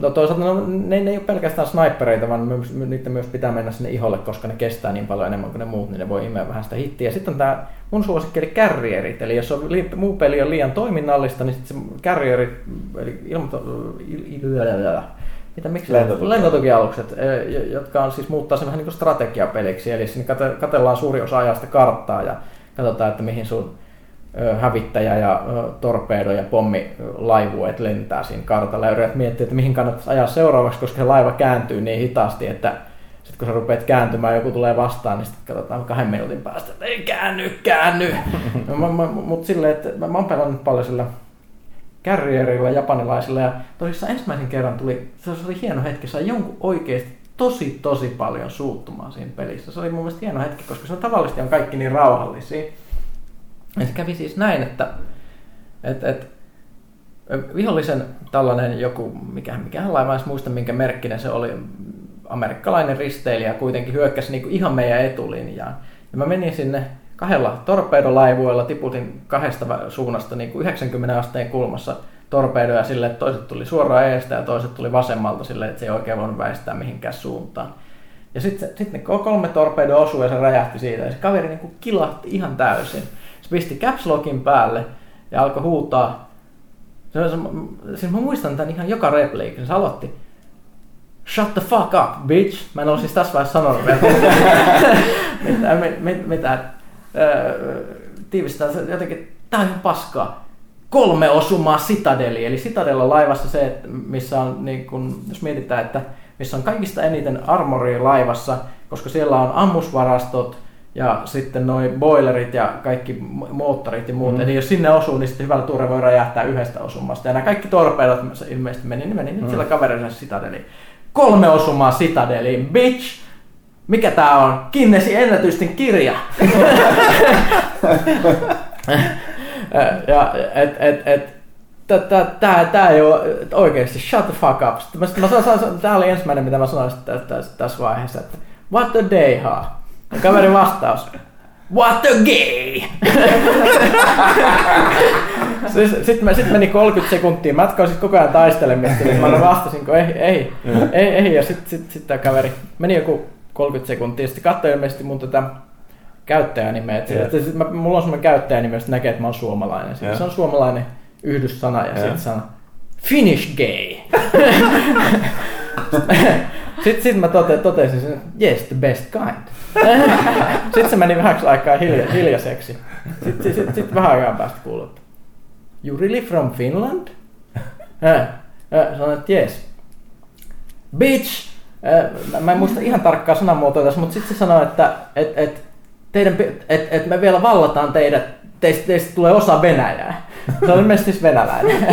toisaalta no, ne, ne ei ole pelkästään snipereita, vaan niitä myös pitää mennä sinne iholle, koska ne kestää niin paljon enemmän kuin ne muut, niin ne voi imeä vähän sitä hittiä. Sitten on tämä mun suosikki, eli carrierit. Eli jos on, muu peli on liian toiminnallista, niin sitten se carrierit, eli ilmato... Mitä, miksi lentotuki. lentotukialukset, jotka on siis muuttaa sen vähän niin kuin strategiapeliksi, eli siinä katsellaan suuri osa ajasta karttaa ja katsotaan, että mihin sun hävittäjä ja torpedo ja pommilaivueet lentää siinä kartalla ja yrität miettiä, että mihin kannattaisi ajaa seuraavaksi, koska se laiva kääntyy niin hitaasti, että sitten kun sä rupeat kääntymään ja joku tulee vastaan, niin sitten katsotaan kahden minuutin päästä, että ei käänny, käänny. Mutta silleen, että mä oon pelannut paljon sillä carrierilla, japanilaisilla, ja tosissaan ensimmäisen kerran tuli, se oli hieno hetki, sai jonkun oikeasti tosi tosi paljon suuttumaan siinä pelissä. Se oli mun mielestä hieno hetki, koska se on tavallisesti on kaikki niin rauhallisia. Ja se kävi siis näin, että et, et, vihollisen tällainen joku, mikähän, mikähän laiva, en muista minkä merkkinen se oli, amerikkalainen risteilijä kuitenkin hyökkäsi niinku ihan meidän etulinjaan. Ja mä menin sinne kahdella torpeedolaivuilla, tiputin kahdesta suunnasta niin kuin yhdeksänkymmenen asteen kulmassa torpeedoja silleen, että toiset tuli suoraan edestä ja toiset tuli vasemmalta silleen, että se ei oikein voinut väistää mihinkään suuntaan. Ja sitten sit ne kolme torpeedoa osui ja se räjähti siitä ja se kaveri niin kuin kilahti ihan täysin. Se pisti caps lockin päälle ja alkoi huutaa. Se, se, siis mä muistan tämän ihan joka repliikin. Se aloitti. Shut the fuck up, bitch! Mä en ole siis tässä vaiheessa sanonut vielä. Mitä? Mit, mit, mitä? Öö, tiivistää jotenkin, tää on ihan paskaa. kolme osumaa Citadeli. Eli Citadel on laivassa se, että missä on, niin kun, jos mietitään, että missä on kaikista eniten armoria laivassa, koska siellä on ammusvarastot ja sitten noin boilerit ja kaikki moottorit ja muut. Mm. Eli jos sinne osuu, niin sitten hyvällä tuurella voi räjähtää yhdestä osumasta. Ja nämä kaikki torpeidot ilmeisesti meni, niin meni mm. nyt sillä kaverilla Citadeliin. Kolme osumaa Citadeliin, bitch! Mikä tää on? Guinnessin ennätysten kirja! Ja et et et tää tää tää ei oo oikeesti shut the fuck up. Mä, mä, tää oli ensimmäinen mitä mä sanoin tässä vaiheessa, että what the day ha. Ja kaverin vastaus. What the gay. Sitten mä sit meni kolmekymmentä sekuntia matkaa sit koko ajan taistelemista, niin mä vastasin kun ei ei ei ei ja sitten sit, sit tää kaveri meni joku kolmekymmentä sekuntia sitten katsoi ilmeisesti mun tätä käyttäjänimeä. Yeah. Mulla on semmoinen käyttäjänime, josta näkee, että mä oon suomalainen. Yeah. Se on suomalainen yhdyssana ja yeah. sitten sana Finnish gay. sitten sit mä tote, totesin sen, yes, the best kind. sitten se meni vähäksi aikaa hilja, hiljaiseksi. Sitten sit, sit, sit vähän aikaa päästä kuului, you really from Finland? Sanoin, että yes. Bitch! Mä en muista ihan tarkkaa sanamuotoa tässä, mutta sitten se sanoi, että et, et, teidän, et, et me vielä vallataan teidät, teistä, teistä tulee osa Venäjää. Se on myös siis venäläinen.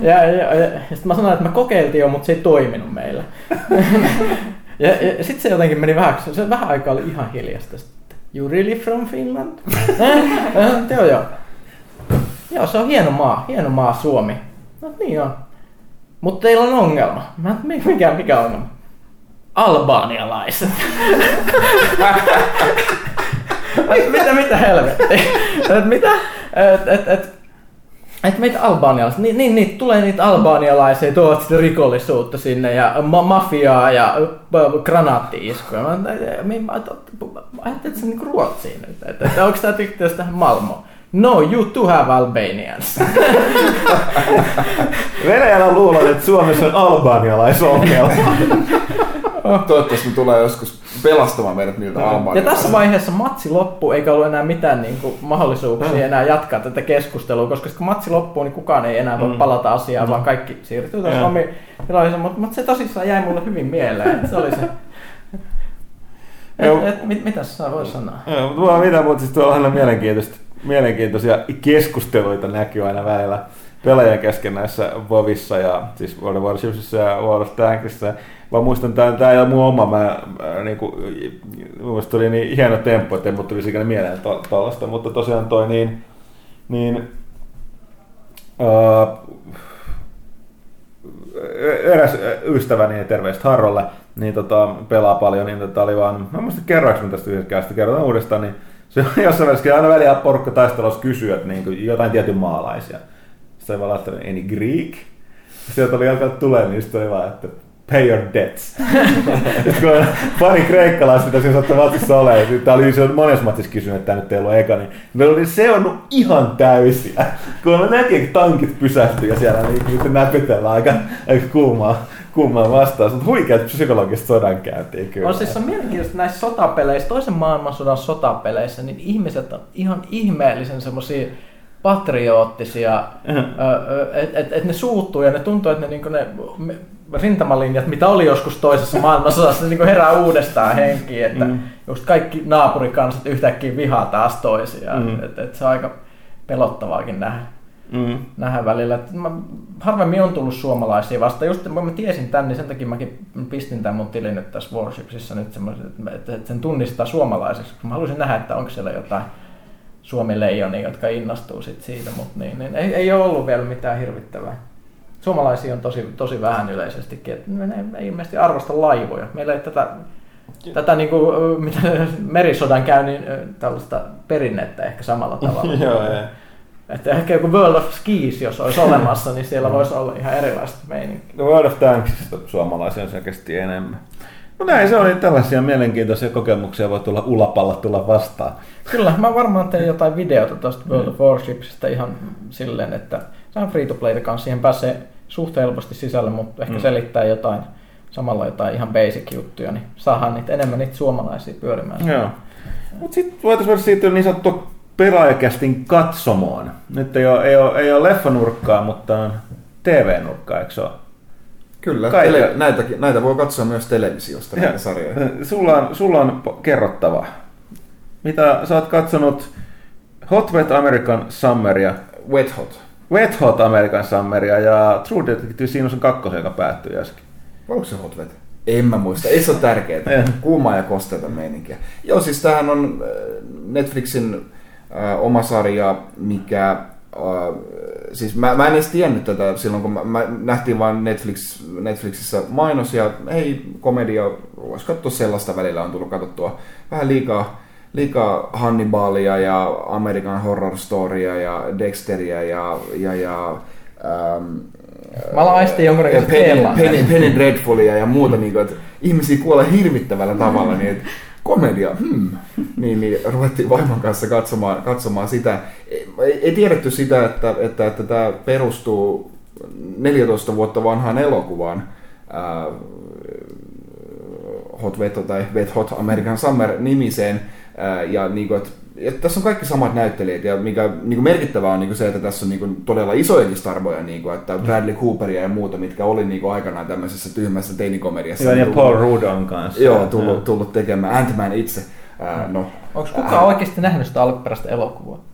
Ja, ja, ja, ja sitten mä sanoin, että me kokeiltiin jo, mutta se ei toiminut meillä. Ja, ja sitten se jotenkin meni vähäksi. Se vähän aikaa oli ihan hiljasta. Sitten, you really from Finland? Joo joo. Joo, se on hieno maa. Hieno maa Suomi. No niin on. Mutta teillä on ongelma. Mä mikä, mikä ongelma? Albaanialaiset. Mitä, mitä helvettiä? Mitä? Et, et, et, et meitä albaanialaiset, niin, niin, niin tulee niitä albaanialaisia, tuovat sitä rikollisuutta sinne ja ma- mafiaa ja granaatti-iskuja. Mä ajattelin, että se on niinku Ruotsiin nyt, että et, onko tää tykkää tähän Malmoon? No, you too have Albanians. Venäjällä luulen, että Suomessa on albaanialaisongelma. Toivottavasti tulee joskus pelastamaan meidät niiltä albaanialaisilta. Ja tässä vaiheessa matsi loppuu, eikä ollut enää mitään niin kuin, mahdollisuuksia mm. enää jatkaa tätä keskustelua, koska kun matsi loppuu, niin kukaan ei enää voi palata asiaan, mm. vaan kaikki siirtyy tässä omiin tilaisuuteen. Mutta mut se tosissaan jäi mulle hyvin mieleen. Se oli se. et, et, mit, mitäs sä voi sanoa? Joo, mutta mitä, mutta siis tuolla on aina mielenkiintoista. Mielenkiintoisia keskusteluita näkyy aina välillä pelaajien kesken näissä WoWissa ja siis World of Warshipsissa ja World of Tanksissa. Mä muistan, tää, tää ei ole mun oma, mä, mä niinku, mun mielestä oli niin hieno temppu, ettei mut tulisi ikinä mieleen to, tollaista, mutta tosiaan toi niin, niin uh, eräs ystäväni, terveiset Harrolle, niin tota, pelaa paljon, niin tota oli vaan, mä muistan kerroinko mä tästä yhdessä käsistä, kerrotaan uudestaan, niin se on jossain välissä, aina välillä porukka taistelussa kysyy, että niin jotain tietyn maalaisia. Sitten oli vaan laittanut, any Greek? Sieltä oli alkanut tulemaan, niin sitten oli vaan, että pay your debts. Kun on pari kreikkalaista, mitä siinä saattaa matsissa olemaan, niin tää oli monessa matsissa kysynyt, että tää nyt ei ollut eka, niin ne oli seonnut ihan täysiä. Kun on näki, että tankit pysähtyy ja siellä niin näpytellään aika, aika kuumaa. Kumman vastaus, mutta huikeat psykologista sodankäyntiä kyllä. On siis on mielenkiintoista näissä sotapeleissä, toisen maailmansodan sotapeleissä, niin ihmiset on ihan ihmeellisen semmosia patrioottisia, että et, et ne suuttuu ja ne tuntuu, että ne, niinku ne rintamalinjat, mitä oli joskus toisessa maailmansodassa, ne niinku herää uudestaan henkiin, että mm. just kaikki naapurikansat yhtäkkiä vihaa taas toisiaan, mm. että et se on aika pelottavaakin nähdä. Mm. Nähdään välillä. Mä, harvemmin on tullut suomalaisia vasta. Just kun mä tiesin tän, niin sen takia mäkin pistin tän mun tilin nyt tässä Warshipsissa nyt semmoisen, että sen tunnistaa suomalaiseksi. Mä halusin nähdä, että onko siellä jotain suomi-leijonia, jotka innostuu sit siitä, mutta niin, niin ei, ei ole ollut vielä mitään hirvittävää. Suomalaisia on tosi, tosi vähän yleisestikin, että me ei ilmeisesti arvosta laivoja. Meillä ei tätä, tätä niin kuin, mitä merisodan käy, niin tällaista perinnettä ehkä samalla tavalla. Joo, että ehkä joku World of Skis, jos olisi olemassa, niin siellä voisi olla ihan erilaista meininkiä. No World of Tanksista suomalaisia on selkeästi enemmän. No näin se on, niin tällaisia mielenkiintoisia kokemuksia voi tulla ulapalla tulla vastaan. Kyllä, mä varmaan tein jotain videota tuosta World of Warshipsista ihan silleen, että se on free to playta kanssa, siihen pääsee suht helposti sisälle, mutta ehkä mm. selittää jotain, samalla jotain ihan basic juttuja, niin saadaan niitä enemmän niitä suomalaisia pyörimään. Joo, mutta sitten voitaisiin siirtyä niin sanottua Pelaajakästin katsomoon. Nyt ei ole, ei ole, ei ole leffanurkkaa, mutta on T V-nurkkaa, eikö se ole? Kyllä, tele- näitä, näitä voi katsoa myös televisiosta, ja näitä sarjoja. Sulla on, sulla on kerrottava. Mitä sä oot katsonut? Hot Wet American Summeria. Wet Hot. Wet Hot American Summeria ja True Detective Season kaksi, joka päättyy äsken. Onko se Hot Wet? En mä muista, ei se ole tärkeää. Kuumaa ja kosteita meininkiä. Joo, siis tämähän on Netflixin äh, oma sarja, mikä... Äh, siis mä, mä en edes tiennyt tätä silloin, kun mä, mä nähtiin vaan Netflix, Netflixissä mainos ja hei, komedia, voisi katsoa sellaista, välillä on tullut katsottua vähän liikaa. Liikaa Hannibalia ja American Horror Storya ja Dexteria ja... ja, ja ähm, mä laistin jonkunlainen teemaa. Penny Dreadfulia ja muuta, niin kuin, että ihmisiä kuolee hirvittävällä tavalla, niin että komedia, hmm. Niin, niin ruvettiin vaimon kanssa katsomaan, katsomaan sitä. Ei, ei tiedetty sitä, että, että, että tämä perustuu neljätoista vuotta vanhaan elokuvaan. Äh, Hot Wet tai Wet Hot American Summer-nimiseen. Ja, niin kuin, että, että tässä on kaikki samat näyttelijät ja mikä niin merkittävää on niin se, että tässä on niin todella isojakin starvoja, niin että Bradley Cooperia ja muuta, mitkä oli niin aikanaan tämmöisessä tyhmässä teinikomediassa. Joo, ja tullut, Paul Rudon kanssa. Joo, tullut, tullut tekemään. Ant-Man itse. Ää, no, onko kukaan ää... oikeasti nähnyt sitä alkuperäistä elokuvaa?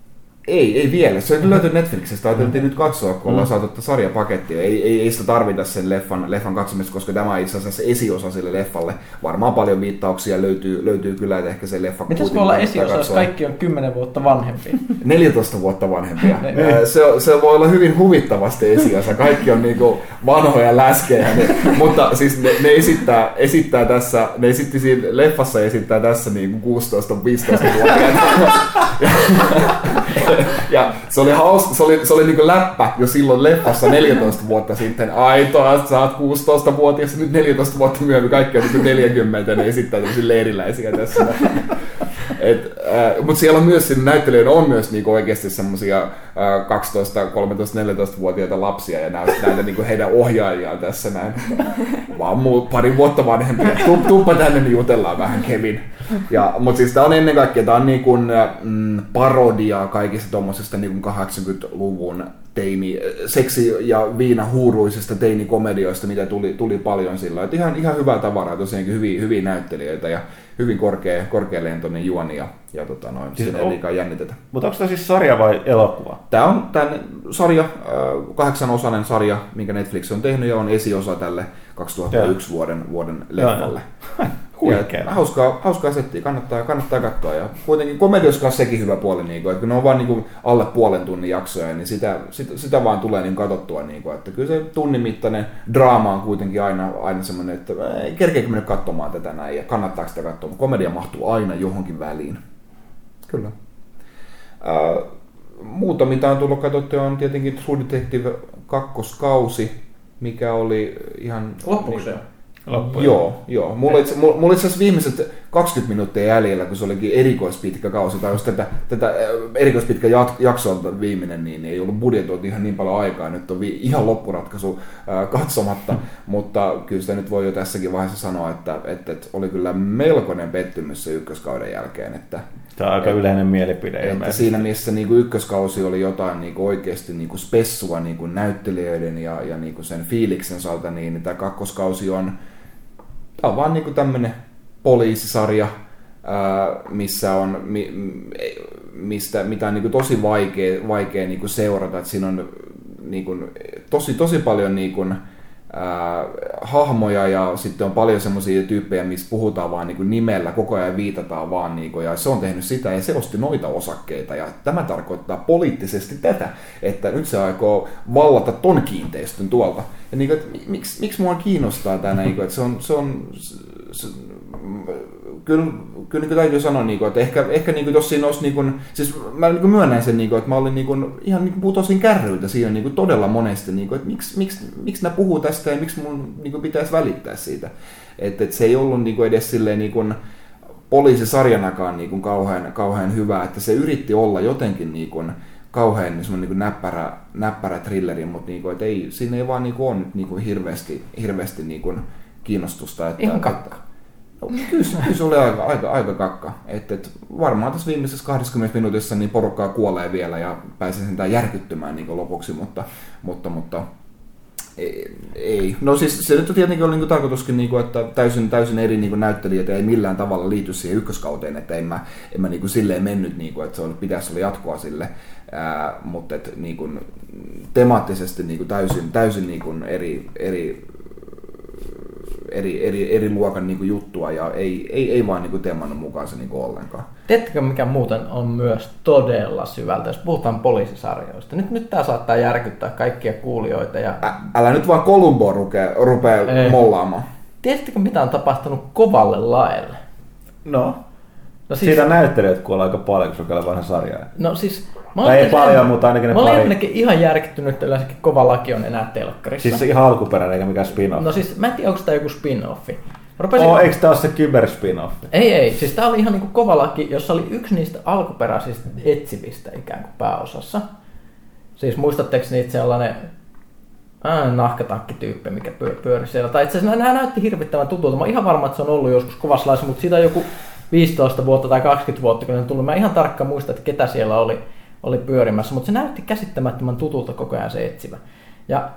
Ei, ei vielä. Se on löytynyt Netflixistä. Ajateltiin nyt katsoa, kun ollaan saatu tätä sarjapakettia. Ei, ei, ei sitä tarvita sen leffan, leffan katsomista, koska tämä on itse asiassa esiosa sille leffalle. Varmaan paljon viittauksia löytyy, löytyy kyllä, että ehkä se leffa... Mitäs voi olla esiosa, jos kaikki on kymmenen vuotta vanhempia? neljätoista vuotta vanhempia. se, se voi olla hyvin huvittavasti esiosa. Kaikki on niinku vanhoja läskejä. Ne, mutta siis ne, ne esittää, esittää tässä, ne esitti siinä leffassa esittää tässä niinku kuusitoista viisitoista vuotta. Ja se oli, haus, se oli, se oli niin kuin läppä jo silloin leffassa neljätoista vuotta sitten. Aitoa, sä oot kuusitoistavuotias, nyt neljätoista vuotta myöhemmin kaikki on sitten neljäkymmentä ja ne esittää tämmöisiä leiriläisiä tässä. Äh, Mutta siellä on myös, näyttelijöiden on myös niinku oikeasti semmoisia äh, kaksitoista, kolmetoista, neljätoista-vuotiaita lapsia ja näyt, näitä niinku heidän ohjaajiaan tässä näin. Vaan muu, pari vuotta vanhempia. Tuppa tänne, niin jutellaan vähän Kevin. Mutta siis tämä on ennen kaikkea tää on niinku, mm, parodia kaikista tuommoisesta niinku kahdeksankymmentäluvun teini, seksi- ja viinahuuruisista teinikomedioista, mitä tuli, tuli paljon silloin. Et ihan, ihan hyvää tavaraa, tosiaankin hyviä, hyviä näyttelijöitä ja hyvin korkea, korkealentoinen juoni ja, ja tota noin, siis siinä ei liikaa jännitetä. Mutta onko tämä siis sarja vai elokuva? Tämä on tämän sarja, äh, kahdeksanosainen sarja, minkä Netflix on tehnyt ja on esiosa tälle kaksituhattayksi ja. vuoden, vuoden leffalle. Ja hauskaa, hauskaa settiä, kannattaa, kannattaa katsoa. Ja kuitenkin komediossa on sekin hyvä puoli, niin kuin, että kun ne on vain niin alle puolen tunnin jaksoja, niin sitä, sitä, sitä vaan tulee niin katsottua. Niin kuin, että kyllä se tunnin mittainen draama on kuitenkin aina, aina semmoinen, että kerkeekö mennä katsomaan tätä näin ja kannattaako sitä katsoa. Komedia mahtuu aina johonkin väliin. Kyllä. Äh, muuta mitä on tullut katsottua on tietenkin True Detective kakkoskausi, mikä oli ihan... Loppuksi niin, Loppujen. Joo, joo. Mulla itse asiassa viimeiset kaksikymmentä minuuttia jäljellä, kun se olikin erikoispitkä kausi, tai jos tätä, tätä erikoispitkä jaksoa viimeinen, niin ei ollut budjetoitu ihan niin paljon aikaa, nyt on vi- ihan loppuratkaisu äh, katsomatta, mutta kyllä sitä nyt voi jo tässäkin vaiheessa sanoa, että, että, että oli kyllä melkoinen pettymys se ykköskauden jälkeen. Että, tämä on aika et, yleinen mielipide. Että siinä missä niin kuin ykköskausi oli jotain niin kuin oikeasti niin kuin spessua niin kuin näyttelijöiden ja, ja niin kuin sen fiiliksen salta, niin tämä kakkoskausi on Tämä on vaan niinku tämmönen poliisisarja, missä on, mistä, mitä on niinku tosi vaikea, vaikea niinku seurata. Et siinä on niinku tosi, tosi paljon niinku, ää, hahmoja ja sitten on paljon semmoisia tyyppejä, missä puhutaan vaan niinku nimellä, koko ajan viitataan vaan. Niinku, ja se on tehnyt sitä ja se osti noita osakkeita ja tämä tarkoittaa poliittisesti tätä, että nyt se aikoo vallata ton kiinteistön tuolta. Ja niin kuin, miksi, miksi mua kiinnostaa tämä, niin kuin, että se on, se on se, kyllä, kyllä niin täytyy sanoa, niin kuin, että ehkä, ehkä niin kuin, jos siinä olisi, niin kuin, siis mä niin kuin myönnän sen, niin kuin, että mä olin niin kuin, ihan niin putosin kärryiltä siinä niin kuin, todella monesti, niin kuin, että miksi, miksi, miksi nämä puhuu tästä ja miksi mun niin kuin, pitäisi välittää siitä. Että, että se ei ollut niin kuin, edes silleen, niin kuin, poliisisarjanakaan niin kuin, kauhean, kauhean hyvä, että se yritti olla jotenkin... Niin kuin, kauhean niin näppärä, näppärä thrilleri, mutta niinku, et ei, siinä ei vaan niinku, ole nyt niinku, hirveästi, hirveästi niinku, kiinnostusta. Että, ihan kakka. Että, Kyllä se oli aika, aika, aika kakka. Et, et varmaan tässä viimeisessä kaksikymmentä minuutissa niin porukkaa kuolee vielä ja pääsee sentään järkyttymään niin lopuksi, mutta, mutta, mutta ei, ei. No siis se nyt on tietenkin oli niin tarkoituskin, niin kuin, että täysin, täysin eri niin näyttelijät ei millään tavalla liity siihen ykköskauteen, että en mä, en mä niin kuin silleen mennyt, niin kuin, että se oli, pitäisi olla jatkoa sille, Ää, mutta et, niin kuin, temaattisesti niin kuin, täysin, täysin niin kuin, eri... eri Eri, eri, eri luokan niinku juttua ja ei, ei, ei vaan niinku teemannut mukaan se niinku ollenkaan. Tiedättekö mikä muuten on myös todella syvältä, jos puhutaan poliisisarjoista. Nyt, nyt tää saattaa järkyttää kaikkia kuulijoita. Ja... Ä, älä nyt vaan Columbo rupee, rupee mollaamaan. Tiedättekö mitä on tapahtunut kovalle laelle? No? No siis... Siinä näyttelijät kuolee aika paljon, kun rupeaa vanha sarjaa. No siis... Tai ei paljon, en... mutta ainakin ne mä pari. Mä olin ainakin ihan järkyttynyt, että yleensäkin kova laki on enää telkkarissa. Siis se ihan alkuperäinen eikä mikään spin-off. No siis mä en tiedä, onko tämä joku spin-offi. Rupesin... Oh, eikö tämä ole se kyber-spin-offi? Ei, ei. Siis tämä oli ihan niin kuin kova laki, jossa oli yksi niistä alkuperäisistä etsivistä ikään kuin pääosassa. Siis muistatteko niitä sellainen äh, nahkatankki-tyyppi, mikä pyöri siellä? Tai itse asiassa nämä näytti hirvittävän tutulta. Mä oon ihan varma, että se on ollut joskus kovassa laissa, mutta siitä joku viisitoista vuotta tai kaksikymmentä vuotta, kun ne tuli. Mä ihan tarkkaan muista, että ketä siellä oli. oli pyörimässä, mutta se näytti käsittämättömän tutulta koko ajan se etsivä. Ja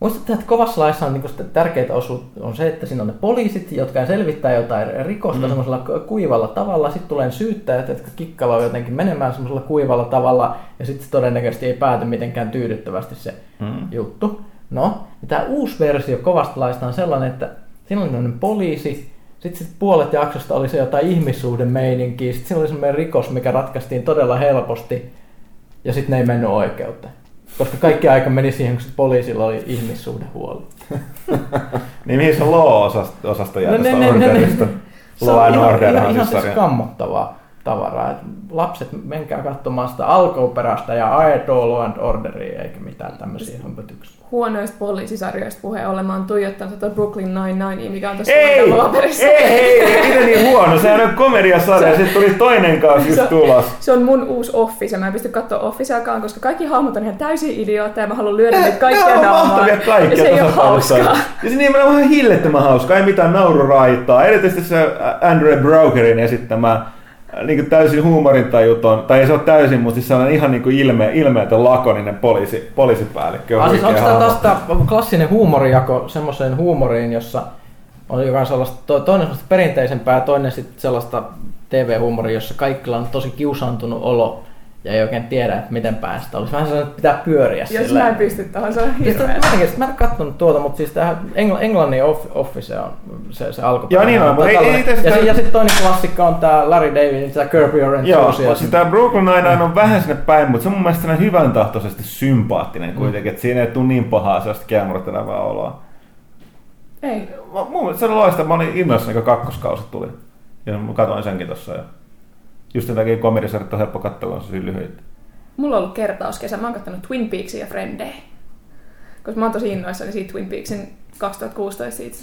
muistatte, että kovassa laissa on niin tärkeitä osuus on se, että siinä on ne poliisit, jotka selvittää jotain rikosta mm. semmoisella kuivalla tavalla, sitten tulee syyttäjät, jotka kikkaloi jotenkin menemään semmoisella kuivalla tavalla, ja sitten todennäköisesti ei pääty mitenkään tyydyttävästi se mm. juttu. No, ja tämä uusi versio kovasta laista on sellainen, että siinä on poliisi, Sitten, sitten puolet jaksosta oli se jotain ihmissuhdemeininkiä, sitten siinä oli semmoinen rikos, mikä ratkaistiin todella helposti, ja sitten ne ei mennyt oikeuteen. Koska kaikki aika meni siihen, kun poliisilla oli ihmissuhdehuoli. Niin mihin se L O O-osasto jää tästä orderista? Law and Order on ihan siis kammottavaa tavaraa. Et lapset, menkää katsomaan sitä alkuperäistä ja aitoa Law and Orderia, eikä mitään tämmöisiä hömpötyksiä. Huonoista poliisisarjoista puheen olemaan tuijottanut tuota Brooklyn Nine-Ninea, mikä on tuossa paperissa. Ei, ei, ei, miten niin huono? Sehän on komediasarja, ja sitten tuli toinen kanssa just tulos. Se on mun uusi Office, mä en pysty katsoa Officeakaan, koska kaikki hahmot on ihan täysin idiootteja, ja mä haluan lyödä niitä kaikkia naamaan. Ja se ei ole hauskaa. Ja se niin, mä oon ihan hillettömän hauskaa, ei mitään naururaittaa. Erityisesti se Andre Brokerin esittämä niin täysin huumorintajuton, tai ei se ole täysin, mutta siis sellainen ihan niin ilme, ilmeetön lakoninen poliisi, poliisipäällikkö. Ah, siis onko tämä taas tämä klassinen huumorijako semmoiseen huumoriin, jossa on jokainen sellaista, toinen sellaista perinteisempää ja toinen sitten sellaista T V-huumoria, jossa kaikilla on tosi kiusaantunut olo ja ei oikein tiedä, että miten päästä olisi. Vähän sellainen, että pitää pyöriä sillä. Jos mä en pysty tuohon, se on hirveä. Siis, mä en katsonut tuota, mutta siis Engl- Englannin Office on se, se alkuperäinen. Joo, niin on, mutta ei, ei tästä... Ja, ja sitten toinen klassikko on tää Larry Davidin, tää Curb Your Enthusiasm. Joo, siis tää Brooklyn Nine-Nine on vähän sinne päin, mutta se on mun mielestä sellainen hyvän tahtoisesti sympaattinen kuitenkin, mm. että siinä ei tule niin pahaa sellaista kiemurtelevää oloa. Ei. Mä, mun, se oli loista, mä olin innoissani, kun kakkoskausi tuli. Ja mä katsoin senkin tossa jo. Just sen takia komedisarjat on helppo katsoa, kun on se lyhyitä. Mulla on ollut kertauskesä. Mä oon kattonut Twin Peaksia ja Friendei. Koska mä oon tosi innoissani siitä Twin Peaksin kaksituhattakuusitoista siitä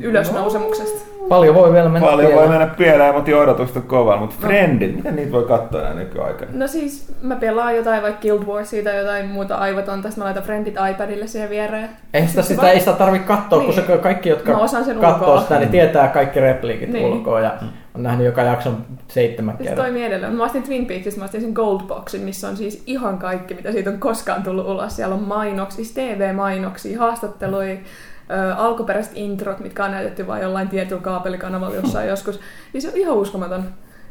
ylösnousemuksesta. Paljon voi vielä mennä Paljon pieleen. voi mennä pieleen, mutta odotukset on kovaa. Mutta Friendit, no. Miten niitä voi katsoa enää nykyaikana? No siis mä pelaan jotain, vaikka Guild Warsia tai jotain muuta aivotonta. Sitten mä laitan Friendit iPadille siihen viereen. Ei sitä, sitä, ei sitä tarvitse katsoa, niin. Kun se kaikki, jotka katsoo sitä, niin tietää kaikki repliikit niin. ulkoa. Ja... On nähnyt joka jakson seitsemän kertaa. Se toimii edelleen. Mä ostin Twin Peaksista, mä ostin sen Goldboxin, missä on siis ihan kaikki, mitä siitä on koskaan tullut ulos. Siellä on mainoksia, T V-mainoksia, haastatteluja, ö, alkuperäiset introt, mitkä on näytetty vain jollain tietyllä kaapelikanavalla jossain joskus. Ja se on ihan uskomaton.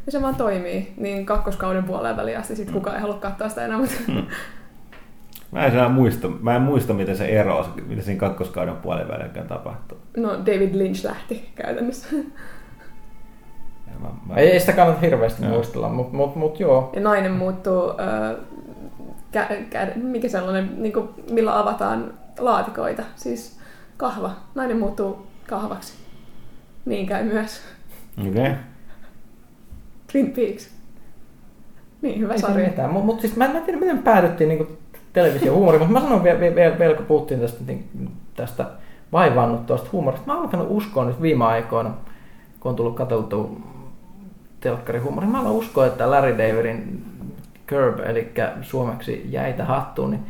Ja se vaan toimii. Niin kakkoskauden puoleen väliin asti sit kukaan ei halua katsoa sitä enää. Mutta... Hmm. Mä en, muista, mä en muista, miten se eroaa, mitä siinä kakkoskauden puoleen väliin tapahtuu. No David Lynch lähti käytännössä. Mä, mä... Ei sitä kannata hirveästi joo. muistella, mutta mut, mut, joo. Ja nainen muuttuu, äh, kä- kä- mikä sellainen, niin kuin, millä avataan laatikoita, siis kahva. Nainen muuttuu kahvaksi. Niin käy myös. Okei. Okay. Twin Peaks. Niin, hyvä sarja. Mutta mut, siis mä en tiedä, miten päädyttiin niin televisiohuumoriin, mutta mä sanon vielä, vielä, vielä kun puhuttiin tästä, tästä vaivaannut tuosta huumorista. Mä oon alkanut uskoa nyt viime aikoina, kun on tullut katseltua telkkarihuumoria. Mä aloin uskoa, että Larry Davidin Curb, eli suomeksi jäitä hattuun, niin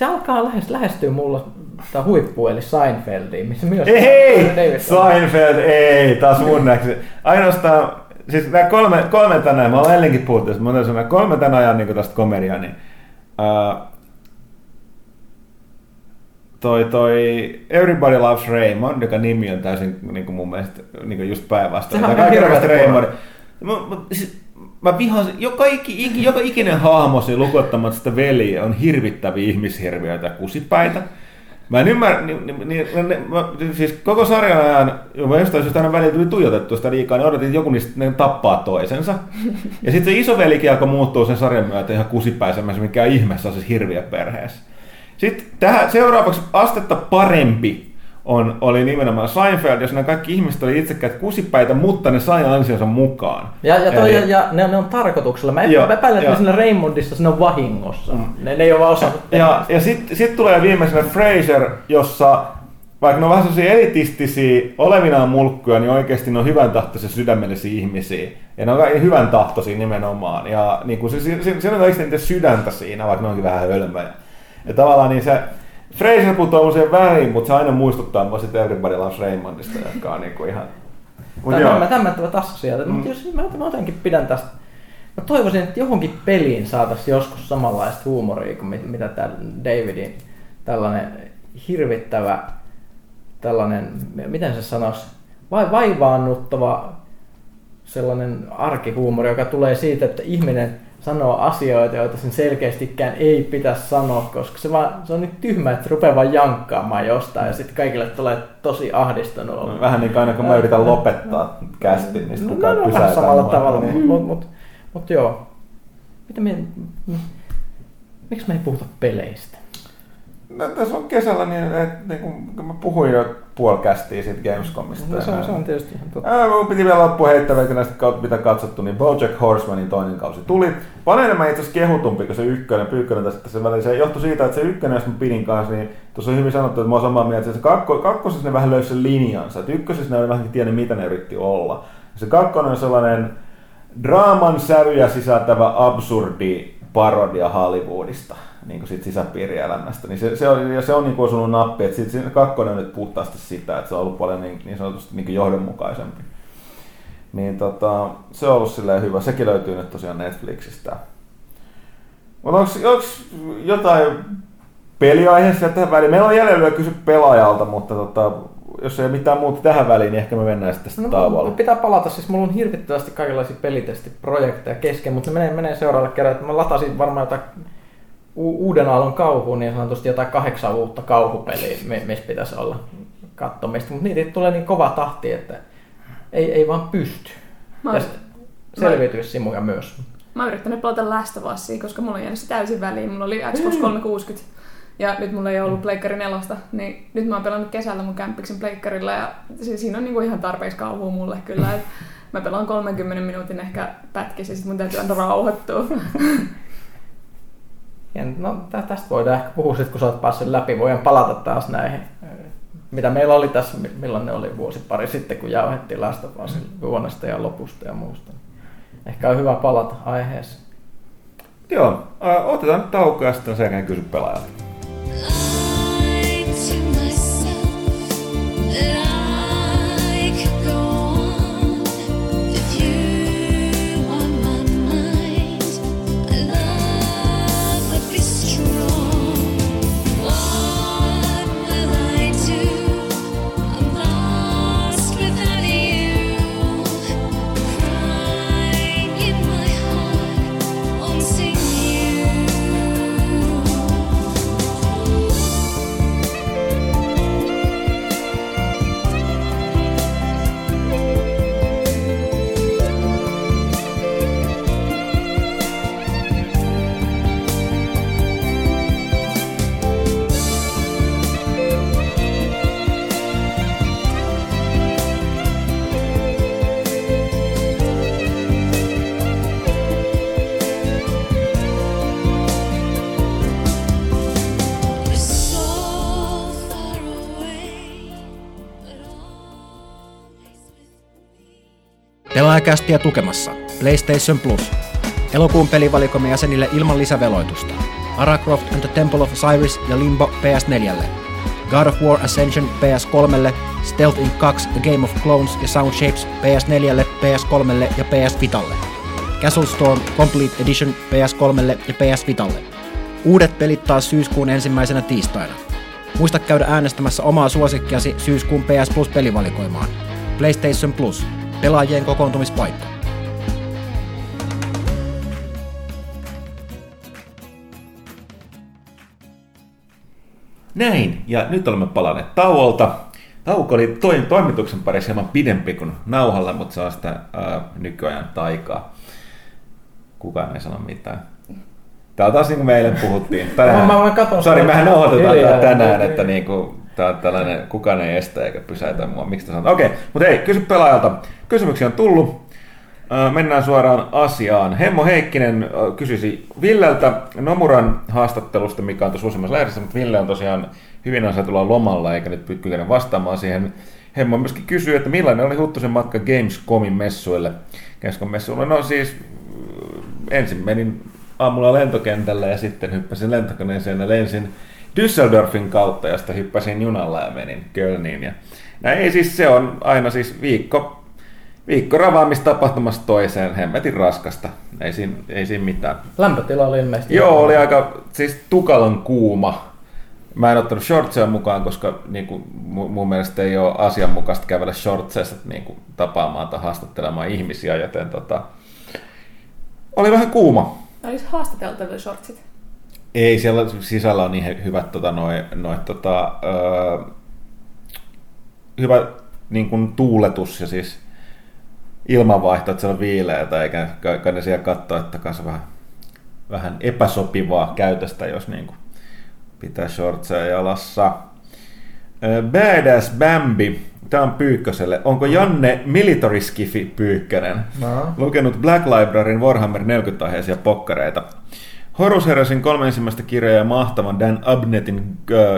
Se alkaa lähestyä mulla tämä huippu, eli Seinfeldiin, missä myös... Ei, David Seinfeld, on. Ei, taas mun näksi. Ainoastaan, siis kolme, kolmen tänä, mä olen ennenkin puhuttu tästä, mä olen sanonut, kolme tänä ajan niin tästä komediaa, niin uh, toi, toi Everybody Loves Raymond, joka nimi on täysin niin mun mielestä niin just päinvastoin. Sehän on hirveästi Raymond. Mä, mä, siis, Mä vihaan, joka, iki, joka ikinen hahmo siinä lukottamatta sitä veliä on hirvittäviä ihmishirviöitä ja kusipäitä. Mä en ymmärrä, niin, niin, niin, niin, siis koko sarjan ajan, mä jostain syystä aina välillä tuli tuijotettua sitä liikaa, niin odotin, että joku niistä tappaa toisensa. Ja sitten se isovelikin alkoi muuttua sen sarjan myötä ihan kusipäisemmässä, mikä on ihmeessä on siis hirviöperheessä. Sitten tähän, seuraavaksi astetta parempi on, oli nimenomaan Seinfeld, jossa nämä kaikki ihmiset oli itsekään kusipäitä, mutta ne sai ansionsa mukaan. Ja, ja, toi, Eli, ja ne, ne on tarkoituksella. Mä epäilen, että siinä Raymondissa siinä on vahingossa. Mm. Ne, ne ei ole vaan osannut tehdä. Ja, ja sitten sit tulee viimeisenä Frasier, jossa vaikka ne on vähän sellaisia elitistisiä olevinaan mulkkuja, niin oikeasti ne on hyvän tahtoisia sydämellisiä ihmisiä. Ja ne on hyvän tahtoisia nimenomaan. Ja niin kun se, se, se, se on oikeasti niitä sydäntä siinä, vaikka ne onkin vähän hölmöjä. Ja tavallaan niin se... Frasier putoaa usein väliin, mutta se aina muistuttaa mua sitten Everybody Loves Raymondista, joka on niinku ihan... Tämä on tämmöittävä tassia, mutta mm. jos mä jotenkin pidän tästä... Mä toivoisin, että johonkin peliin saataisiin joskus samanlaista huumoria kuin mit, mitä tää Davidin tällainen hirvittävä, tällainen, miten se sanoisi, vai vaivaannuttava sellainen arkihuumori, joka tulee siitä, että ihminen sanoo asioita, joita sen selkeästikään ei pitäisi sanoa, koska se, vaan, se on nyt tyhmä, että rupeaa vaan jankkaamaan jostain ja sitten kaikille tulee tosi ahdistunut. Vähän niin kuin aina kun mä yritän lopettaa kästin, niin sitten kukaan no, no, pysäytään. Vähän samalla mua. Tavalla, mutta mut, mut, mut, joo. Mitä me, me, miksi me ei puhuta peleistä? No, tässä on kesällä niin, että niin kun mä puhuin jo puolikästiä siitä Gamescomista. No, se, on, se on tietysti ihan totta. Ää, mun piti vielä loppuun heittää, vaikka näistä mitä katsottu, niin BoJack Horsemanin toinen kausi tuli. Paljon enemmän itse asiassa kehutumpi kuin se ykkönen, pyykkönen tässä, tässä välissä. Se johtui siitä, että se ykkönen, jos mä pidin kanssa, niin tuossa on hyvin sanottu, että mä oon samaa mieltä, että kakko, kakkosessa ne vähän löysi sen linjansa. Että ykkösessä ne oli vähän tiennyt, mitä ne yritti olla. Se kakkonen on sellainen draaman sävyjä sisältävä absurdi parodia Hollywoodista. Niinku sit sisäpiirielämästä, niin se, se on, ja se on niinku osunut nappi, että sit siinä kakkonen on nyt puhtaasti sitä, että se on ollut paljon niin, niin sanotusti niin johdonmukaisempi. Niin tota, se on ollut silleen hyvä, sekin löytyy nyt tosiaan Netflixistä. Mut onks, onks jotain peliaiheessa tähän väliin? Meillä on jäljellä kysy pelaajalta, mutta tota, jos ei ole mitään muuta tähän väliin, niin ehkä me mennään sitten tästä no, tauolla. Pitää palata, siis mulla on hirvittävästi kaikenlaisia pelitestiprojekteja kesken, mutta menee, menee seuraavalle kerran, mä latasin varmaan jotain U- uuden aallon kauhuun, niin sanotusti jotain kahdeksan uutta kauhupeliä, missä pitäisi olla katsomista, mutta niitä tulee niin kova tahti, että ei, ei vaan pysty. Mä... Selviytyä simuja myös. Mä oon yrittänyt pelata Last of Usia, koska mulla on jäänyt se täysin väliin. Mulla oli Xbox kolmesataakuusikymmentä ja nyt mulla ei ollut pleikkari nelosta, niin nyt mä oon pelannut kesällä mun kämppiksen pleikkarilla ja siinä on niinku ihan tarpeeksi kauhua mulle kyllä. Mä pelaan kolmenkymmenen minuutin ehkä pätkissä ja sit mun täytyy aina rauhoittua. Ja no, tästä voidaan ehkä puhua sitten, kun sä oot päässyt läpi. Voidaan palata taas näihin, mitä meillä oli tässä, milloin ne oli vuosi pari sitten, kun jauhettiin Lastopaasin vuonnasta ja lopusta ja muusta. Ehkä on hyvä palata aiheeseen. Joo, otetaan nyt taukoa ja sitten sen kysy pelaajalta. Pelaajakästiä tukemassa PlayStation Plus. Elokuun pelivalikomme jäsenille ilman lisäveloitusta. Lara Croft and the Temple of Osiris ja Limbo P S neljälle, God of War Ascension P S kolmelle, Stealth Inc kaksi The Game of Clones ja Sound Shapes P S neljälle, P S kolmelle ja P S Vitalle, Castle Storm Complete Edition P S kolmelle ja P S Vitalle. Uudet pelit taas syyskuun ensimmäisenä tiistaina. Muista käydä äänestämässä omaa suosikkiasi syyskuun P S Plus pelivalikoimaan. PlayStation Plus, pelaajien kokoontumispaikka. Näin, ja nyt olemme palanneet tauolta. Tauko oli toin toimituksen parissa hieman pidempi kuin nauhalla, mutta se on sitä äh, nykyajan taikaa. Kukaan ei sano mitään. Tää on taas niin kuin me eilen puhuttiin. Tänään, mä voin katsoa. Sori, mehän odotetaan tänään, tänään, että niin kuin, tää on tällainen, kukaan ei estä eikä pysäytä mua. Miksi te sanotaan? Okei, okay, mutta hei, kysy pelaajalta. Kysymyksiä on tullut. Mennään suoraan asiaan. Hemmo Heikkinen kysyisi Villeltä Nomuran haastattelusta, mikä on tuossa useammassa lähdössä, mutta Ville on tosiaan hyvin ansaitulla lomalla, eikä nyt kykene vastaamaan siihen. Hemmo myöskin kysyy, että millainen oli Huttusen matka Gamescomin messuille. Gamescom messuille, no siis ensin menin aamulla lentokentällä ja sitten hyppäsin lentokoneeseen ja lensin Düsseldorfin kautta, josta hyppäsin junalla ja menin Kölniin. Ja näin, ei siis se on aina siis viikko. Viikko ravaamista tapahtumassa toiseen, hemmetin raskasta, ei siinä, ei siinä mitään. Lämpötila oli ilmeisesti. Joo, oli aika siis tukalan kuuma. Mä en ottanut shortseja mukaan, koska niin kuin, mun mielestä ei ole asianmukaista kävellä shortseissa niin kuin, tapaamaan tai haastattelemaan ihmisiä, joten tota, oli vähän kuuma. Olisi haastateltavia shortsit? Ei, siellä sisällä on niin hyvät tota, noi, noi, tota, öö, hyvä niin kuin, tuuletus ja siis ilmanvaihto, että se on viileätä, eikä kai ne siellä katsoa, että kanssa vähän, vähän epäsopivaa käytöstä, jos niin kuin pitää shortseja jalassa. Badass Bambi, tämä on Pyykköselle. Onko Janne Military Skifi Pyykkänen? No. Lukenut Black Libraryn Warhammer neljäkymmentä-aiheisia pokkareita. Horus Heroesin kolme ensimmäistä kirjaa ja mahtavan Dan Abnettin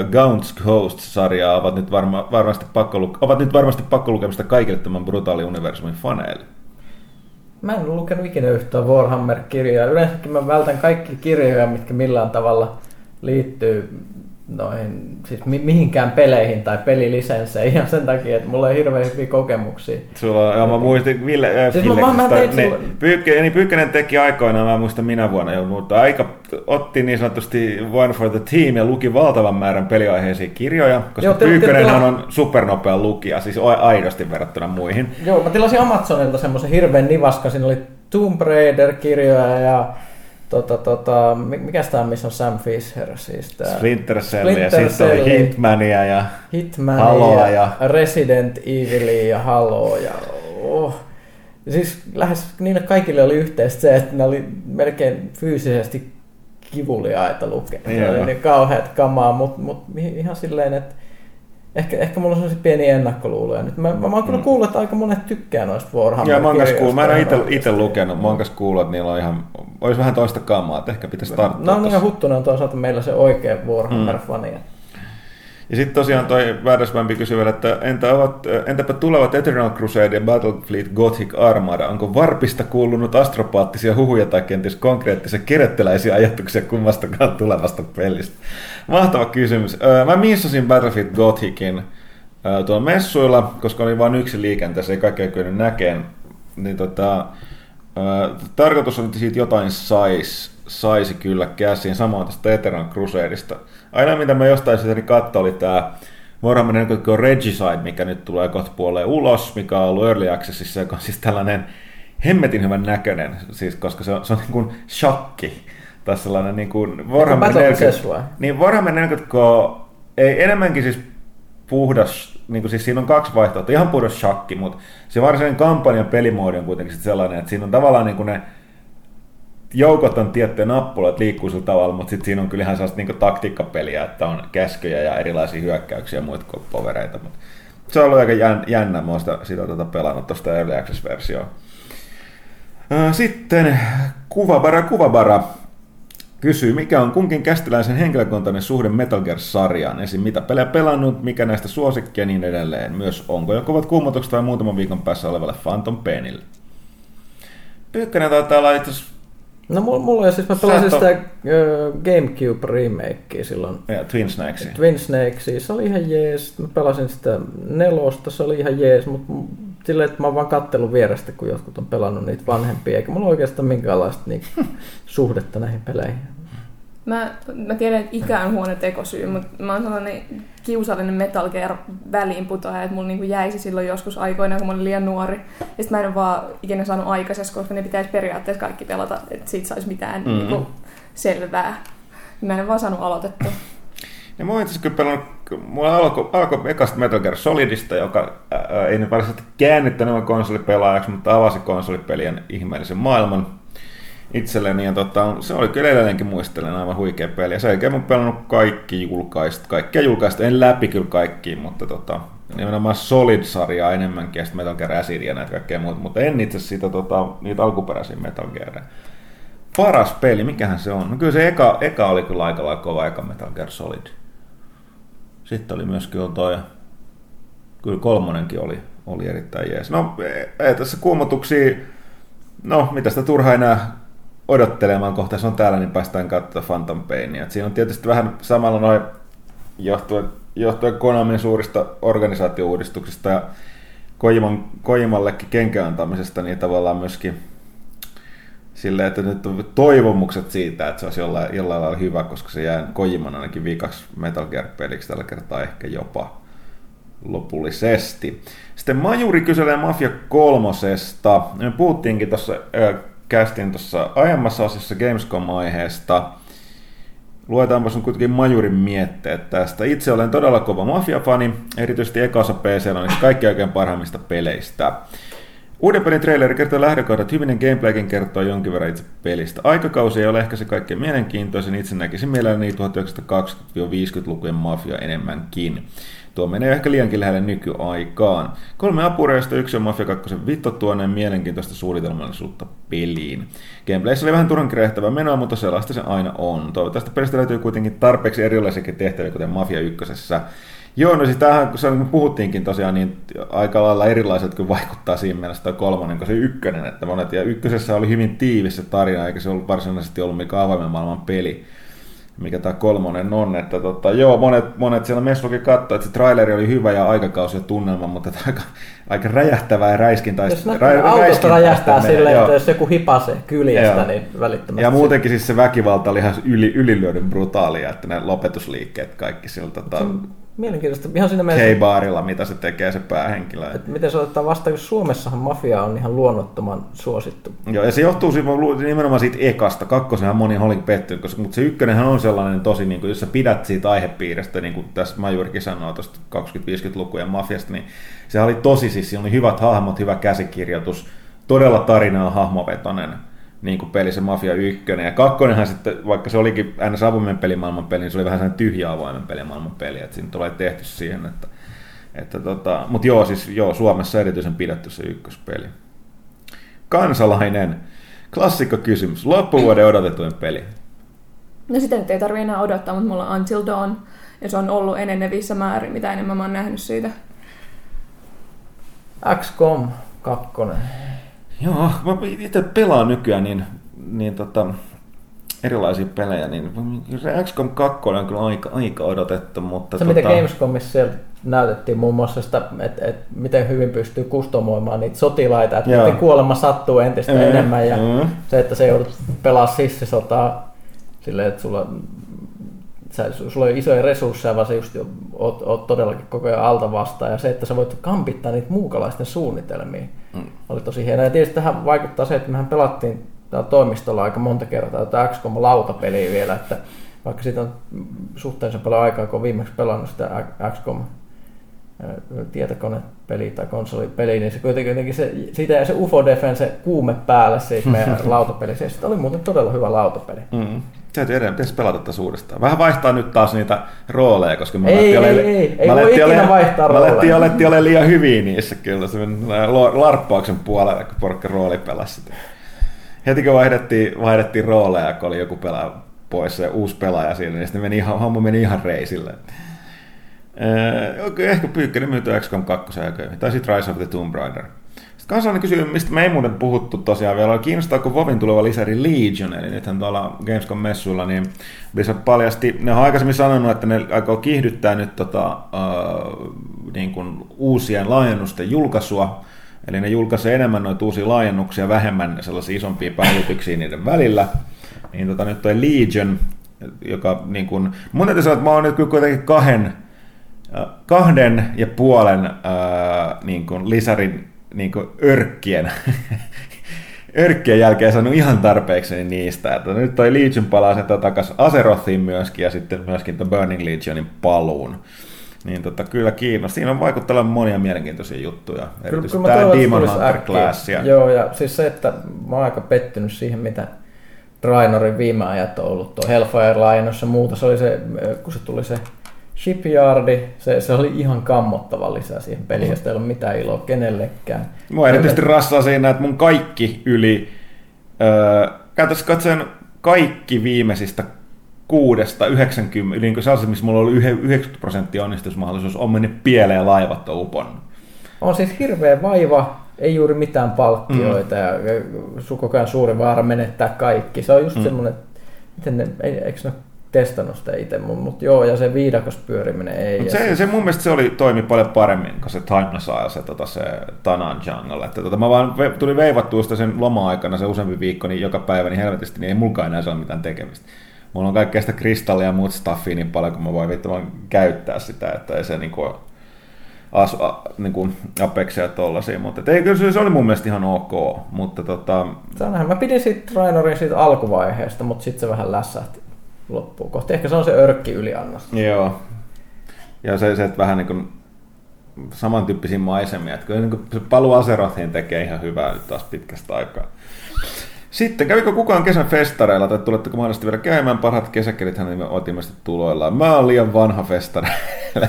Gaunt's Ghost-sarjaa ovat nyt, varma, varmasti pakkoluk- ovat nyt varmasti pakkolukemista kaikille tämän brutaali universumin faneille. Mä en ole lukenut ikinä yhtään Warhammer-kirjaa. Yleensäkin mä vältän kaikki kirjoja, mitkä millään tavalla liittyy noihin, siis mi- mihinkään peleihin tai pelilisensseihin ihan sen takia, että mulla ei hirveän hyviä kokemuksia. Sulla, ja mä muistin Ville, äh, siis Pyykkänen niin Pyykkänen teki aikoinaan, mä muistan minä vuonna jo, mutta aika otti niin sanotusti one for the team ja luki valtavan määrän peliaiheisia kirjoja, koska Pyykkönenhän on supernopea lukija, siis aidosti verrattuna muihin. Joo, mä tilasin Amazonilta semmoisen hirveän nivaska, siinä oli Tomb Raider-kirjoja ja Tota, tota, mikäs tää on, missä on Sam Fisher? Siis Splinter Cell, ja sitten oli Hitmania ja Hitmania, Haloa ja Resident Evilia ja Haloa. Ja, oh. Siis lähes niille kaikille oli yhteistä se, että ne oli melkein fyysisesti kivuliaita lukea. Ne oli niin kauheat kamaa, mutta mut, ihan silleen, että Ehkä, ehkä mulla on sellaisia pieniä ennakkoluuloja. Nyt mä, mä, mä oon kyllä kuullut, että aika monet tykkää noista Warhammer-kirjoista. Mä en ole itse lukenut, mä oon kanssa kuullut, että niillä on ihan, olisi vähän toista kamaa, että ehkä pitäisi tarttua. No, no niin, Huttunen on toisaalta meillä se oikea Warhammer-fani. Mm. Ja sitten tosiaan toi Vääräsvämpi kysyy vielä, että entä ovat, entäpä tulevat Eternal Crusade ja Battlefleet Gothic Armada? Onko Warpista kuulunut astropaattisia huhuja tai kenties konkreettisia keretteläisiä ajatuksia kummastakaan tulevasta pelistä? Mahtava kysymys. Mä missasin Battlefleet Gothicin tuolla messuilla, koska oli vain yksi liikenteessä, ei kaikkea kyennyt näkeen. Niin tota, tarkoitus on, että siitä jotain saisi. Saisi kyllä käsiin, samoin tästä Eternal Crusadeista. Aina mitä mä jostain sitten katsoin, oli tää Warhammer neljäkymmentä Regicide, mikä nyt tulee kohta puoleen ulos, mikä on ollut Early Accessissa, joka on siis tällainen hemmetin hyvän näköinen, siis koska se on, se on niin kuin shakki. Tai sellainen niin kuin Warhammer neljäkymmentä. Niin Warhammer neljäkymmentä ei enemmänkin siis puhdas, niin kuin siis siinä on kaksi vaihtoehtoa, ihan puhdas shakki, mutta se varsinainen kampanjan pelimoodi on kuitenkin sellainen, että siinä on tavallaan niin kuin ne joukot on tiettyjä nappuloita, että liikkuu sillä tavalla, mutta sitten siinä on kyllähän sellaista niinku taktiikkapeliä, että on käskyjä ja erilaisia hyökkäyksiä ja muita povereita. Mut se on ollut aika jännä, mä oon sitä, sitä tota pelannut tuosta Early Access-versioon. Sitten Kuvabara Kuvabara kysyy, mikä on kunkin kästiläisen henkilökohtainen suhde Metal Gear-sarjaan? Esim. mitä pelejä pelannut, mikä näistä suosikkia ja niin edelleen. Myös onko jo kovat kuumotukset tai muutaman viikon päässä olevalle Phantom Painille? Pyykkänen taitaa olla itse No mulla on siis, mä pelasin Sato. sitä GameCube-remakea silloin. Ja Twin Snakesia. Twin Snakesia, se oli ihan jees. Mä pelasin sitä nelosta, se oli ihan jees, mutta silleen, että mä oon vaan kattellut vierestä, kun jotkut on pelannut niitä vanhempia, eikä mulla oikeastaan minkäänlaista niin, suhdetta näihin peleihin. Mä, mä tiedän, että ikä on huono tekosyy, mutta mä oon sellainen kiusallinen Metal Gear väliinputoaja, että mulla niinku jäisi silloin joskus aikoinaan, kun mä olin liian nuori. Ja sit mä en ole vaan ikinä saanut aikaisessa, koska ne pitäisi periaatteessa kaikki pelata, että siitä saisi mitään mm-hmm. niinku selvää. Mä en ole vaan saanut aloitettua. Ja mä oon itse asiassa pelannut, mulla alkoi alko ekasta Metal Gear Solidista, joka ää, ei nyt varmasti käännittänyt konsolipelaajaksi, mutta avasi konsolipelien ihmeellisen maailman itselleni, ja tota, se oli kyllä edelleenkin muistelen aivan huikea peli. Ja sen jälkeen olen pelannut kaikki julkaista, kaikkia julkaista, en läpi kyllä kaikkiin, mutta tota, nimenomaan Solid-sarjaa enemmänkin, ja sitten Metal Gear Acid ja näitä kaikkea muuta, mutta en itse asiassa tota, niitä alkuperäisiä Metal Gearia. Paras peli, mikähän se on? No kyllä se eka, eka oli kyllä aika lailla kova, eka Metal Gear Solid. Sitten oli myös kyllä toi, kyllä kolmonenkin oli, oli erittäin jees. No ei tässä kuumotuksia, no mitä sitä turhaa enää odottelemaan kohta, se on täällä, niin päästään katsomaan Phantom Painia. Siinä on tietysti vähän samalla noin johtuen, johtuen Konamin suurista organisaatiouudistuksista ja Kojiman, Kojimallekin kenkäantamisesta, niin tavallaan myöskin silleen, että nyt on toivomukset siitä, että se olisi jollain, jollain lailla hyvä, koska se jää Kojiman ainakin viikaksi Metal Gear-peliksi tällä kertaa ehkä jopa lopullisesti. Sitten Majuri kyselee Mafia kolmosesta. Me puhuttiinkin tuossa äh, kästin tuossa aiemmassa osassa Gamescom-aiheesta. Luetaanpa sun kuitenkin Majurin mietteet tästä. Itse olen todella kova Mafia-fani, erityisesti eka-osa P C:llä on kaikki oikein parhaimmista peleistä. Uuden pelin traileri kertoo lähdökohdat, hyvinen gameplaykin kertoo jonkin verran itse pelistä. Aikakausi ei ole ehkä se kaikkein mielenkiintoisin, itse näkisin mielelläni tuhatyhdeksänsataakaksikymmentä-viisikymmentälukujen Mafia enemmänkin. Tuo menee ehkä liiankin lähelle nykyaikaan. Kolme apureista, yksi on Mafia kakkosen vittu tuoneen mielenkiintoista suunnitelmallisuutta peliin. Gameplayssä oli vähän turhan kirehtävää menoa, mutta sellaista se aina on. Toivottavasti pelistä löytyy kuitenkin tarpeeksi erilaisiakin tehtäviä, kuten Mafia ykkösessä. Joo, no siis tämähän, kun puhuttiinkin tosiaan, niin aika lailla erilaiset kuin vaikuttaa siinä mielessä toi kolmonen, kun se ykkönen, että monet. Ja ykkösessä oli hyvin tiivis se tarina, eikä se ollut varsinaisesti ollut mikään avaimen maailman peli, mikä tämä kolmonen on, että tota, joo, monet, monet siellä messukin katsoi, että se traileri oli hyvä ja aikakausi ja tunnelma, mutta aika, aika räjähtävää ja räiskintäistä. Jos rä, autot räjähtää silleen, että jos joku hipasee kyljistä, joo, niin välittömästi. Ja muutenkin siis se väkivalta oli ihan yli, ylilyödyn brutaalia, että ne lopetusliikkeet kaikki siltä. Tota, mielenkiintoista. Ihan siinä mielessä, hei-baarilla, mitä se tekee se päähenkilö. Että miten se otetaan vastaan, kun Suomessahan Mafia on ihan luonnottoman suosittu. Joo, ja se johtuu nimenomaan siitä ekasta. Kakkosenhan moni oli pettynyt, koska, mutta se ykkönenhän on sellainen tosi, niin kuin, jos sä pidät siitä aihepiiristä, niin kuin tässä Majurikin sanoo tuosta kaksikymmentä-viisikymmentälukujen Mafiasta, niin sehän oli tosi, siis siinä oli hyvät hahmot, hyvä käsikirjoitus, todella tarina on hahmovetoinen. Niin kuin peli se Mafia ykkönen. Ja kakkonenhan sitten, vaikka se olikin ns. Avoimen pelimaailman peli, niin se oli vähän sellainen tyhjä avoimen pelimaailman peli, että siinä tulee tehty siihen, että, että tota, mutta joo, siis joo, Suomessa erityisen pidetty se ykköspeli. Kansalainen, klassikko kysymys, loppuvuoden odotetuin peli. No sitä nyt ei tarvitse enää odottaa, mutta mulla on Until Dawn, ja se on ollut enenevissä määrin, mitä enemmän mä oon nähnyt siitä. X COM kaksi. Joo, mä itse pelaan nykyään niin, niin tota, erilaisia pelejä, niin se X COM kaksi on kyllä aika, aika odotettu, mutta se tota, mitä Gamescomissa siellä näytettiin muun muassa sitä, että et, miten hyvin pystyy kustomoimaan niitä sotilaita, että miten kuolema sattuu entistä mm, enemmän ja mm. se, että se joudut pelaa sissisotaa silleen, että sulla, sä, sulla ei ole isoja resursseja, vaan sä just jo, oot, oot todellakin koko ajan alta vastaan ja se, että sä voit kampittaa niitä muukalaisten suunnitelmia. Mm. Oli tosi hienoa. Ja tietysti tähän vaikuttaa se, että mehän pelattiin täällä toimistolla aika monta kertaa jotain X COM-lautapeliä vielä, että vaikka siitä on suhteellisen paljon aikaa, kun viimeksi pelannut sitä X COM-tietokonepeliä tai konsolipeliä, niin se kuitenkin se, siitä jäi se U F O-defense kuume päälle siitä meidän lautapelissä. Se oli muuten todella hyvä lautapeli. Mm. Täytyy edelleen, pitäisi pelata tässä uudestaan. Vähän vaihtaa nyt taas niitä rooleja, koska me ei, ei, ole, ei, ei, voi ikinä ole, vaihtaa rooleja. Me alettiin olemaan liian hyviä niissä kyllä, larppauksen puolella, kun porkka rooli pelasi sitä. Heti kun vaihdettiin, vaihdettiin rooleja, kun oli joku pelaaja pois ja uusi pelaaja siinä, niin sitten meni ihan, homma meni ihan reisille. Eh, ehkä Pyykkänen myytyy X COM kaksi, tai sitten Rise of the Tomb Raider. Kansalainen kysyy, mistä me ei muuten puhuttu tosiaan vielä, kiinnostaako Vovin tuleva lisäri Legion, eli nythän tuolla Gamescom-messuilla, niin Blizzard paljasti, ne on aikaisemmin sanonut, että ne aikoo kiihdyttää nyt tota, äh, niin kuin uusien laajennusten julkaisua, eli ne julkaisee enemmän noita uusia laajennuksia, vähemmän sellaisia isompia päivityksiä niiden välillä, niin tota, nyt toi Legion, joka niin kuin, mun täytyy sanoa, että mä oon nyt kyllä kuitenkin kahden, kahden ja puolen äh, niin kuin lisärin niin kuin örkkien, örkkien jälkeen saanut ihan tarpeekseni niistä. Että nyt toi Legion palaa sen takaisin Azerothiin myöskin ja sitten myöskin ton Burning Legionin paluun. Niin tota, kyllä kiinnostaa. Siinä on vaikuttanut monia mielenkiintoisia juttuja. Erityisesti kyllä, tämä Demon Hunter Class. Joo, ja siis se, että mä oon aika pettynyt siihen, mitä Trainorin viime ajat on ollut. Tuo Hellfire-laajennus ja muuta. Se oli se, kun se tuli se Shipyardi, se, se oli ihan kammottava lisää siihen peliin, josta ei ole mitään iloa kenellekään. Mua erityisesti rassaa siinä, että mun kaikki yli, öö, käytäisiin katsoen kaikki viimeisistä kuudesta yhdeksänkymmentä, yli niin sellaisessa, missä mulla oli yhdeksänkymmentä prosenttia onnistusmahdollisuus, on mennyt pieleen laivat on uponnut. On siis hirveä vaiva, ei juuri mitään palkkioita mm. ja sukokaan suuri vaara menettää kaikki. Se on just mm. semmoinen, miten ne, eikö ne testannut sitä itse, mutta joo, ja se viidakos pyöriminen ei. Mut se, se, se mun mielestä se oli, toimi paljon paremmin, kun se Time saa ja se, tota, se Tanan Jungle. Että, tota, mä vaan tulin veivattua sitä sen loma-aikana, se useampi viikko, niin joka päivä, niin helvetisti, niin ei mulkaan enää se ole mitään tekemistä. Mulla on kaikkea sitä kristallia ja muut staffia niin paljon, kun mä voin viittamaan käyttää sitä, että ei se niin kuin asu, a, niin kuin Apexia tollasia, mutta ei, kyllä se oli mun mielestä ihan ok, mutta tota... Sanahan, mä pidin siitä Trainorin siitä alkuvaiheesta, mutta sitten se vähän lässähti loppuun kohti. Ehkä se on se örkki yliannosta. Joo. Ja se, se että vähän niin kuin samantyyppisiä maisemia. Että kyllä niin kuin se paluu Azerothiin tekee ihan hyvää nyt taas pitkästä aikaa. Sitten kävikö kukaan kesän festareilla tai tuletteko mahdollisesti vielä käymään? Parhaat kesäkelithän ovat ilmeisesti tuloillaan. Mä oon liian vanha festareille.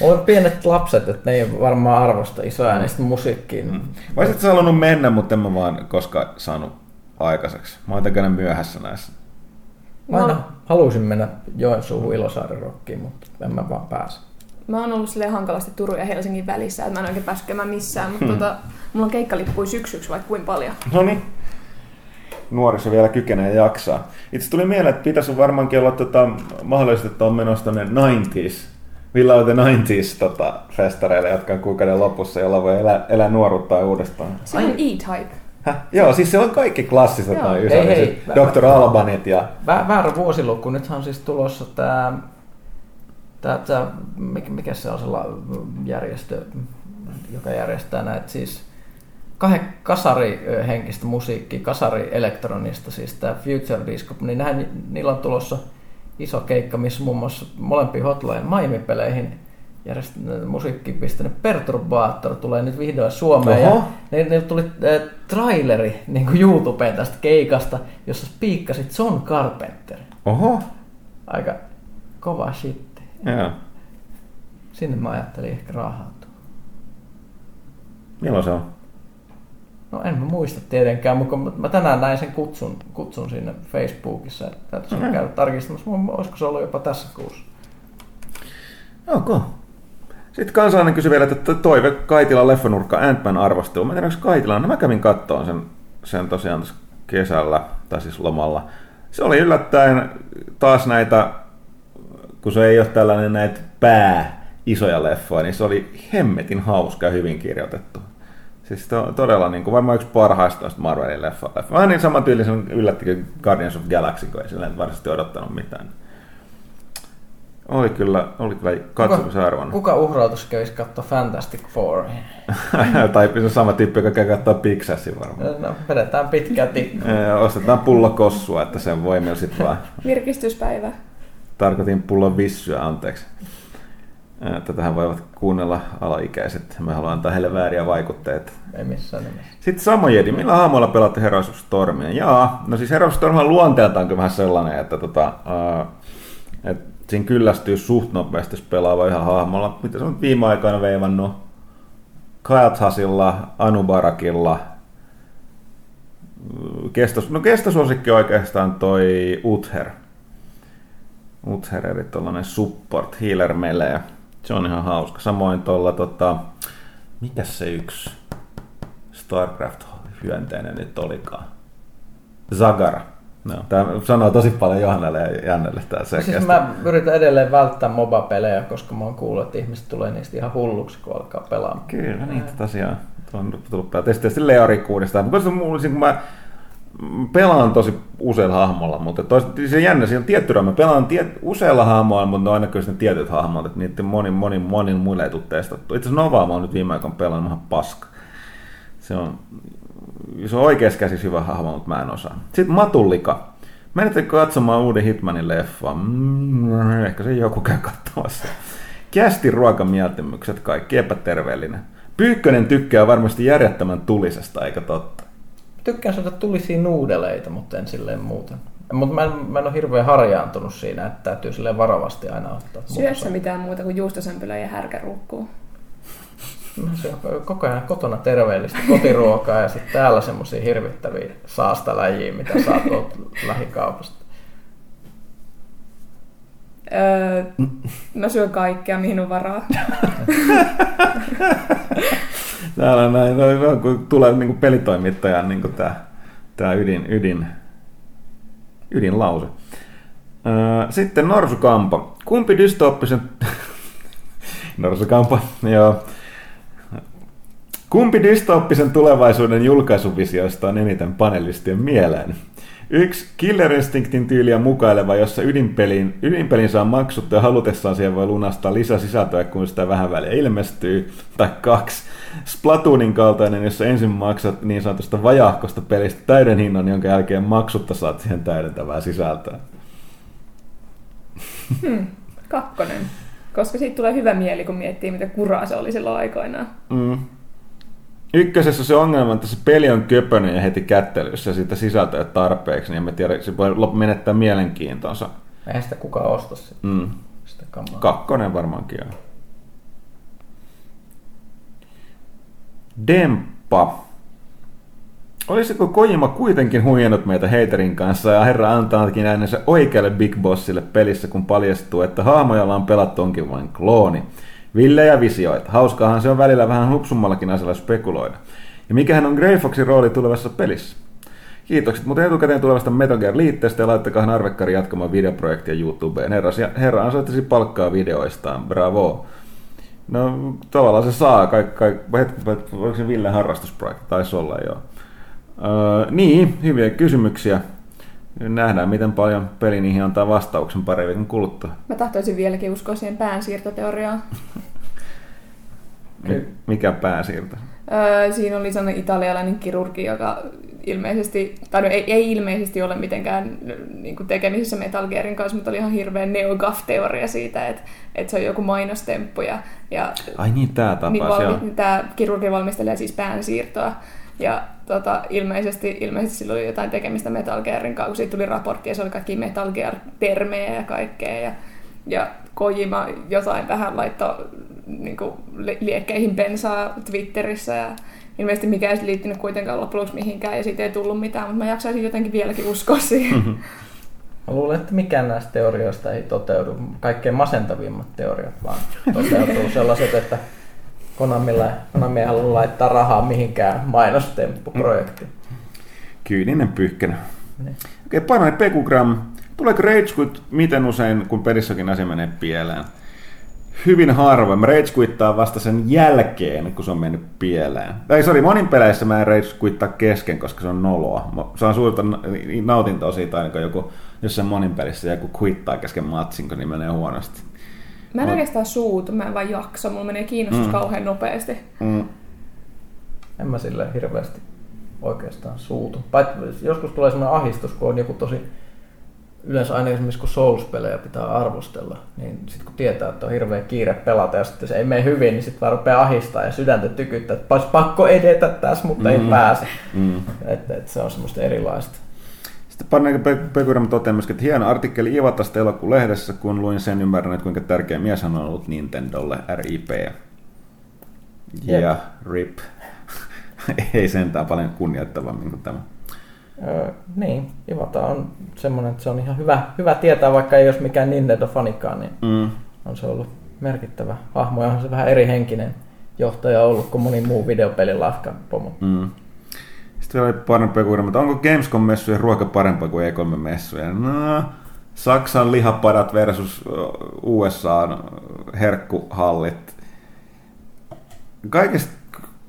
Mulla on pienet lapset, että ne ei varmaan arvosta isoäänistä musiikkiin. Mm. Vai sitten sä halunnut mennä, mutta en mä vaan koskaan saanut aikaiseksi. Mä oon takana myöhässä näissä. Mä aina on... halusin mennä Joensuuhun Ilosaaren rockiin, mutta en mä vaan pääse. Mä oon ollut silleen hankalasti Turun ja Helsingin välissä, että mä en oikein päässyt käymään missään, mutta hmm. tota, mulla on keikkalippuja syksyksi vaikka kuin paljon. No niin. Nuoriso vielä kykenee ja jaksaa. Itse tuli mieleen, että pitäisi varmaankin olla tota, mahdollisesti, että on menossa tonne nineties, Villa of the nineties tota, festareille, jotka on kuukauden lopussa, jolla voi elää, elää nuoruuttaan uudestaan. Se on E-Type. Häh? Joo, siis se on kaikki klassiset joo, noin ysäriset, doktor Albanit ja... Vä, väärä vuosiluku, nythän on siis tulossa tää, tää, tää mikä, mikä se on sellainen järjestö, joka järjestää näitä siis kahden kasarihenkistä musiikkia, kasarielektronista, siis tää Future Disco, niin näin, niillä on tulossa iso keikka, missä muun muassa molempiin Hotline Miami-peleihin järjestetään musiikkiin pistänyt Perturbaattor tulee nyt vihdoin Suomeen. Oho. Ja ne tuli äh, traileri niin kuin YouTubeen tästä keikasta, jossa spiikkasit John Carpenter. Oho. Aika kova shitti. Joo. Sinne mä ajattelin ehkä raahautua. Milloin se on? No en mä muista tietenkään, mutta mä tänään näin sen kutsun, kutsun sinne Facebookissa. Täytyisi mm-hmm. käydä tarkistamassa, olisiko se ollut jopa tässä kuussa. Okei. Okay. Sitten kansalainen kysyi vielä, että toive Kaitilan leffanurkka Ant-Man arvostelua. Mä en tiedä, onko Kaitilan, no mä kävin kattoon sen, sen tosiaan tässä kesällä, tai siis lomalla. Se oli yllättäen taas näitä, kun se ei ole tällainen näitä pää isoja leffoja, niin se oli hemmetin hauska ja hyvin kirjoitettu. Siis to, todella niin kuin varmaan yksi parhaista noista Marvelin leffa. Vähän niin samantyylisen yllättikin Guardians of Galaxy, kun ei sillä varsinaisesti odottanut mitään. Oli kyllä, oli kyllä katsomisarvon. Kuka uhrautus kävisi katsoa Fantastic Four? Tai se sama tyyppi, joka käy katsoa Pixasin varmaan. No, vedetään pitkää tikkaa. Ostetaan pullo kossua, että sen voi meillä sitten vaan... Virkistyspäivä. Tarkoitin pullon vissyä, anteeksi. Tätähän voivat kuunnella alaikäiset. Mä haluan antaa heille vääriä vaikutteita. Ei missään nimessä. Sitten Samojedi, millä hahmoilla pelaatte Heroes of Stormia? Jaa, no siis Heroes of Storm on luonteeltaan vähän sellainen, että... Tota, uh, et, siinä kyllästyy suht nopeasti, jos pelaava ihan hahmolla. Mitä se on viime aikoina veivannut? Kajathasilla, Anubarakilla. Kestos, no kestosuosikki oikeastaan toi Uther. Uther eli tollanen support, healer melee. Se on ihan hauska. Samoin tuolla, tota, mitäs se yksi? StarCraft-hyönteinen nyt olikaan. Zagara. No. Tämä sanoo tosi paljon Johannalle ja Jannelle tämä selkeästi. Siis mä yritän edelleen välttää MOBA-pelejä, koska mä oon kuullut, että ihmiset tulee niistä ihan hulluksi, kun alkaa pelaamaan. Kyllä, niitä tosiaan on tullut päälle. Tietysti Leorikuudesta, mutta kun mä pelaan tosi useilla hahmolla, mutta se on jännä, siinä on tietty mä pelaan tiet, useilla hahmoilla, mutta ne on aina kyllä ne tietyt hahmot, että niiden moni, moni, moni muille ei tule testattua. Itse asiassa Novaa mä oon nyt viime aikoina pelannut, mä oon paska. Se on... Se on oikeassa käsissä hyvä hahmo, mutta mä en osaa. Sitten Matulika. Menette katsomaan uuden Hitmanin leffa. Mm, ehkä se joku käy katsomassa. Kästi ruokamieltymykset, kaikki epäterveellinen. Pyykkönen tykkää varmasti järjettömän tulisesta, eikä totta? Tykkään saada tulisia nuudeleita, mutta en silleen muuten. Mutta mä, mä en ole hirveän harjaantunut siinä, että täytyy silleen varovasti aina ottaa. Syöksä mitään muuta kuin juustosämpylä ja härkäruukkuu? No, se on koko ajan kotona terveellistä kotiruokaa ja sitten täällä semmoisia hirvittäviä saastaläjiä, mitä saa tuolta lähikaupasta. Öö, mä syön kaikkea, mihin on varaa. Täällä on näin, kun tulee niin kuin pelitoimittajan niin tämä, tämä ydin, ydin, ydinlause. Öö, sitten Norsukampa. Kumpi dystooppisen... Norsukampa, joo. Kumpi dystooppisen tulevaisuuden julkaisuvisioista on eniten panelistien mieleen? Yksi Killer Instinctin tyyliä mukaileva, jossa ydinpelin, ydinpelin saa maksuttua ja halutessaan siihen voi lunastaa lisäsisältöä, kun sitä vähän väliä ilmestyy. Tai kaksi, Splatoonin kaltainen, jossa ensin maksat niin sanotusta vajahkosta pelistä täyden hinnan, jonka jälkeen maksutta saat siihen täydentävää sisältöä. Hmm, kakkonen. Koska siitä tulee hyvä mieli, kun miettii, mitä kuraa se oli silloin aikoinaan. Mm. Ykkösessä se ongelma, että se peli on köpönen ja heti kättelyssä ja siitä sisältöä tarpeeksi, niin en tiedä, se voi menettää mielenkiintonsa. Eihän sitä kukaan osta sitä, mm. sitä kamaa. Kakkonen varmaankin on. Demppa. Olisiko Kojima kuitenkin huijannut meitä heiterin kanssa ja herra antaakin äänensä oikealle Big Bossille pelissä, kun paljastuu, että hahmoja ollaan pelattu onkin vain klooni? Ville ja visioita. Hauskaahan se on välillä vähän hupsummallakin asialla spekuloida. Ja mikähän on Grey Foxin rooli tulevassa pelissä? Kiitokset muuten etukäteen tulevasta Metal Gear -liitteestä ja laittakahan Arvekkari jatkamaan videoprojektia YouTubeen. Herra, herra ansoittasi palkkaa videoistaan. Bravo. No tavallaan se saa. Kaik, kaik, hetki, oliko se Villen harrastusprojekti? Taisi olla, joo. Öö, niin, hyviä kysymyksiä. Nähdään, miten paljon peli niihin antaa vastauksen pari viikon kuluttua. Mä tahtoisin vieläkin uskoa siihen päänsiirtoteoriaan. Mikä päänsiirto? Öö, siinä oli sellainen italialainen kirurgi, joka ilmeisesti, tai ei, ei ilmeisesti ole mitenkään niin kuin tekemisissä Metal Gearin kanssa, mutta oli ihan hirveä NeoGAF-teoria siitä, että, että se on joku mainostemppu. Ja, ja, ai niin, tämä tapaus. Niin valmi- tämä kirurgi valmistelee siis päänsiirtoa. Ja tota, ilmeisesti, ilmeisesti sillä oli jotain tekemistä Metal Gearin kanssa, kun siitä tuli raportti ja se oli kaikki Metal Gear-termejä ja kaikkea. Ja, ja Kojima jotain vähän laittoi niin kuin liekkeihin bensaa Twitterissä ja ilmeisesti mikään ei liittynyt kuitenkaan lopuksi mihinkään ja siitä ei tullut mitään, mutta mä jaksaisin jotenkin vieläkin uskoa siihen. Mm-hmm. Mä luulen, että mikään näistä teorioista ei toteudu. Kaikkein masentavimmat teoriat vaan toteutuu sellaiset, että Konami ei halua laittaa rahaa mihinkään mainostemppuprojektiin. Kyyninen Pyykkänen. Niin. Okei, painoin Pekugram. Tuleeko ragequit miten usein, kun pelissäkin asia menee pieleen? Hyvin harvoin. Mä ragequittaan vasta sen jälkeen, kun se on mennyt pieleen. Tai sori, monin peleissä mä en ragequittaa kesken, koska se on noloa. Mä saan suurta nautintoa siitä aina, kun joku, jossain monin pelissä joku quittaa kesken matsin, kun niin menee huonosti. Mä en Mut. oikeastaan suutu, mä en vaan jaksa, mulla menee kiinnostus mm. kauhean nopeasti. Mm. En mä silleen hirveästi oikeastaan suutu. Paitsi joskus tulee semmoinen ahdistus, kun on joku tosi... Yleensä aina esimerkiksi kun Souls-pelejä pitää arvostella, niin sitten kun tietää, että on hirveä kiire pelata ja sitten se ei mene hyvin, niin sitten vaan rupeaa ahistaa ja sydäntä tykyttää, että olisi pakko edetä tässä, mutta mm. ei pääse. Mm. Että et se on semmoista erilaista. Sitten Pekuram toteaa myöskin, että hieno artikkeli Iwatasta elokuun-lehdessä, kun luin sen ymmärrän, että kuinka tärkeä mies on ollut Nintendolle, R I P. Ja yep. R I P. Ei sentään paljon kunnioittavammin kuin tämä. Öö, niin, Iwata on semmoinen, että se on ihan hyvä, hyvä tietää, vaikka ei olisi mikään Nintendo-fanikaan, niin mm. on se ollut merkittävä hahmo. Ja on se vähän erihenkinen johtaja ollut kuin moni muu videopelin lafkappomo. Mm. Sitten oli parempia kuin, mutta onko Gamescom-messuja ruoka parempaa kuin E kolme-messuja? No, Saksan lihapadat versus U S A:n herkkuhallit. Kaikesta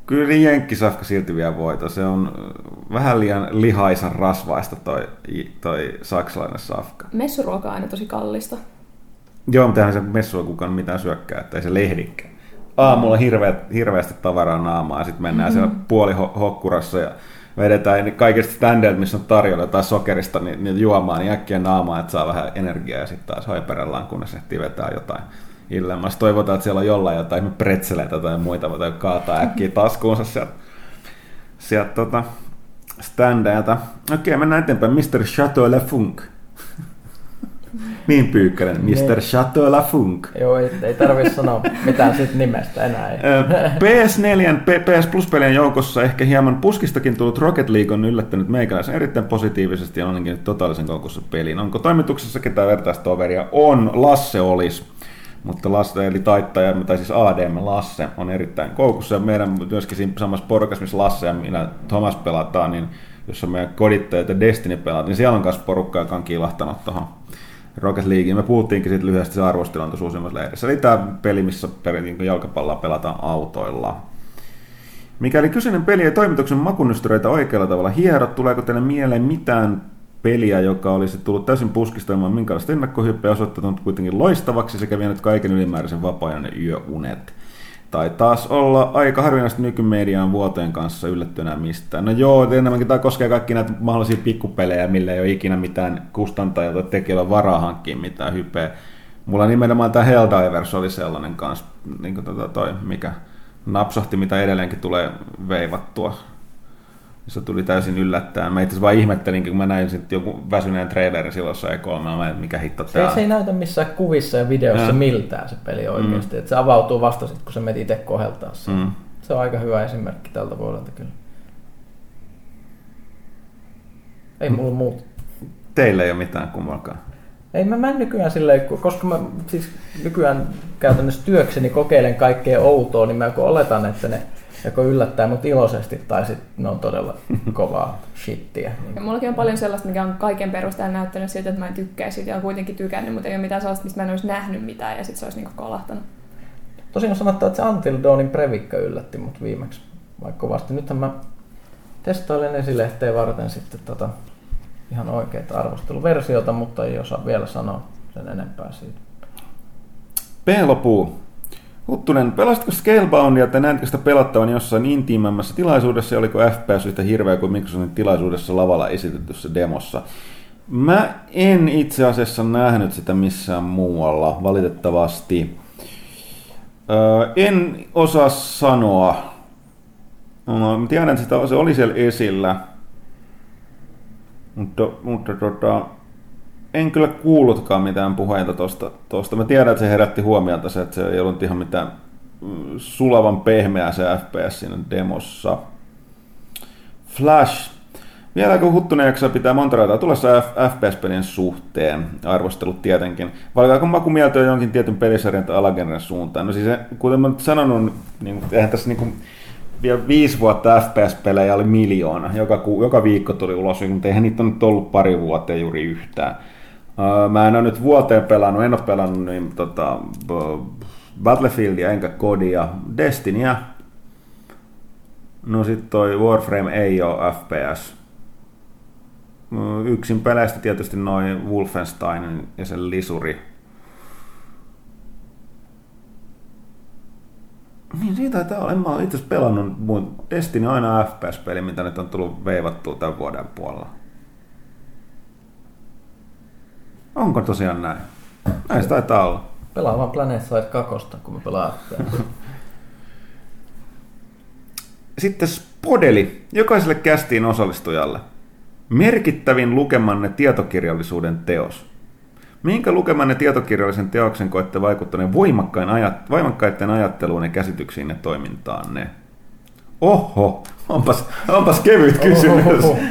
kyllä jenkkisafka silti vielä voita. Se on vähän liian lihaisan rasvaista toi, toi saksalainen safka. Messuruoka on aina tosi kallista. Joo, mutta eihän se messua kukaan mitään syökkää, että ei se lehdikään. Aamulla hirveä, hirveästi tavaraa naamaa, sitten mennään mm-hmm. siellä puolihokkurassa ja vedetään kaikista standeilta, missä on tarjolla jotain sokerista, niin, niin juomaan, niin äkkiä naamaa, että saa vähän energiaa ja sitten taas haiperellaan, kunnes ehtii vetää jotain illemmässä. Toivotaan, että siellä on jollain jotain pretzeleitä tai muita, mutta kaataa äkkiä taskuunsa sieltä, sieltä tota standeilta. Okei, mennään eteenpäin. mister Chateau Lafunk. Niin Pyykkänen, mister Chateau Lafunk. Joo, ei, ei tarvitse sanoa mitään siitä nimestä enää. P S neljä, P S Plus-pelien joukossa ehkä hieman puskistakin tullut Rocket League on yllättänyt meikäläisen erittäin positiivisesti ja onkin nyt totaalisen koukussa peliin. Onko toimituksessa ketään vertaistoveria? On, Lasse olisi. Mutta Lasse, eli taittaja, tai siis A D M Lasse, on erittäin koukussa. Ja meidän myöskin siinä samassa porukassa, missä Lasse ja minä Thomas pelataan, niin jossa meidän kodittajat ja Destiny pelataan, niin siellä on myös porukka, joka on kilahtanut tuohon Rocket Leagueen. Me puhuttiinkin siitä lyhyesti se arvostelun tuossa uusimmassa lehdessä. Eli tämä peli, missä jalkapalloa pelataan autoilla. Mikäli kyseinen peli ja toimituksen makunystyreitä oikealla tavalla hierot, tuleeko teille mieleen mitään peliä, joka olisi tullut täysin puskista ilman minkälaista ennakkohyppeä, osoittanut kuitenkin loistavaksi sekä vienyt kaiken ylimääräisen vapaa-ajan yöunet? Tai taas olla aika harvinaisesti nykymediaan vuoteen kanssa yllättynä mistään. No joo, enemmänkin tämä koskee kaikki näitä mahdollisia pikkupelejä, millä ei ole ikinä mitään kustantajia tai tekijöillä varaa hankkia mitään hypeä. Mulla nimenomaan tämä Helldivers oli sellainen kanssa, niin kuin tota toi, mikä napsahti, mitä edelleenkin tulee veivattua. Se tuli täysin yllättäen. Mä itse vaan ihmettelinkin, kun mä näin sitten joku väsyneen trailerin silloin E kolme, mikä hitto tää on. Se ei näytä missään kuvissa ja videossa ja miltään se peli oikeasti. Mm. Et se avautuu vasta sitten, kun sä menet itse koheltaan sen. Mm. Se on aika hyvä esimerkki tältä vuodelta kyllä. Ei mulla mm. muuta. Teillä ei ole mitään kummalkaan. Ei, mä, mä nykyään silleen, koska mä siis nykyään käytännössä työkseni kokeilen kaikkea outoa, niin mä kun oletan, että ne joko yllättää mut iloisesti, tai sitten ne on todella kovaa shittiä. Ja mullakin on paljon sellaista, mikä on kaiken perusteella näyttänyt siltä, että mä en tykkäisi siitä, ja on kuitenkin tykännyt, mutta ei ole mitään sellaista, mistä mä en olisi nähnyt mitään, ja sitten se olisi niinku kolahtanut. Tosin on sanottu, että se Until Dawnin previkka yllätti mut viimeksi vaikka kovasti. Nythän mä testoilen esilehteen varten sitten tota ihan oikeita arvosteluversiota, mutta ei osaa vielä sanoa sen enempää siitä. Pelopuu. Huttunen, pelasitko Scaleboundia tai näetkö sitä pelattavan jossain intiimemmässä tilaisuudessa ja oliko F P S yhtä hirveä kuin Microsoftin tilaisuudessa lavalla esitetyssä demossa? Mä en itse asiassa nähnyt sitä missään muualla, valitettavasti. Öö, en osaa sanoa. No, mä tiedän, että sitä, se oli siellä esillä. Mutta, mutta tota... en kyllä kuullutkaan mitään puheita tosta, tosta. Mä tiedän, että se herätti huomiota se, että se ei ollut ihan mitään sulavan pehmeää se F P S siinä demossa. Flash. Vieläkö Huttunen jaksaa pitää monta raitaa tulossa F P S-pelien suhteen? Arvostelut tietenkin. Valkaako makumieltöä jonkin tietyn pelisarjan tai alagenren suuntaan? No siis, kuten mä nyt sanonut, niin eihän tässä niin kuin vielä viisi vuotta F P S-pelejä oli miljoona. Joka, joka viikko tuli ulos, mutta eihän niitä nyt ollut pari vuotta juuri yhtään. Mä en ole nyt vuoteen pelannut, en ole pelannut niin, tota, Battlefieldia, enkä Kodia, Destinyä. No sit toi Warframe ei ole F P S. Yksin peleistä tietysti noin Wolfenstein ja sen lisuri. Niin siitä tää on, en mä ole itse pelannut mun Destiny aina F P S-peli, mitä nyt on tullut veivattua tämän vuoden puolella. Onko tosiaan näin? Näin se taitaa olla. Pelaa vaan Planetside kakosta, kun me pelaa. Sitten Spodeli, jokaiselle kästiin osallistujalle. Merkittävin lukemanne tietokirjallisuuden teos. Minkä lukemanne tietokirjallisen teoksen koette vaikuttaneen voimakkaiden ajatteluun ja käsityksiin ja toimintaanne? Oho, onpas, onpas kevyt kysymys. Oho, oho.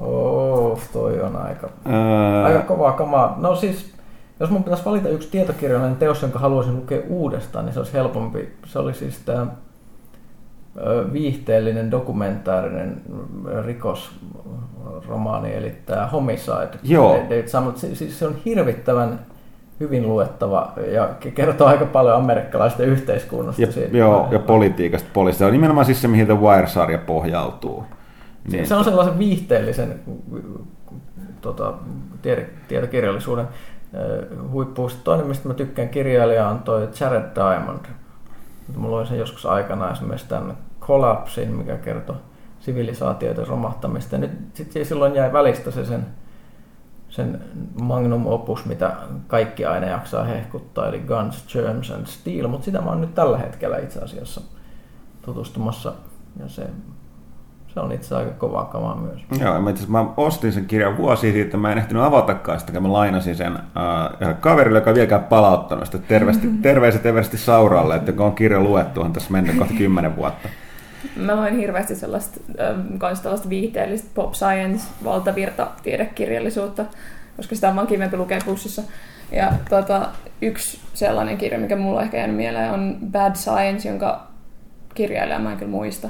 Oh, toi on aika, öö... aika kovaa kamaa. No siis, Jos mun pitäisi valita yksi tietokirjallinen teos, jonka haluaisin lukea uudestaan, niin se olisi helpompi. Se oli siis tämä viihteellinen dokumentaarinen rikosromaani, eli tämä Homicide. Joo. David Sammet, siis se on hirvittävän hyvin luettava ja kertoo aika paljon amerikkalaisesta yhteiskunnasta. Ja, siitä. Joo, ja politiikasta poliisista. Se on nimenomaan siis se, mihin The Wire-sarja pohjautuu. Niin. Se on sellaisen viihteellisen tota, tiede, tietokirjallisuuden huippuista. Toinen, mistä mä tykkään kirjailija, on toi Jared Diamond. Mä luin sen joskus aikana esimerkiksi tämän Collapsin, mikä kertoi sivilisaatioiden romahtamista. Ja nyt sitten silloin jäi välistä se sen, sen magnum opus, mitä kaikki aina jaksaa hehkuttaa, eli Guns, Germs and Steel, mutta sitä mä oon nyt tällä hetkellä itse asiassa tutustumassa. Ja se, se on itse aika kovaa kamaa myös. Joo, mä, itse asiassa, mä ostin sen kirjan vuosia siitä, mä en ehtinyt avatakaan sitä, kun mä lainasin sen äh, kaverille, joka ei vieläkään palauttanut sitä. Terveesti, terveiset Eversti Sauralle, että kun on kirja luettuhan tässä mennyt kohta kymmenen vuotta. Mä luin hirveästi sellaista, myös tällaista viihteellistä pop science, valtavirta-tiedekirjallisuutta, koska sitä on vaan kivempi lukea bussissa. Ja tuota, yksi sellainen kirja, mikä mulla on ehkä jäänyt mieleen, on Bad Science, jonka kirjailija mä en kyllä muista.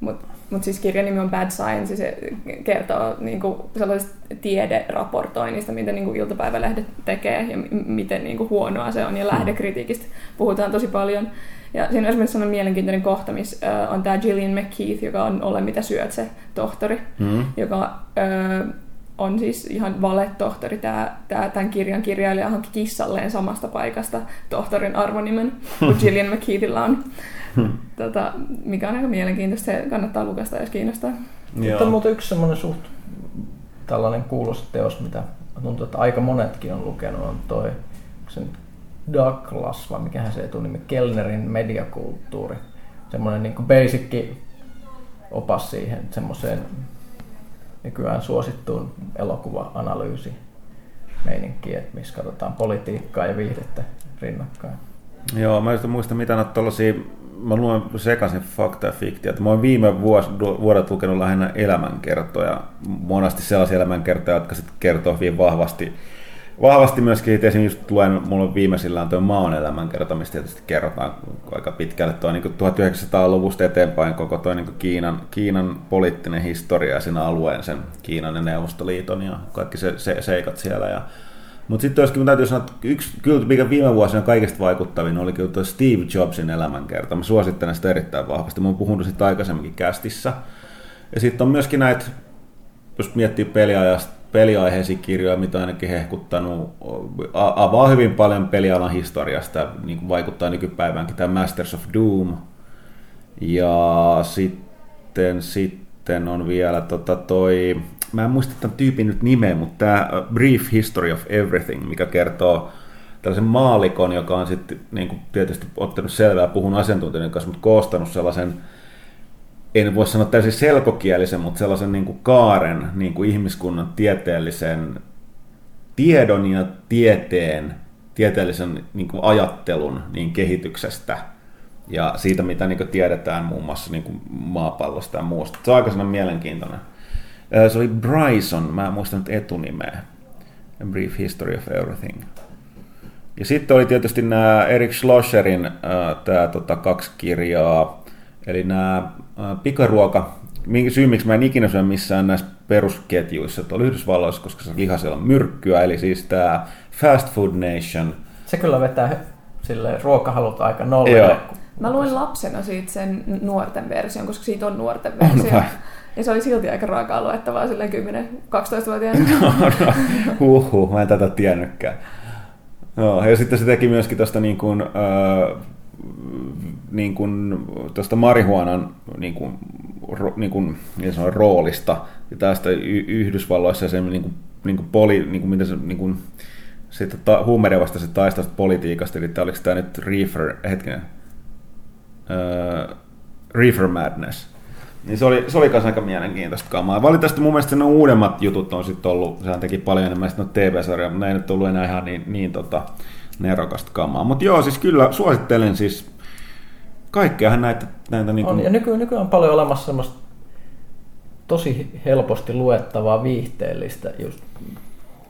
Mutta mut siis kirjan nimi on Bad Science, se kertoo niinku sellaisesta tiederaportoinnista, mitä niinku iltapäivälehdet tekee ja m- miten niinku huonoa se on, ja lähdekritiikistä puhutaan tosi paljon. Ja siinä on esimerkiksi sellainen mielenkiintoinen kohta, missä uh, on tämä Gillian McKeith, joka on Ole mitä syöt se tohtori, mm. joka uh, on siis ihan valetohtori. Tää, tää, tämän kirjan kirjailija hankki kissalleen samasta paikasta tohtorin arvonimen kuin Gillian McKeithillä on. Tota, mikä on aika mielenkiintoista, se kannattaa lukasta, jos kiinnostaa. Mutta on muuten yksi semmoinen suht tällainen kuulosta teos, mitä tuntuu, että aika monetkin on lukenut, on toi Douglas, vai mikähän se etunimi, Kellnerin mediakulttuuri. Semmoinen niin kuin basic opas siihen semmoiseen nykyään suosittuun elokuva-analyysi-meininkiin, että missä katsotaan politiikkaa ja viihdettä rinnakkain. Joo, mä just muistan mitä on tollaisia, mä luen sekaisin fakta ja fiktiä. Mä oon viime vuos, vuodet lukenut lähinnä elämänkertoja, monasti sellaisia elämänkertoja, jotka sitten kertoo hyvin vahvasti Vahvasti myöskin, että esimerkiksi luen, mulla on viimeisillään tuo Maon elämänkerta, mistä tietysti kerrotaan aika pitkälle tuo niin tuhatyhdeksänsataaluvusta eteenpäin koko tuo niin Kiinan, Kiinan poliittinen historia ja sen alueen, sen Kiinan ja Neuvostoliiton ja kaikki se, se, seikat siellä. Ja, mutta sitten olisikin, täytyy sanoa, että yksi, kyllä mikä viime vuosina kaikista vaikuttavin oli kyllä tuo Steve Jobsin elämänkerta. Mä suosittelen sitä erittäin vahvasti. Mä oon puhunut siitä aikaisemminkin kästissä. Ja sitten on myöskin näitä, jos miettii peliajasta, peliaiheisiä kirjoja, mitä ainakin hehkuttanut, avaa hyvin paljon pelialan historiasta, niin kuin vaikuttaa nykypäiväänkin, tämä Masters of Doom. Ja sitten, sitten on vielä tota toi, mä en muista tämän tyypin nyt nimeä, mutta tämä Brief History of Everything, mikä kertoo tällaisen maalikon, joka on sitten niin kuin tietysti ottanut selvää, puhun asiantuntijan kanssa, mutta koostanut sellaisen, en voi sanoa täysin selkokielisen, mutta sellaisen niin kuin kaaren niin kuin ihmiskunnan tieteellisen tiedon ja tieteen, tieteellisen niin kuin ajattelun niin kehityksestä ja siitä, mitä niin kuin tiedetään muun muassa niin kuin maapallosta ja muusta. Se on aika sellainen mielenkiintoinen. Se oli Bryson, mä en muista nyt etunimeä. A Brief History of Everything. Ja sitten oli tietysti nämä Eric Schlosserin tämä, tota, kaksi kirjaa, eli nämä pikaruoka, syy miksi mä en ikinä syö missään näissä perusketjuissa tuolla Yhdysvalloissa, koska se lihasella on myrkkyä, eli siis tää Fast Food Nation. Se kyllä vetää sille ruokahalut aika nolle. Mä luin lapsena siitä sen nuorten version, koska siitä on nuorten versio. On ja se oli silti aika raakaa luettavaa silleen kymmenen kaksitoista-vuotiaana. No, no. Huhhuh, mä en tätä tiennytkään. No, ja sitten se teki myöskin tosta niin kuin Öö, niin kuin tuosta marihuanan niin kuin, ro, niin kuin, niin sanon, roolista ja tästä y- Yhdysvalloissa sen niin kuin, niin kuin poli, niin kuin, mitä se, niin kuin, siitä ta- huumeiden vastaisesta taistelusta politiikasta, eli oliko tämä nyt reefer, hetkinen, öö, reefer madness, niin se oli, se oli kanssa aika mielenkiintoista kamaa. Valitettavasti mun mielestä ne uudemmat jutut on sitten ollut, sehän teki paljon enemmän sitten noita T V-sarjoja, mutta ne ei nyt ollut enää ihan niin, niin tota, nerokasta kamaa. Mutta joo, siis kyllä suosittelen siis kaikkeahan näitä... näitä niin kuin... on, ja nyky, nykyään on paljon olemassa semmoista tosi helposti luettavaa viihteellistä just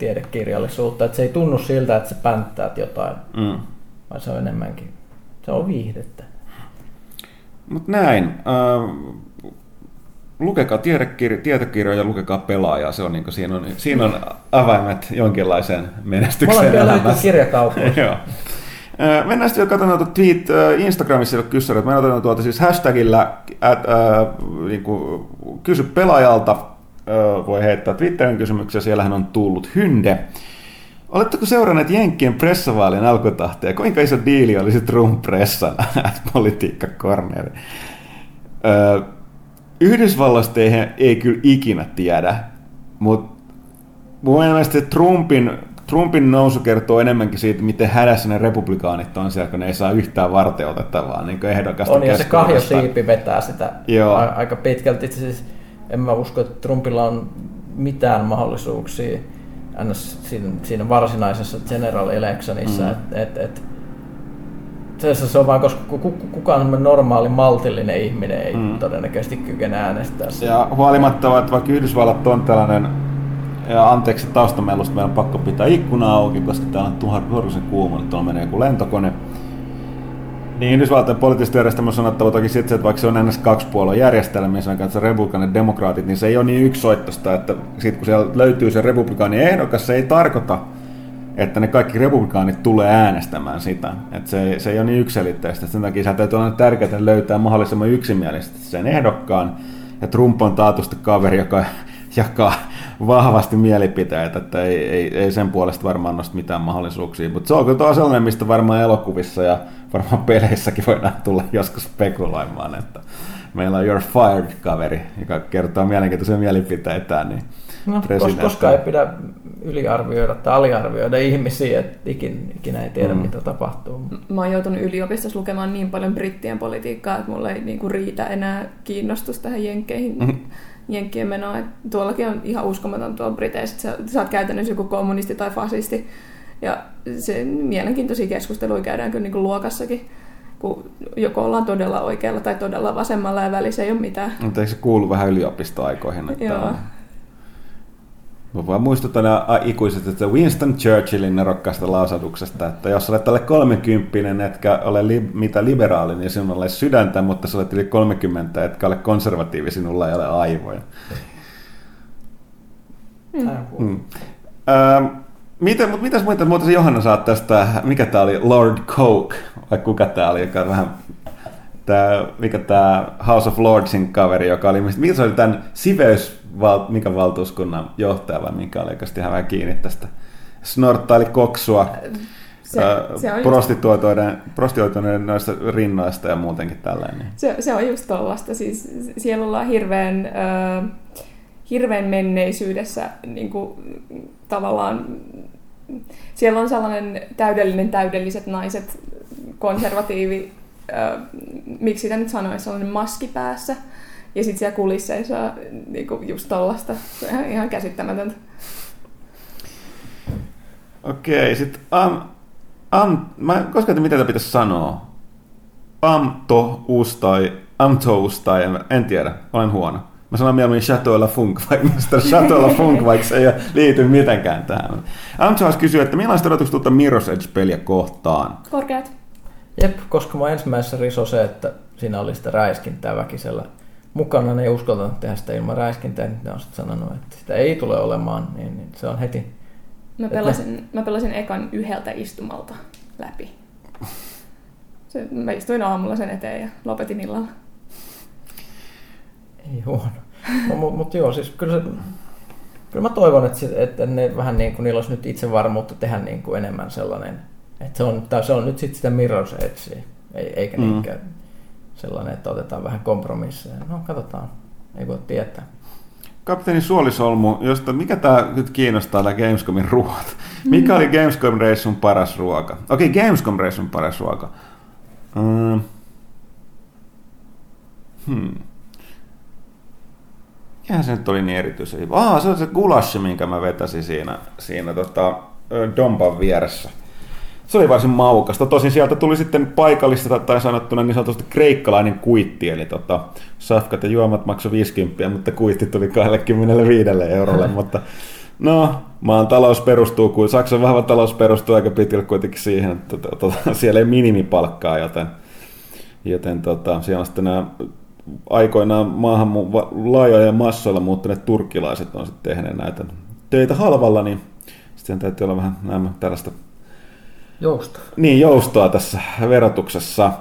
tiedekirjallisuutta, että se ei tunnu siltä, että sä pänttäät jotain, mm. vaan se on enemmänkin, se on viihdettä. Mut näin, äh, lukekaa tiedekir- tietokirjoja ja lukekaa pelaajaa, se on niinku, siinä, on, siinä on avaimet jonkinlaiseen menestykseen elämässä. Mä olen vielä kirjakaupoissa. Joo. Mennään sitten vielä katsomaan tuota tweet, Instagramissa ei ole kyssäriä, mä otan tuolta siis hashtagillä at, äh, niinku, kysy pelaajalta, äh, voi heittää Twitterin kysymyksiä, siellähän on tullut hynde. Oletteko seuranneet Jenkkien pressavaalien alkutahtia? Kuinka iso diili olisi Trump pressan at politiikkakorneri? Äh, Yhdysvalloista ei, ei kyllä ikinä tiedä, mutta mun mielestä Trumpin Trumpin nousu kertoo enemmänkin siitä, miten hädässä ne republikaanit on siellä, kun ne ei saa yhtään varteenotettavaa niin ehdokasta on, ja se kahjosiipi vetää sitä Joo. aika pitkälti. Itse siis en mä usko, että Trumpilla on mitään mahdollisuuksia siinä varsinaisessa general electionissa. Mm. Et, et, et. Se on vaan, koska kukaan normaali maltillinen ihminen ei mm. todennäköisesti kykene äänestää. Ja huolimatta, että vaikka Yhdysvallat on tällainen... Ja anteeksi taustamellusta, meidän on pakko pitää ikkuna auki, koska täällä on tuhat horsen kuuma, nyt tuolla menee joku lentokone. Niin Yhdysvaltain poliittisesta järjestelmässä on sanottava toki sitten, että vaikka se on ennäs kaksi puolueen järjestelmä, missä on kanssa republikaanit demokraatit, niin se ei ole niin yksisoittoista, että sit kun siellä löytyy se republikaanin ehdokas, se ei tarkoita, että ne kaikki republikaanit tulee äänestämään sitä. Että se, se ei ole niin yksiselitteistä, sen takia se täytyy olla tärkeää löytää mahdollisimman yksimielisesti sen ehdokkaan, ja Trump on taatusti kaveri, joka jakaa vahvasti mielipiteitä, että ei, ei, ei sen puolesta varmaan nosta mitään mahdollisuuksia, mutta se on kyllä tuo sellainen, mistä varmaan elokuvissa ja varmaan peleissäkin voidaan tulla joskus spekuloimaan, että meillä on You're Fired-kaveri, joka kertoo mielenkiintoisia mielipiteitä. Niin no, koska ei pidä yliarvioida tai aliarvioida ihmisiä, että ikin, ikinä ei tiedä, mm. mitä tapahtuu. Mä oon joutunut yliopistossa lukemaan niin paljon brittien politiikkaa, että mulla ei niinku riitä enää kiinnostus tähän jenkkeihin. Mm. Jenkkien menoa. Tuollakin on ihan uskomaton tuolla Briteissä. Sä, sä oot käytännössä joku kommunisti tai fasisti. Ja se mielenkiintoisia keskusteluja käydään kyllä niin kuin luokassakin, kun joko ollaan todella oikealla tai todella vasemmalla ja välissä ei ole mitään. Mutta eikö se kuulu vähän yliopistoaikoihin? Että Joo. Mä vaan muistutan ikuisesti, että Winston Churchillin nerokkaasta lausahduksesta, että jos olet alle kolmekymppinen, etkä ole li- mitä liberaali, niin sinulla ei sydäntä, mutta jos olet yli kolmekymmentä, etkä ole konservatiivi, sinulla ei ole aivoja. Mm. Mm. Ähm, mitä, mutta mitäs muita, muuta se Johanna saat tästä, mikä tää oli, Lord Coke, vai kuka tää oli, joka vähän... Tää, mikä tämä House of Lordsin kaveri, joka oli, mikä se oli tämän Siveysval, mikä valtuuskunnan johtaja vai mikä oli, joka sitten ihan vähän kiinni tästä snorttaili koksua se, ää, se prostituoituneiden, prostituoituneiden noista rinnoista ja muutenkin tällainen. Se, se on just tollaista, siis siellä ollaan hirveän, äh, hirveän menneisyydessä niin kuin, tavallaan, siellä on sellainen täydellinen täydelliset naiset, konservatiivi, miksi sitä nyt sanoisi, sellainen maski päässä, ja sitten siellä kulisseissa on niinku just tollaista. Se on ihan käsittämätöntä. Okei, sitten am... am mä en koskaan tiedä, mitä tätä pitäisi sanoa. Amto ustai, amto ustai, en, en tiedä, olen huono. Mä sanon mieluummin Chateau La Funk, vaikka Chateau La Funk, vaikka se ei liity mitenkään tähän. Amto haluaisi kysyä, että millaista odotukset tuota Mirror's Edge-peliä kohtaan? Korkeat. Jep, koska mä ensimmäisessä riso se, että siinä oli sitä räiskintää väkisellä mukana, ne ei uskaltanut tehdä sitä ilman räiskintää, niin ne on sitten sanonut, että sitä ei tule olemaan, niin, niin se on heti. Mä pelasin, ne... mä pelasin ekan yhdeltä istumalta läpi. Se, mä istuin aamulla sen eteen ja lopetin illalla. Ei huono. No, mutta mut joo, siis kyllä, se, kyllä mä toivon, että, että ne vähän niin kuin, niillä olisi nyt itsevarmuutta tehdä niin kuin enemmän sellainen. Että se on, se on nyt sitten sitä Mirror's Edgeä, eikä niinkään mm. sellainen, että otetaan vähän kompromisseja. No katsotaan, ei voi tietää. Kapteeni Suolisolmu, josta mikä tämä nyt kiinnostaa, nämä Gamescomin ruoat? Mikä oli Gamescom-reissun paras ruoka? Okei, okay, Gamescom-reissun paras ruoka. Mm. Hmm. Mikähän se nyt oli niin erityisen hyvä? Ah, se on se gulashi, minkä mä vetäsin siinä, siinä tota, Dompan vieressä. Se oli varsin maukasta. Tosin sieltä tuli sitten paikallista tai sanottuna niin sanotusti kreikkalainen kuitti, eli tota, safkat ja juomat maksoi viisikymmentä, mutta kuitti tuli kaksikymmentäviisi eurolle, mutta No, maan talous perustuu, kuin Saksan vahva talous perustuu aika pitkälti kuitenkin siihen, että to, to, to, siellä ei minimipalkkaa, joten, joten tota, siellä on sitten nämä aikoinaan maahan laajoja massoilla muuttuneet turkkilaiset on sitten tehneet näitä töitä halvalla, niin sitten täytyy olla vähän näemme tällaista joustoa. Niin, joustoa tässä verotuksessa.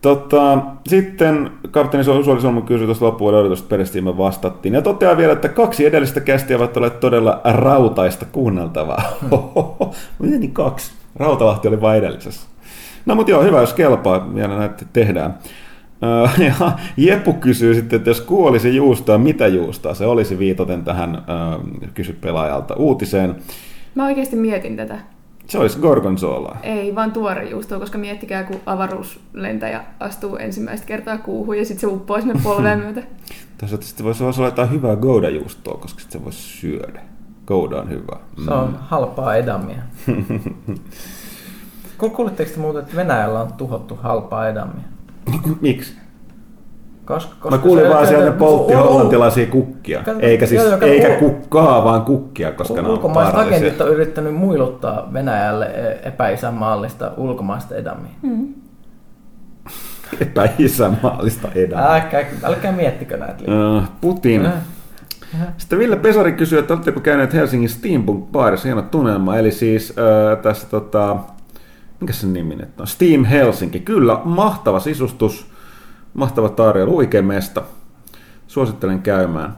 Tota, sitten kapteeni Suoli Suomen kysyi tuosta loppuvuoden odotuspelistä, me vastattiin. Ja toteaa vielä, että kaksi edellistä kästiä ovat olleet todella rautaista kuunneltavaa. Miten niin kaksi? Rautalahti oli vain edellisessä. No mutta joo, hyvä jos kelpaa, vielä näitä tehdään. Ja Jeppu kysyy sitten, että jos kuolisi juustoa, mitä juustoa? Se olisi viitoten tähän kysy pelaajalta uutiseen. Mä oikeasti mietin tätä. Se olisi gorgonzola. Ei, vaan tuore juustoa, koska miettikää, kun avaruuslentäjä astuu ensimmäistä kertaa kuuhun ja sitten se uppoo sinne polveen myötä. Tässä sitten voisi olla jotain hyvää gouda-juustoa, koska sitten se voisi syödä. Gouda on hyvä. Mm. Se on halpaa edamia. Kuulitteko te muuta, että Venäjällä on tuhottu halpaa edamia? Miksi? Koska, koska mä kuulin vaan sieltä, ne poltti hollantilaisia kukkia, Kato, eikä, siis, joo, eikä ul... kukkaa, vaan kukkia, koska nämä on ulkomaiset agentit on yrittänyt muiluttaa Venäjälle epäisänmaallista ulkomaista edamia. Mm. Epäisänmaallista edamia. Älkää, älkää miettikö näitä liikaa. Putin. Sitten Ville Pesari kysyy, että oletteko käyneet Helsingin Steampunk-baarissa, hieno tunnelma, eli siis äh, tässä tota, mikä sen nimi nyt on? Steam Helsinki, kyllä, mahtava sisustus. Mahtava tarjoilu, oikein mesta. Suosittelen käymään.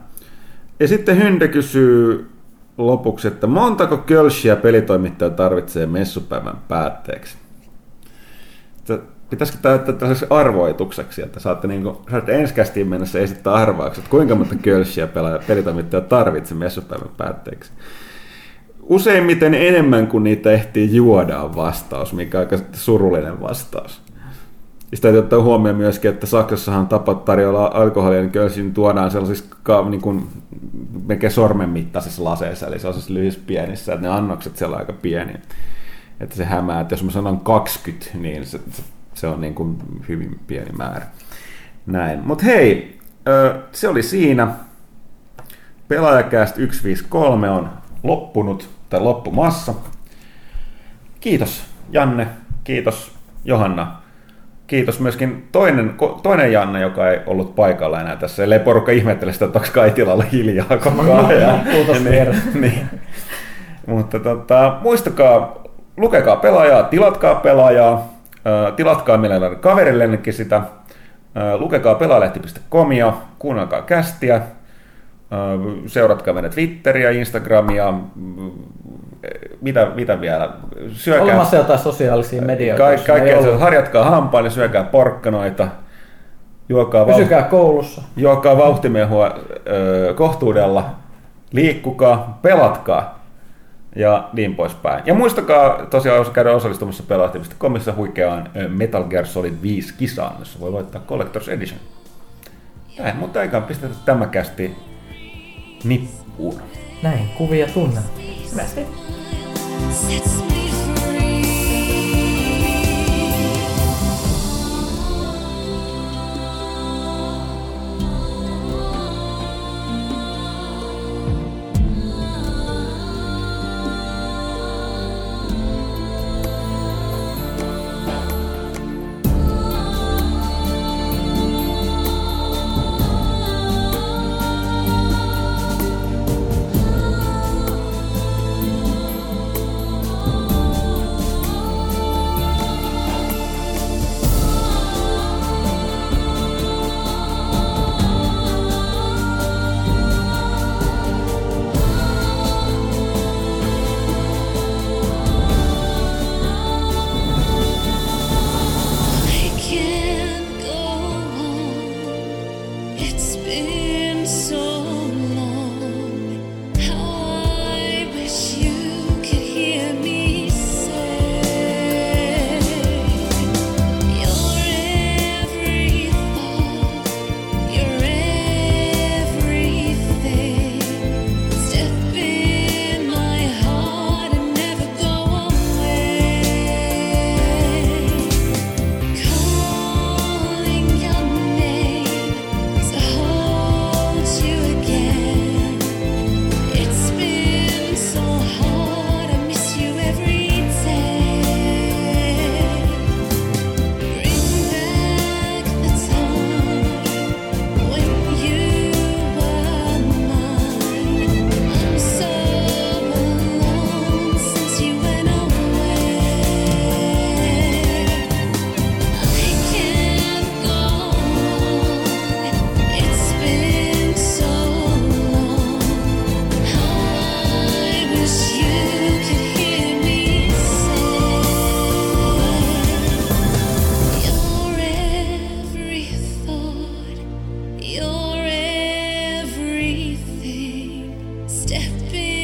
Ja sitten Hynde kysyy lopuksi, että montako kölschiä pelitoimittaja tarvitsee messupäivän päätteeksi? Pitäisikö täyttää tällaiseksi arvoitukseksi, että saatte, niin kuin, saatte ensi kästiin mennessä esittää arvaukset, kuinka monta kölschiä pelitoimittaja tarvitsee messupäivän päätteeksi? Useimmiten enemmän kuin niitä ehtii juoda on vastaus, mikä on aika surullinen vastaus. Sitä täytyy ottaa huomioon myöskin, että Saksassahan tapa tarjolla alkoholia, niin kyllä siinä tuodaan sellaisissa niin kuin, melkein sormen mittaisissa laseissa, eli sellaisissa lyhyissä pienissä, että ne annokset siellä on aika pieniä. Että se hämää, että jos mä sanon kaksikymmentä, niin se, se on niin kuin hyvin pieni määrä. Näin. Mutta hei, se oli siinä. Pelaajakäst sata viisikymmentäkolme on loppunut, tai loppumassa. Kiitos Janne, kiitos Johanna. Kiitos myöskin toinen, toinen Janne, joka ei ollut paikalla enää tässä, ellei porukka ihmettele sitä, että onko Kaitilalla hiljaa koko ajan. niin, niin. Mutta tota, muistakaa, lukekaa pelaajaa, tilatkaa pelaajaa, tilatkaa mielelläni kaverillenikin sitä, lukekaa pelaalehti piste comia, kuunnelkaa kästiä, seuratkaa meidän Twitteriä, Instagramia, Mitä, mitä vielä? Syökää... Olemassa jotain sosiaalisia medioita. Ka- kaikkea se, harjatkaa hampaille, syökää porkkanoita, juokaa, pysykää vauht... koulussa. Juokaa vauhtimehua ö, kohtuudella, liikkukaa, pelatkaa ja niin poispäin. Ja muistakaa tosiaan käydä osallistumassa pelaaja piste comissa huikeaan Metal Gear Solid viisi -kisaan, jossa voi voittaa Collector's Edition. Näin, mutta eikä pistetä tämä kästi nippuun. Näin, kuvia tunnan. Västi. Sets me step in.